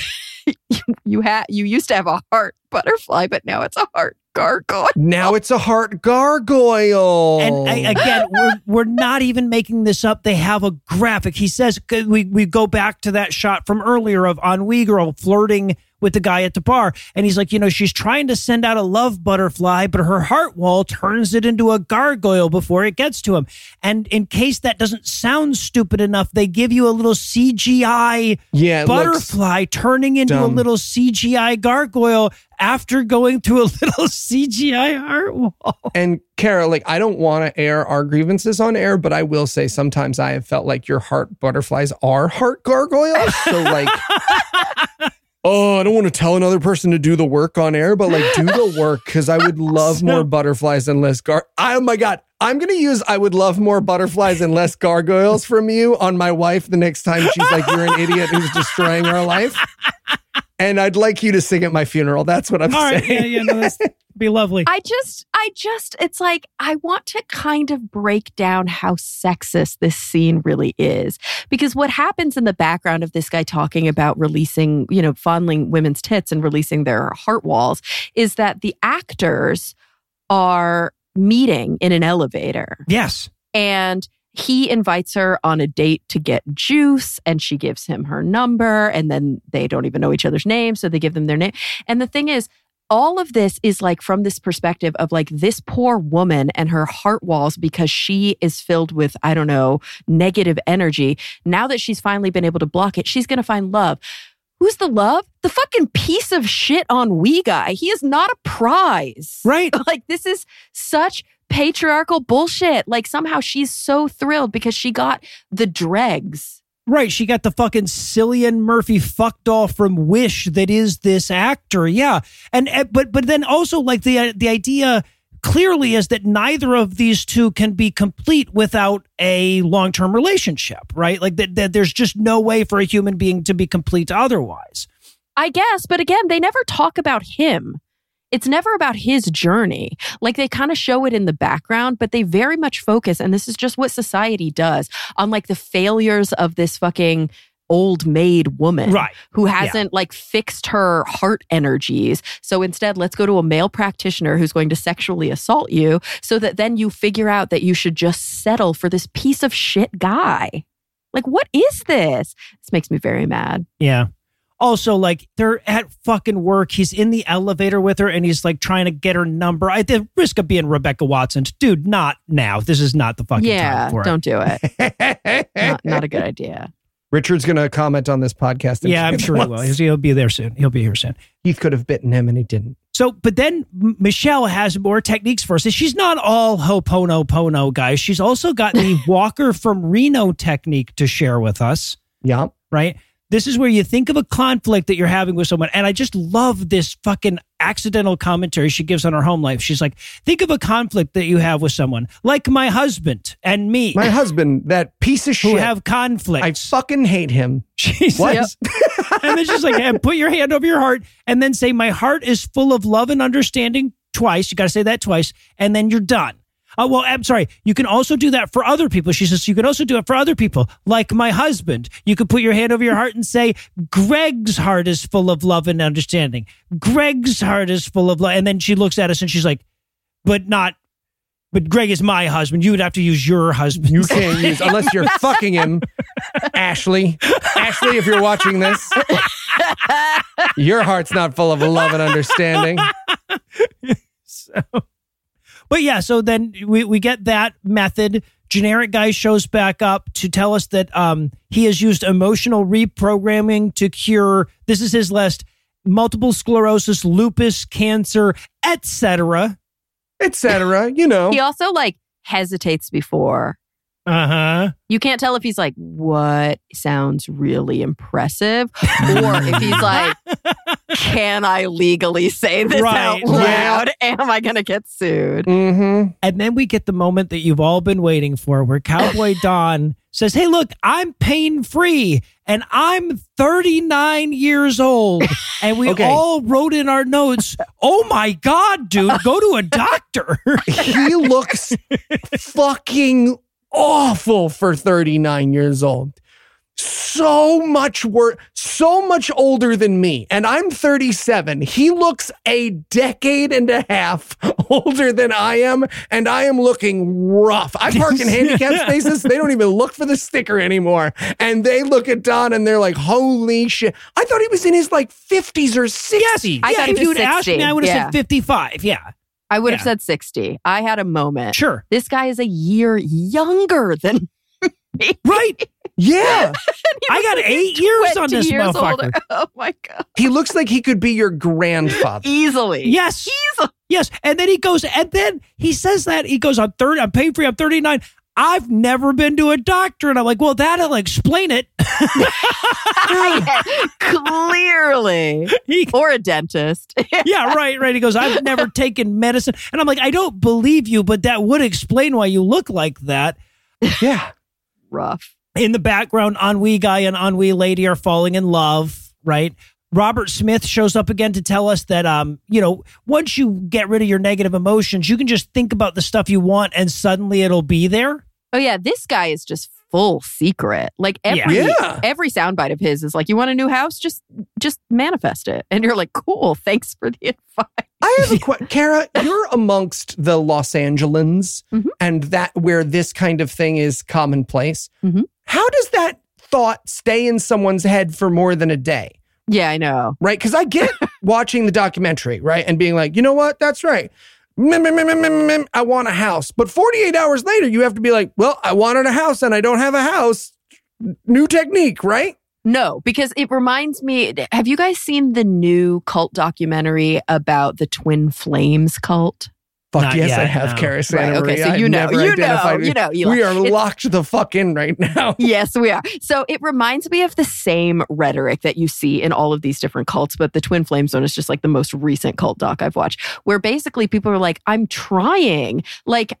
used to have a heart butterfly, but now it's a heart gargoyle. Now it's a heart gargoyle. And again, we're not even making this up. They have a graphic. He says, we go back to that shot from earlier of Ennui Girl flirting with the guy at the bar. And he's like, you know, she's trying to send out a love butterfly, but her heart wall turns it into a gargoyle before it gets to him. And in case that doesn't sound stupid enough, they give you a little CGI butterfly turning into a little CGI gargoyle after going to a little CGI heart wall. And Kara, like, I don't want to air our grievances on air, but I will say sometimes I have felt like your heart butterflies are heart gargoyles. So like... oh, I don't want to tell another person to do the work on air, but like do the work because I would love more butterflies and less gar. Oh my God. I'm going to use I would love more butterflies and less gargoyles from you on my wife the next time she's like, you're an idiot who's destroying our life. And I'd like you to sing at my funeral. That's what I'm saying. All right, yeah, no, that's be lovely. I just, it's like, I want to kind of break down how sexist this scene really is. Because what happens in the background of this guy talking about releasing, you know, fondling women's tits and releasing their heart walls is that the actors are meeting in an elevator. Yes. And he invites her on a date to get juice and she gives him her number and then they don't even know each other's names, so they give them their name. And the thing is, all of this is like from this perspective of like this poor woman and her heart walls because she is filled with, I don't know, negative energy. Now that she's finally been able to block it, she's going to find love. Who's the love? The fucking piece of shit on We Guy. He is not a prize. Right. Like, this is such patriarchal bullshit. Like, somehow she's so thrilled because she got the dregs. Right. She got the fucking Cillian Murphy fuck doll from Wish that is this actor. Yeah. And but then also, like, the idea clearly is that neither of these two can be complete without a long-term relationship, right? Like that there's just no way for a human being to be complete otherwise. I guess, but again, they never talk about him. It's never about his journey. Like they kind of show it in the background, but they very much focus, and this is just what society does, on like the failures of this fucking old maid woman, right, who hasn't like fixed her heart energies. So instead, let's go to a male practitioner who's going to sexually assault you so that then you figure out that you should just settle for this piece of shit guy. Like, what is this? This makes me very mad. Yeah. Also, like, they're at fucking work. He's in the elevator with her and he's like trying to get her number. At the risk of being Rebecca Watson, dude, not now. This is not the fucking time for it. Yeah, don't do it. Not a good idea. Richard's going to comment on this podcast. Yeah, I'm sure he will. He'll be there soon. He'll be here soon. Heath could have bitten him and he didn't. So, but then Michelle has more techniques for us. She's not all Ho'oponopono, guys. She's also got the Walker from Reno technique to share with us. Yeah. Right? This is where you think of a conflict that you're having with someone. And I just love this fucking accidental commentary she gives on her home life. She's like, think of a conflict that you have with someone, like my husband and me. My husband, that piece of shit. Who have conflicts. I fucking hate him. Jesus. What? Yep. And then she's like, hey, put your hand over your heart and then say, my heart is full of love and understanding twice. You got to say that twice. And then you're done. Oh, well, I'm sorry. You can also do that for other people. She says, you can also do it for other people, like my husband. You could put your hand over your heart and say, Greg's heart is full of love and understanding. Greg's heart is full of love. And then she looks at us and she's like, but Greg is my husband. You would have to use your husband. You can't use, unless you're fucking him, Ashley. Ashley, if you're watching this, your heart's not full of love and understanding. So... But yeah, so then we get that method. Generic guy shows back up to tell us that he has used emotional reprogramming to cure, this is his list, multiple sclerosis, lupus, cancer, etc. Etc., you know. He also like hesitates before. Uh-huh. You can't tell if he's like, what sounds really impressive? Or if he's like, can I legally say this out loud? Yeah. Am I going to get sued? Mm-hmm. And then we get the moment that you've all been waiting for where Cowboy Don says, hey, look, I'm pain-free and I'm 39 years old. And we all wrote in our notes, oh my God, dude, go to a doctor. He looks fucking awful for 39 years old. So much worse, so much older than me. And I'm 37. He looks a decade and a half older than I am. And I am looking rough. I park in handicapped spaces. They don't even look for the sticker anymore. And they look at Don and they're like, holy shit. I thought he was in his like 50s or 60s. Yes, I thought if you had asked me, I would have said 55. Yeah. I would have said 60. I had a moment. Sure. This guy is a year younger than me. Right. Yeah. I got 8 years on this motherfucker. Older. Oh my God. He looks like he could be your grandfather. Easily. Yes. Easily. Yes. And then he goes, and then he says that, he goes, I'm pain free, I'm 39. I've never been to a doctor. And I'm like, well, that'll explain it. Clearly. Really? Or a dentist. Yeah, right, right. He goes, I've never taken medicine. And I'm like, I don't believe you, but that would explain why you look like that. Yeah. Rough. In the background, ennui guy and ennui lady are falling in love, right? Robert Smith shows up again to tell us that, you know, once you get rid of your negative emotions, you can just think about the stuff you want and suddenly it'll be there. Oh, yeah. This guy is just full secret. Like every soundbite of his is like, you want a new house? Just manifest it. And you're like, cool. Thanks for the advice. I have a question. Kara, you're amongst the Los Angelans and that where this kind of thing is commonplace. Mm-hmm. How does that thought stay in someone's head for more than a day? Yeah, I know. Right? Because I get watching the documentary, right? And being like, you know what? That's right. I want a house. But 48 hours later, you have to be like, well, I wanted a house and I don't have a house. New technique, right? No, because it reminds me, have you guys seen the new cult documentary about the Twin Flames cult? Fuck not yes, yet, I have, no. Kara Santa Maria. Right, okay, so you know, we are locked the fuck in right now. Yes, we are. So it reminds me of the same rhetoric that you see in all of these different cults, but the Twin Flames one is just like the most recent cult doc I've watched, where basically people are like, I'm trying. Like,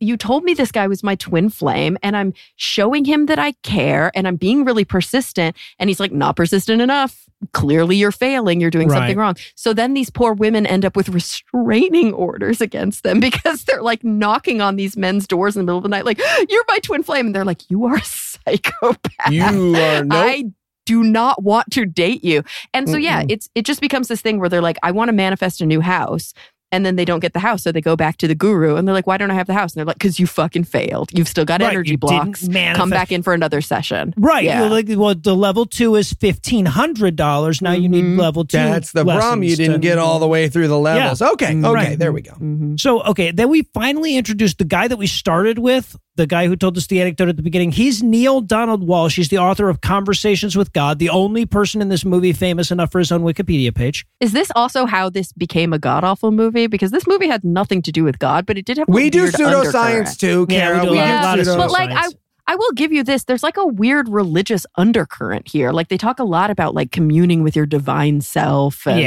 you told me this guy was my twin flame, and I'm showing him that I care, and I'm being really persistent, and he's like, not persistent enough. Clearly you're failing, you're doing something wrong. So then these poor women end up with restraining orders against them because they're like knocking on these men's doors in the middle of the night like, you're my twin flame. And they're like, you are a psychopath. You are I do not want to date you. And so yeah, it just becomes this thing where they're like, I want to manifest a new house. And then they don't get the house. So they go back to the guru and they're like, why don't I have the house? And they're like, because you fucking failed. You've still got energy blocks. Come back in for another session. Right. Yeah. Like, well, the level 2 is $1,500. Now you need level 2. That's the problem. You didn't get all the way through the levels. Yeah. Okay. Okay. Right. There we go. Mm-hmm. So, okay. Then we finally introduced the guy that we started with, the guy who told us the anecdote at the beginning. He's Neil Donald Walsh. He's the author of Conversations with God, the only person in this movie famous enough for his own Wikipedia page. Is this also how this became a god-awful movie? Because this movie had nothing to do with God, but it did have. We do pseudoscience too, Kara. Yeah, we do a lot of pseudoscience. But like, I will give you this. There's like a weird religious undercurrent here. Like they talk a lot about like communing with your divine self. And,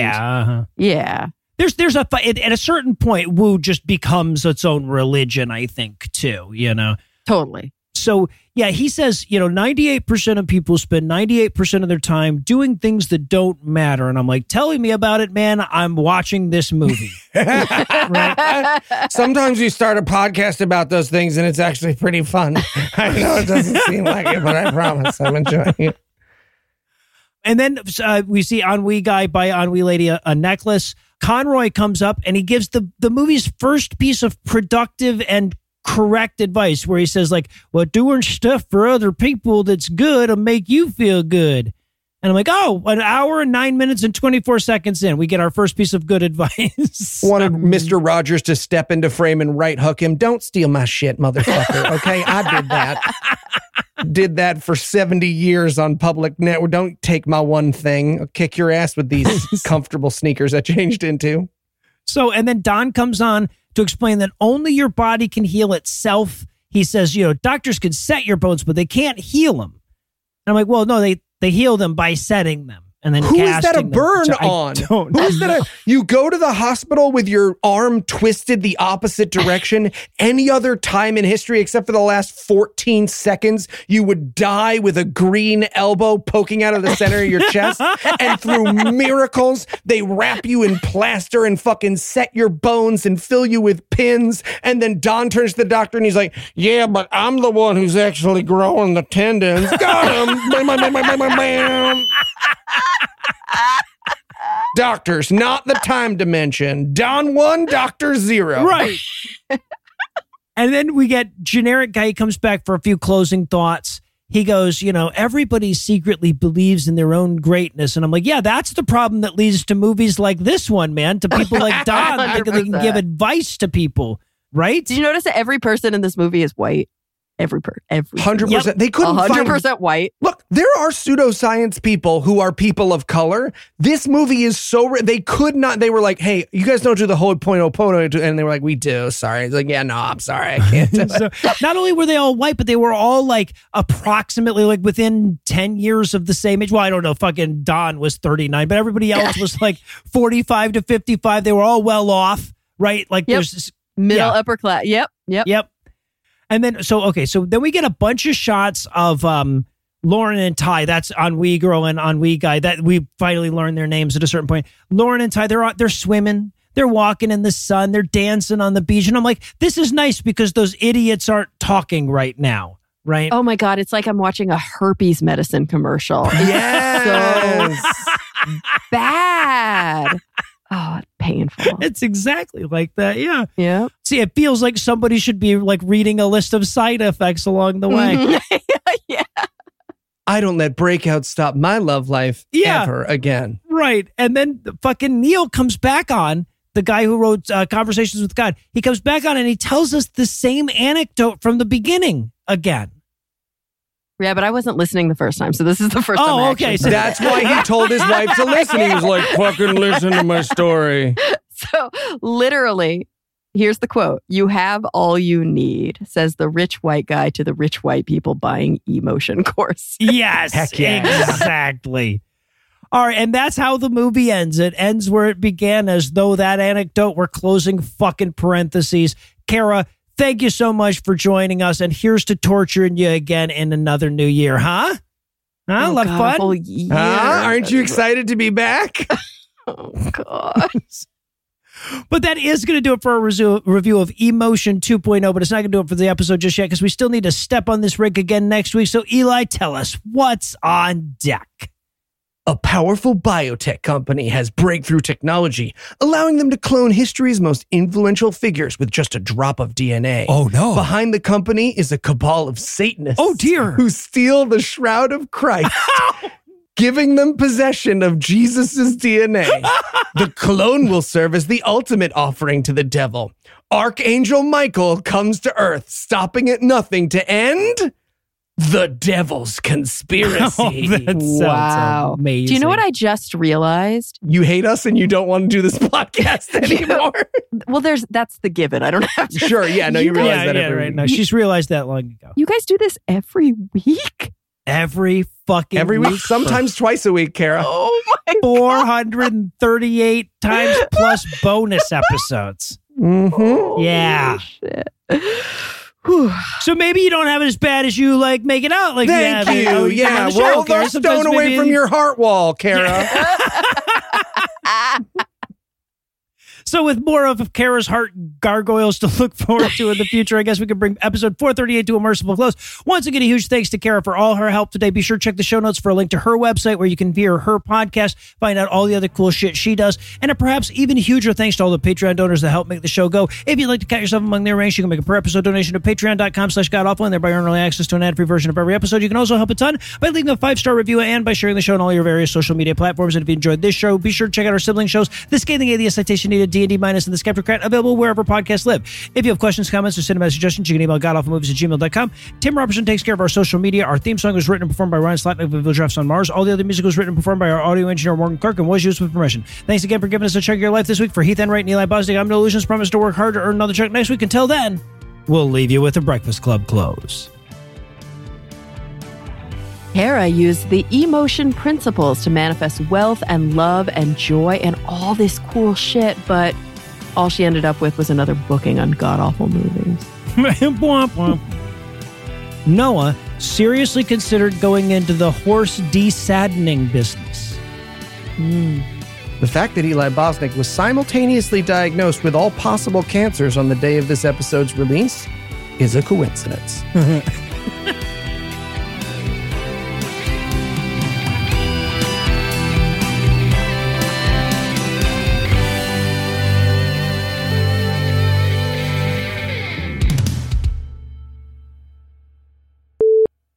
yeah. There's a at a certain point, woo just becomes its own religion. I think too. You know, totally. So yeah, he says, you know, 98% of people spend 98% of their time doing things that don't matter. And I'm like, telling me about it, man. I'm watching this movie. Right? Sometimes you start a podcast about those things and it's actually pretty fun. I know it doesn't seem like it, but I promise I'm enjoying it. And then we see Ennui Guy buy Ennui Lady a necklace. Conroy comes up and he gives the movie's first piece of productive and correct advice where he says like, well, doing stuff for other people that's good will make you feel good. And I'm like, oh, an hour and 9 minutes and 24 seconds in, we get our first piece of good advice. Wanted Mr. Rogers to step into frame and right hook him. Don't steal my shit, motherfucker. Okay, I did that. Did that for 70 years on public network. Don't take my one thing. I'll kick your ass with these comfortable sneakers I changed into. So, and then Don comes on to explain that only your body can heal itself. He says, you know, doctors can set your bones, but they can't heal them. And I'm like, well, no, they heal them by setting them. And then who is that a burn on? Who is that you go to the hospital with your arm twisted the opposite direction? Any other time in history, except for the last 14 seconds, you would die with a green elbow poking out of the center of your chest. And through miracles, they wrap you in plaster and fucking set your bones and fill you with pins. And then Don turns to the doctor and he's like, yeah, but I'm the one who's actually growing the tendons. Got him. Doctors, not the time dimension. Don 1, Doctor 0. Right. And then we get generic guy. He comes back for a few closing thoughts. He goes, you know, everybody secretly believes in their own greatness. And I'm like, yeah, that's the problem that leads to movies like this one, man. To people like Don, thinking they can give advice to people, right? Did you notice that every person in this movie is white? Every 100%. They couldn't 100% white. Look, there are pseudoscience people who are people of color. This movie is so they could not. They were like, "Hey, you guys don't do the Ho'oponopono," and they were like, "We do." Sorry. It's like, yeah, no, I'm sorry, I can't do it. So not only were they all white, but they were all like approximately like within 10 years of the same age. Well, I don't know. Fucking Don was 39, but everybody else was like 45 to 55. They were all well off, right? Like there's this, middle upper class. Yep. And then, so then we get a bunch of shots of Lauren and Ty. That's Ennui Girl and Ennui Guy. That we finally learned their names at a certain point. Lauren and Ty, they're swimming, they're walking in the sun, they're dancing on the beach, and I'm like, this is nice because those idiots aren't talking right now, right? Oh my God, it's like I'm watching a herpes medicine commercial. Yes, so bad. Oh, it's painful. It's exactly like that. Yeah. Yeah. See, it feels like somebody should be like reading a list of side effects along the way. Mm-hmm. Yeah. I don't let breakouts stop my love life ever again. Right. And then fucking Neil comes back on, the guy who wrote Conversations with God. He comes back on and he tells us the same anecdote from the beginning again. Yeah, but I wasn't listening the first time, so this is the first time. Oh, okay. So that's why he told his wife to listen. He was like, fucking listen to my story. So literally, here's the quote. "You have all you need," says the rich white guy to the rich white people buying emotion course. Yes, heck yeah. Exactly. All right, and that's how the movie ends. It ends where it began, as though that anecdote were closing fucking parentheses. Kara, thank you so much for joining us. And here's to torturing you again in another new year, huh? Huh? Oh, love God, fun? Year. Huh? Aren't you excited to be back? Oh, God. But that is going to do it for a review of Emotion 2.0, but it's not going to do it for the episode just yet because we still need to step on this rig again next week. So, Eli, tell us what's on deck. A powerful biotech company has breakthrough technology, allowing them to clone history's most influential figures with just a drop of DNA. Oh, no. Behind the company is a cabal of Satanists. Oh, dear. Who steal the shroud of Christ, giving them possession of Jesus's DNA. The clone will serve as the ultimate offering to the devil. Archangel Michael comes to Earth, stopping at nothing to end the devil's conspiracy. Oh, that sounds amazing. Do you know what I just realized? You hate us and you don't want to do this podcast anymore. Well, that's the given. I don't have to. Sure, yeah, no, you realize that every week. No, she's realized that long ago. You guys do this every week? Every week, sometimes twice a week, Kara. Oh my God. 438 times plus bonus episodes. Mm-hmm. Yeah. Shit. So maybe you don't have it as bad as you like make it out. Like, thank you. Have, yeah, roll that stone away from your heart wall, Kara. So with more of Kara's heart gargoyles to look forward to in the future, I guess we can bring episode 438 to a merciful close. Once again, a huge thanks to Kara for all her help today. Be sure to check the show notes for a link to her website where you can hear her podcast, find out all the other cool shit she does, and a perhaps even huger thanks to all the Patreon donors that help make the show go. If you'd like to count yourself among their ranks, you can make a per episode donation to patreon.com/godawful and thereby earn early access to an ad-free version of every episode. You can also help a ton by leaving a 5-star review and by sharing the show on all your various social media platforms. And if you enjoyed this show, be sure to check out our sibling shows, The Scathing Atheist, Citation Needed, D&D Minus, and The Skeptocrat, available wherever podcasts live. If you have questions, comments, or cinematic suggestions, you can email godawfulmovies@gmail.com. Tim Robertson takes care of our social media. Our theme song was written and performed by Ryan Slotnick of Drafts on Mars. All the other music was written and performed by our audio engineer, Morgan Clark, and was used with permission. Thanks again for giving us a chunk of your life this week. For Heath Enright and Eli Bosnick, I'm No Illusions. Promise to work hard to earn another chunk next week. Until then, we'll leave you with a Breakfast Club close. Kara used the emotion principles to manifest wealth and love and joy and all this cool shit, but all she ended up with was another booking on God-awful movies. Noah seriously considered going into the horse desaddening business. The fact that Eli Bosnick was simultaneously diagnosed with all possible cancers on the day of this episode's release is a coincidence.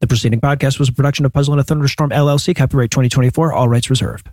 The preceding podcast was a production of Puzzle and a Thunderstorm, LLC, copyright 2024, all rights reserved.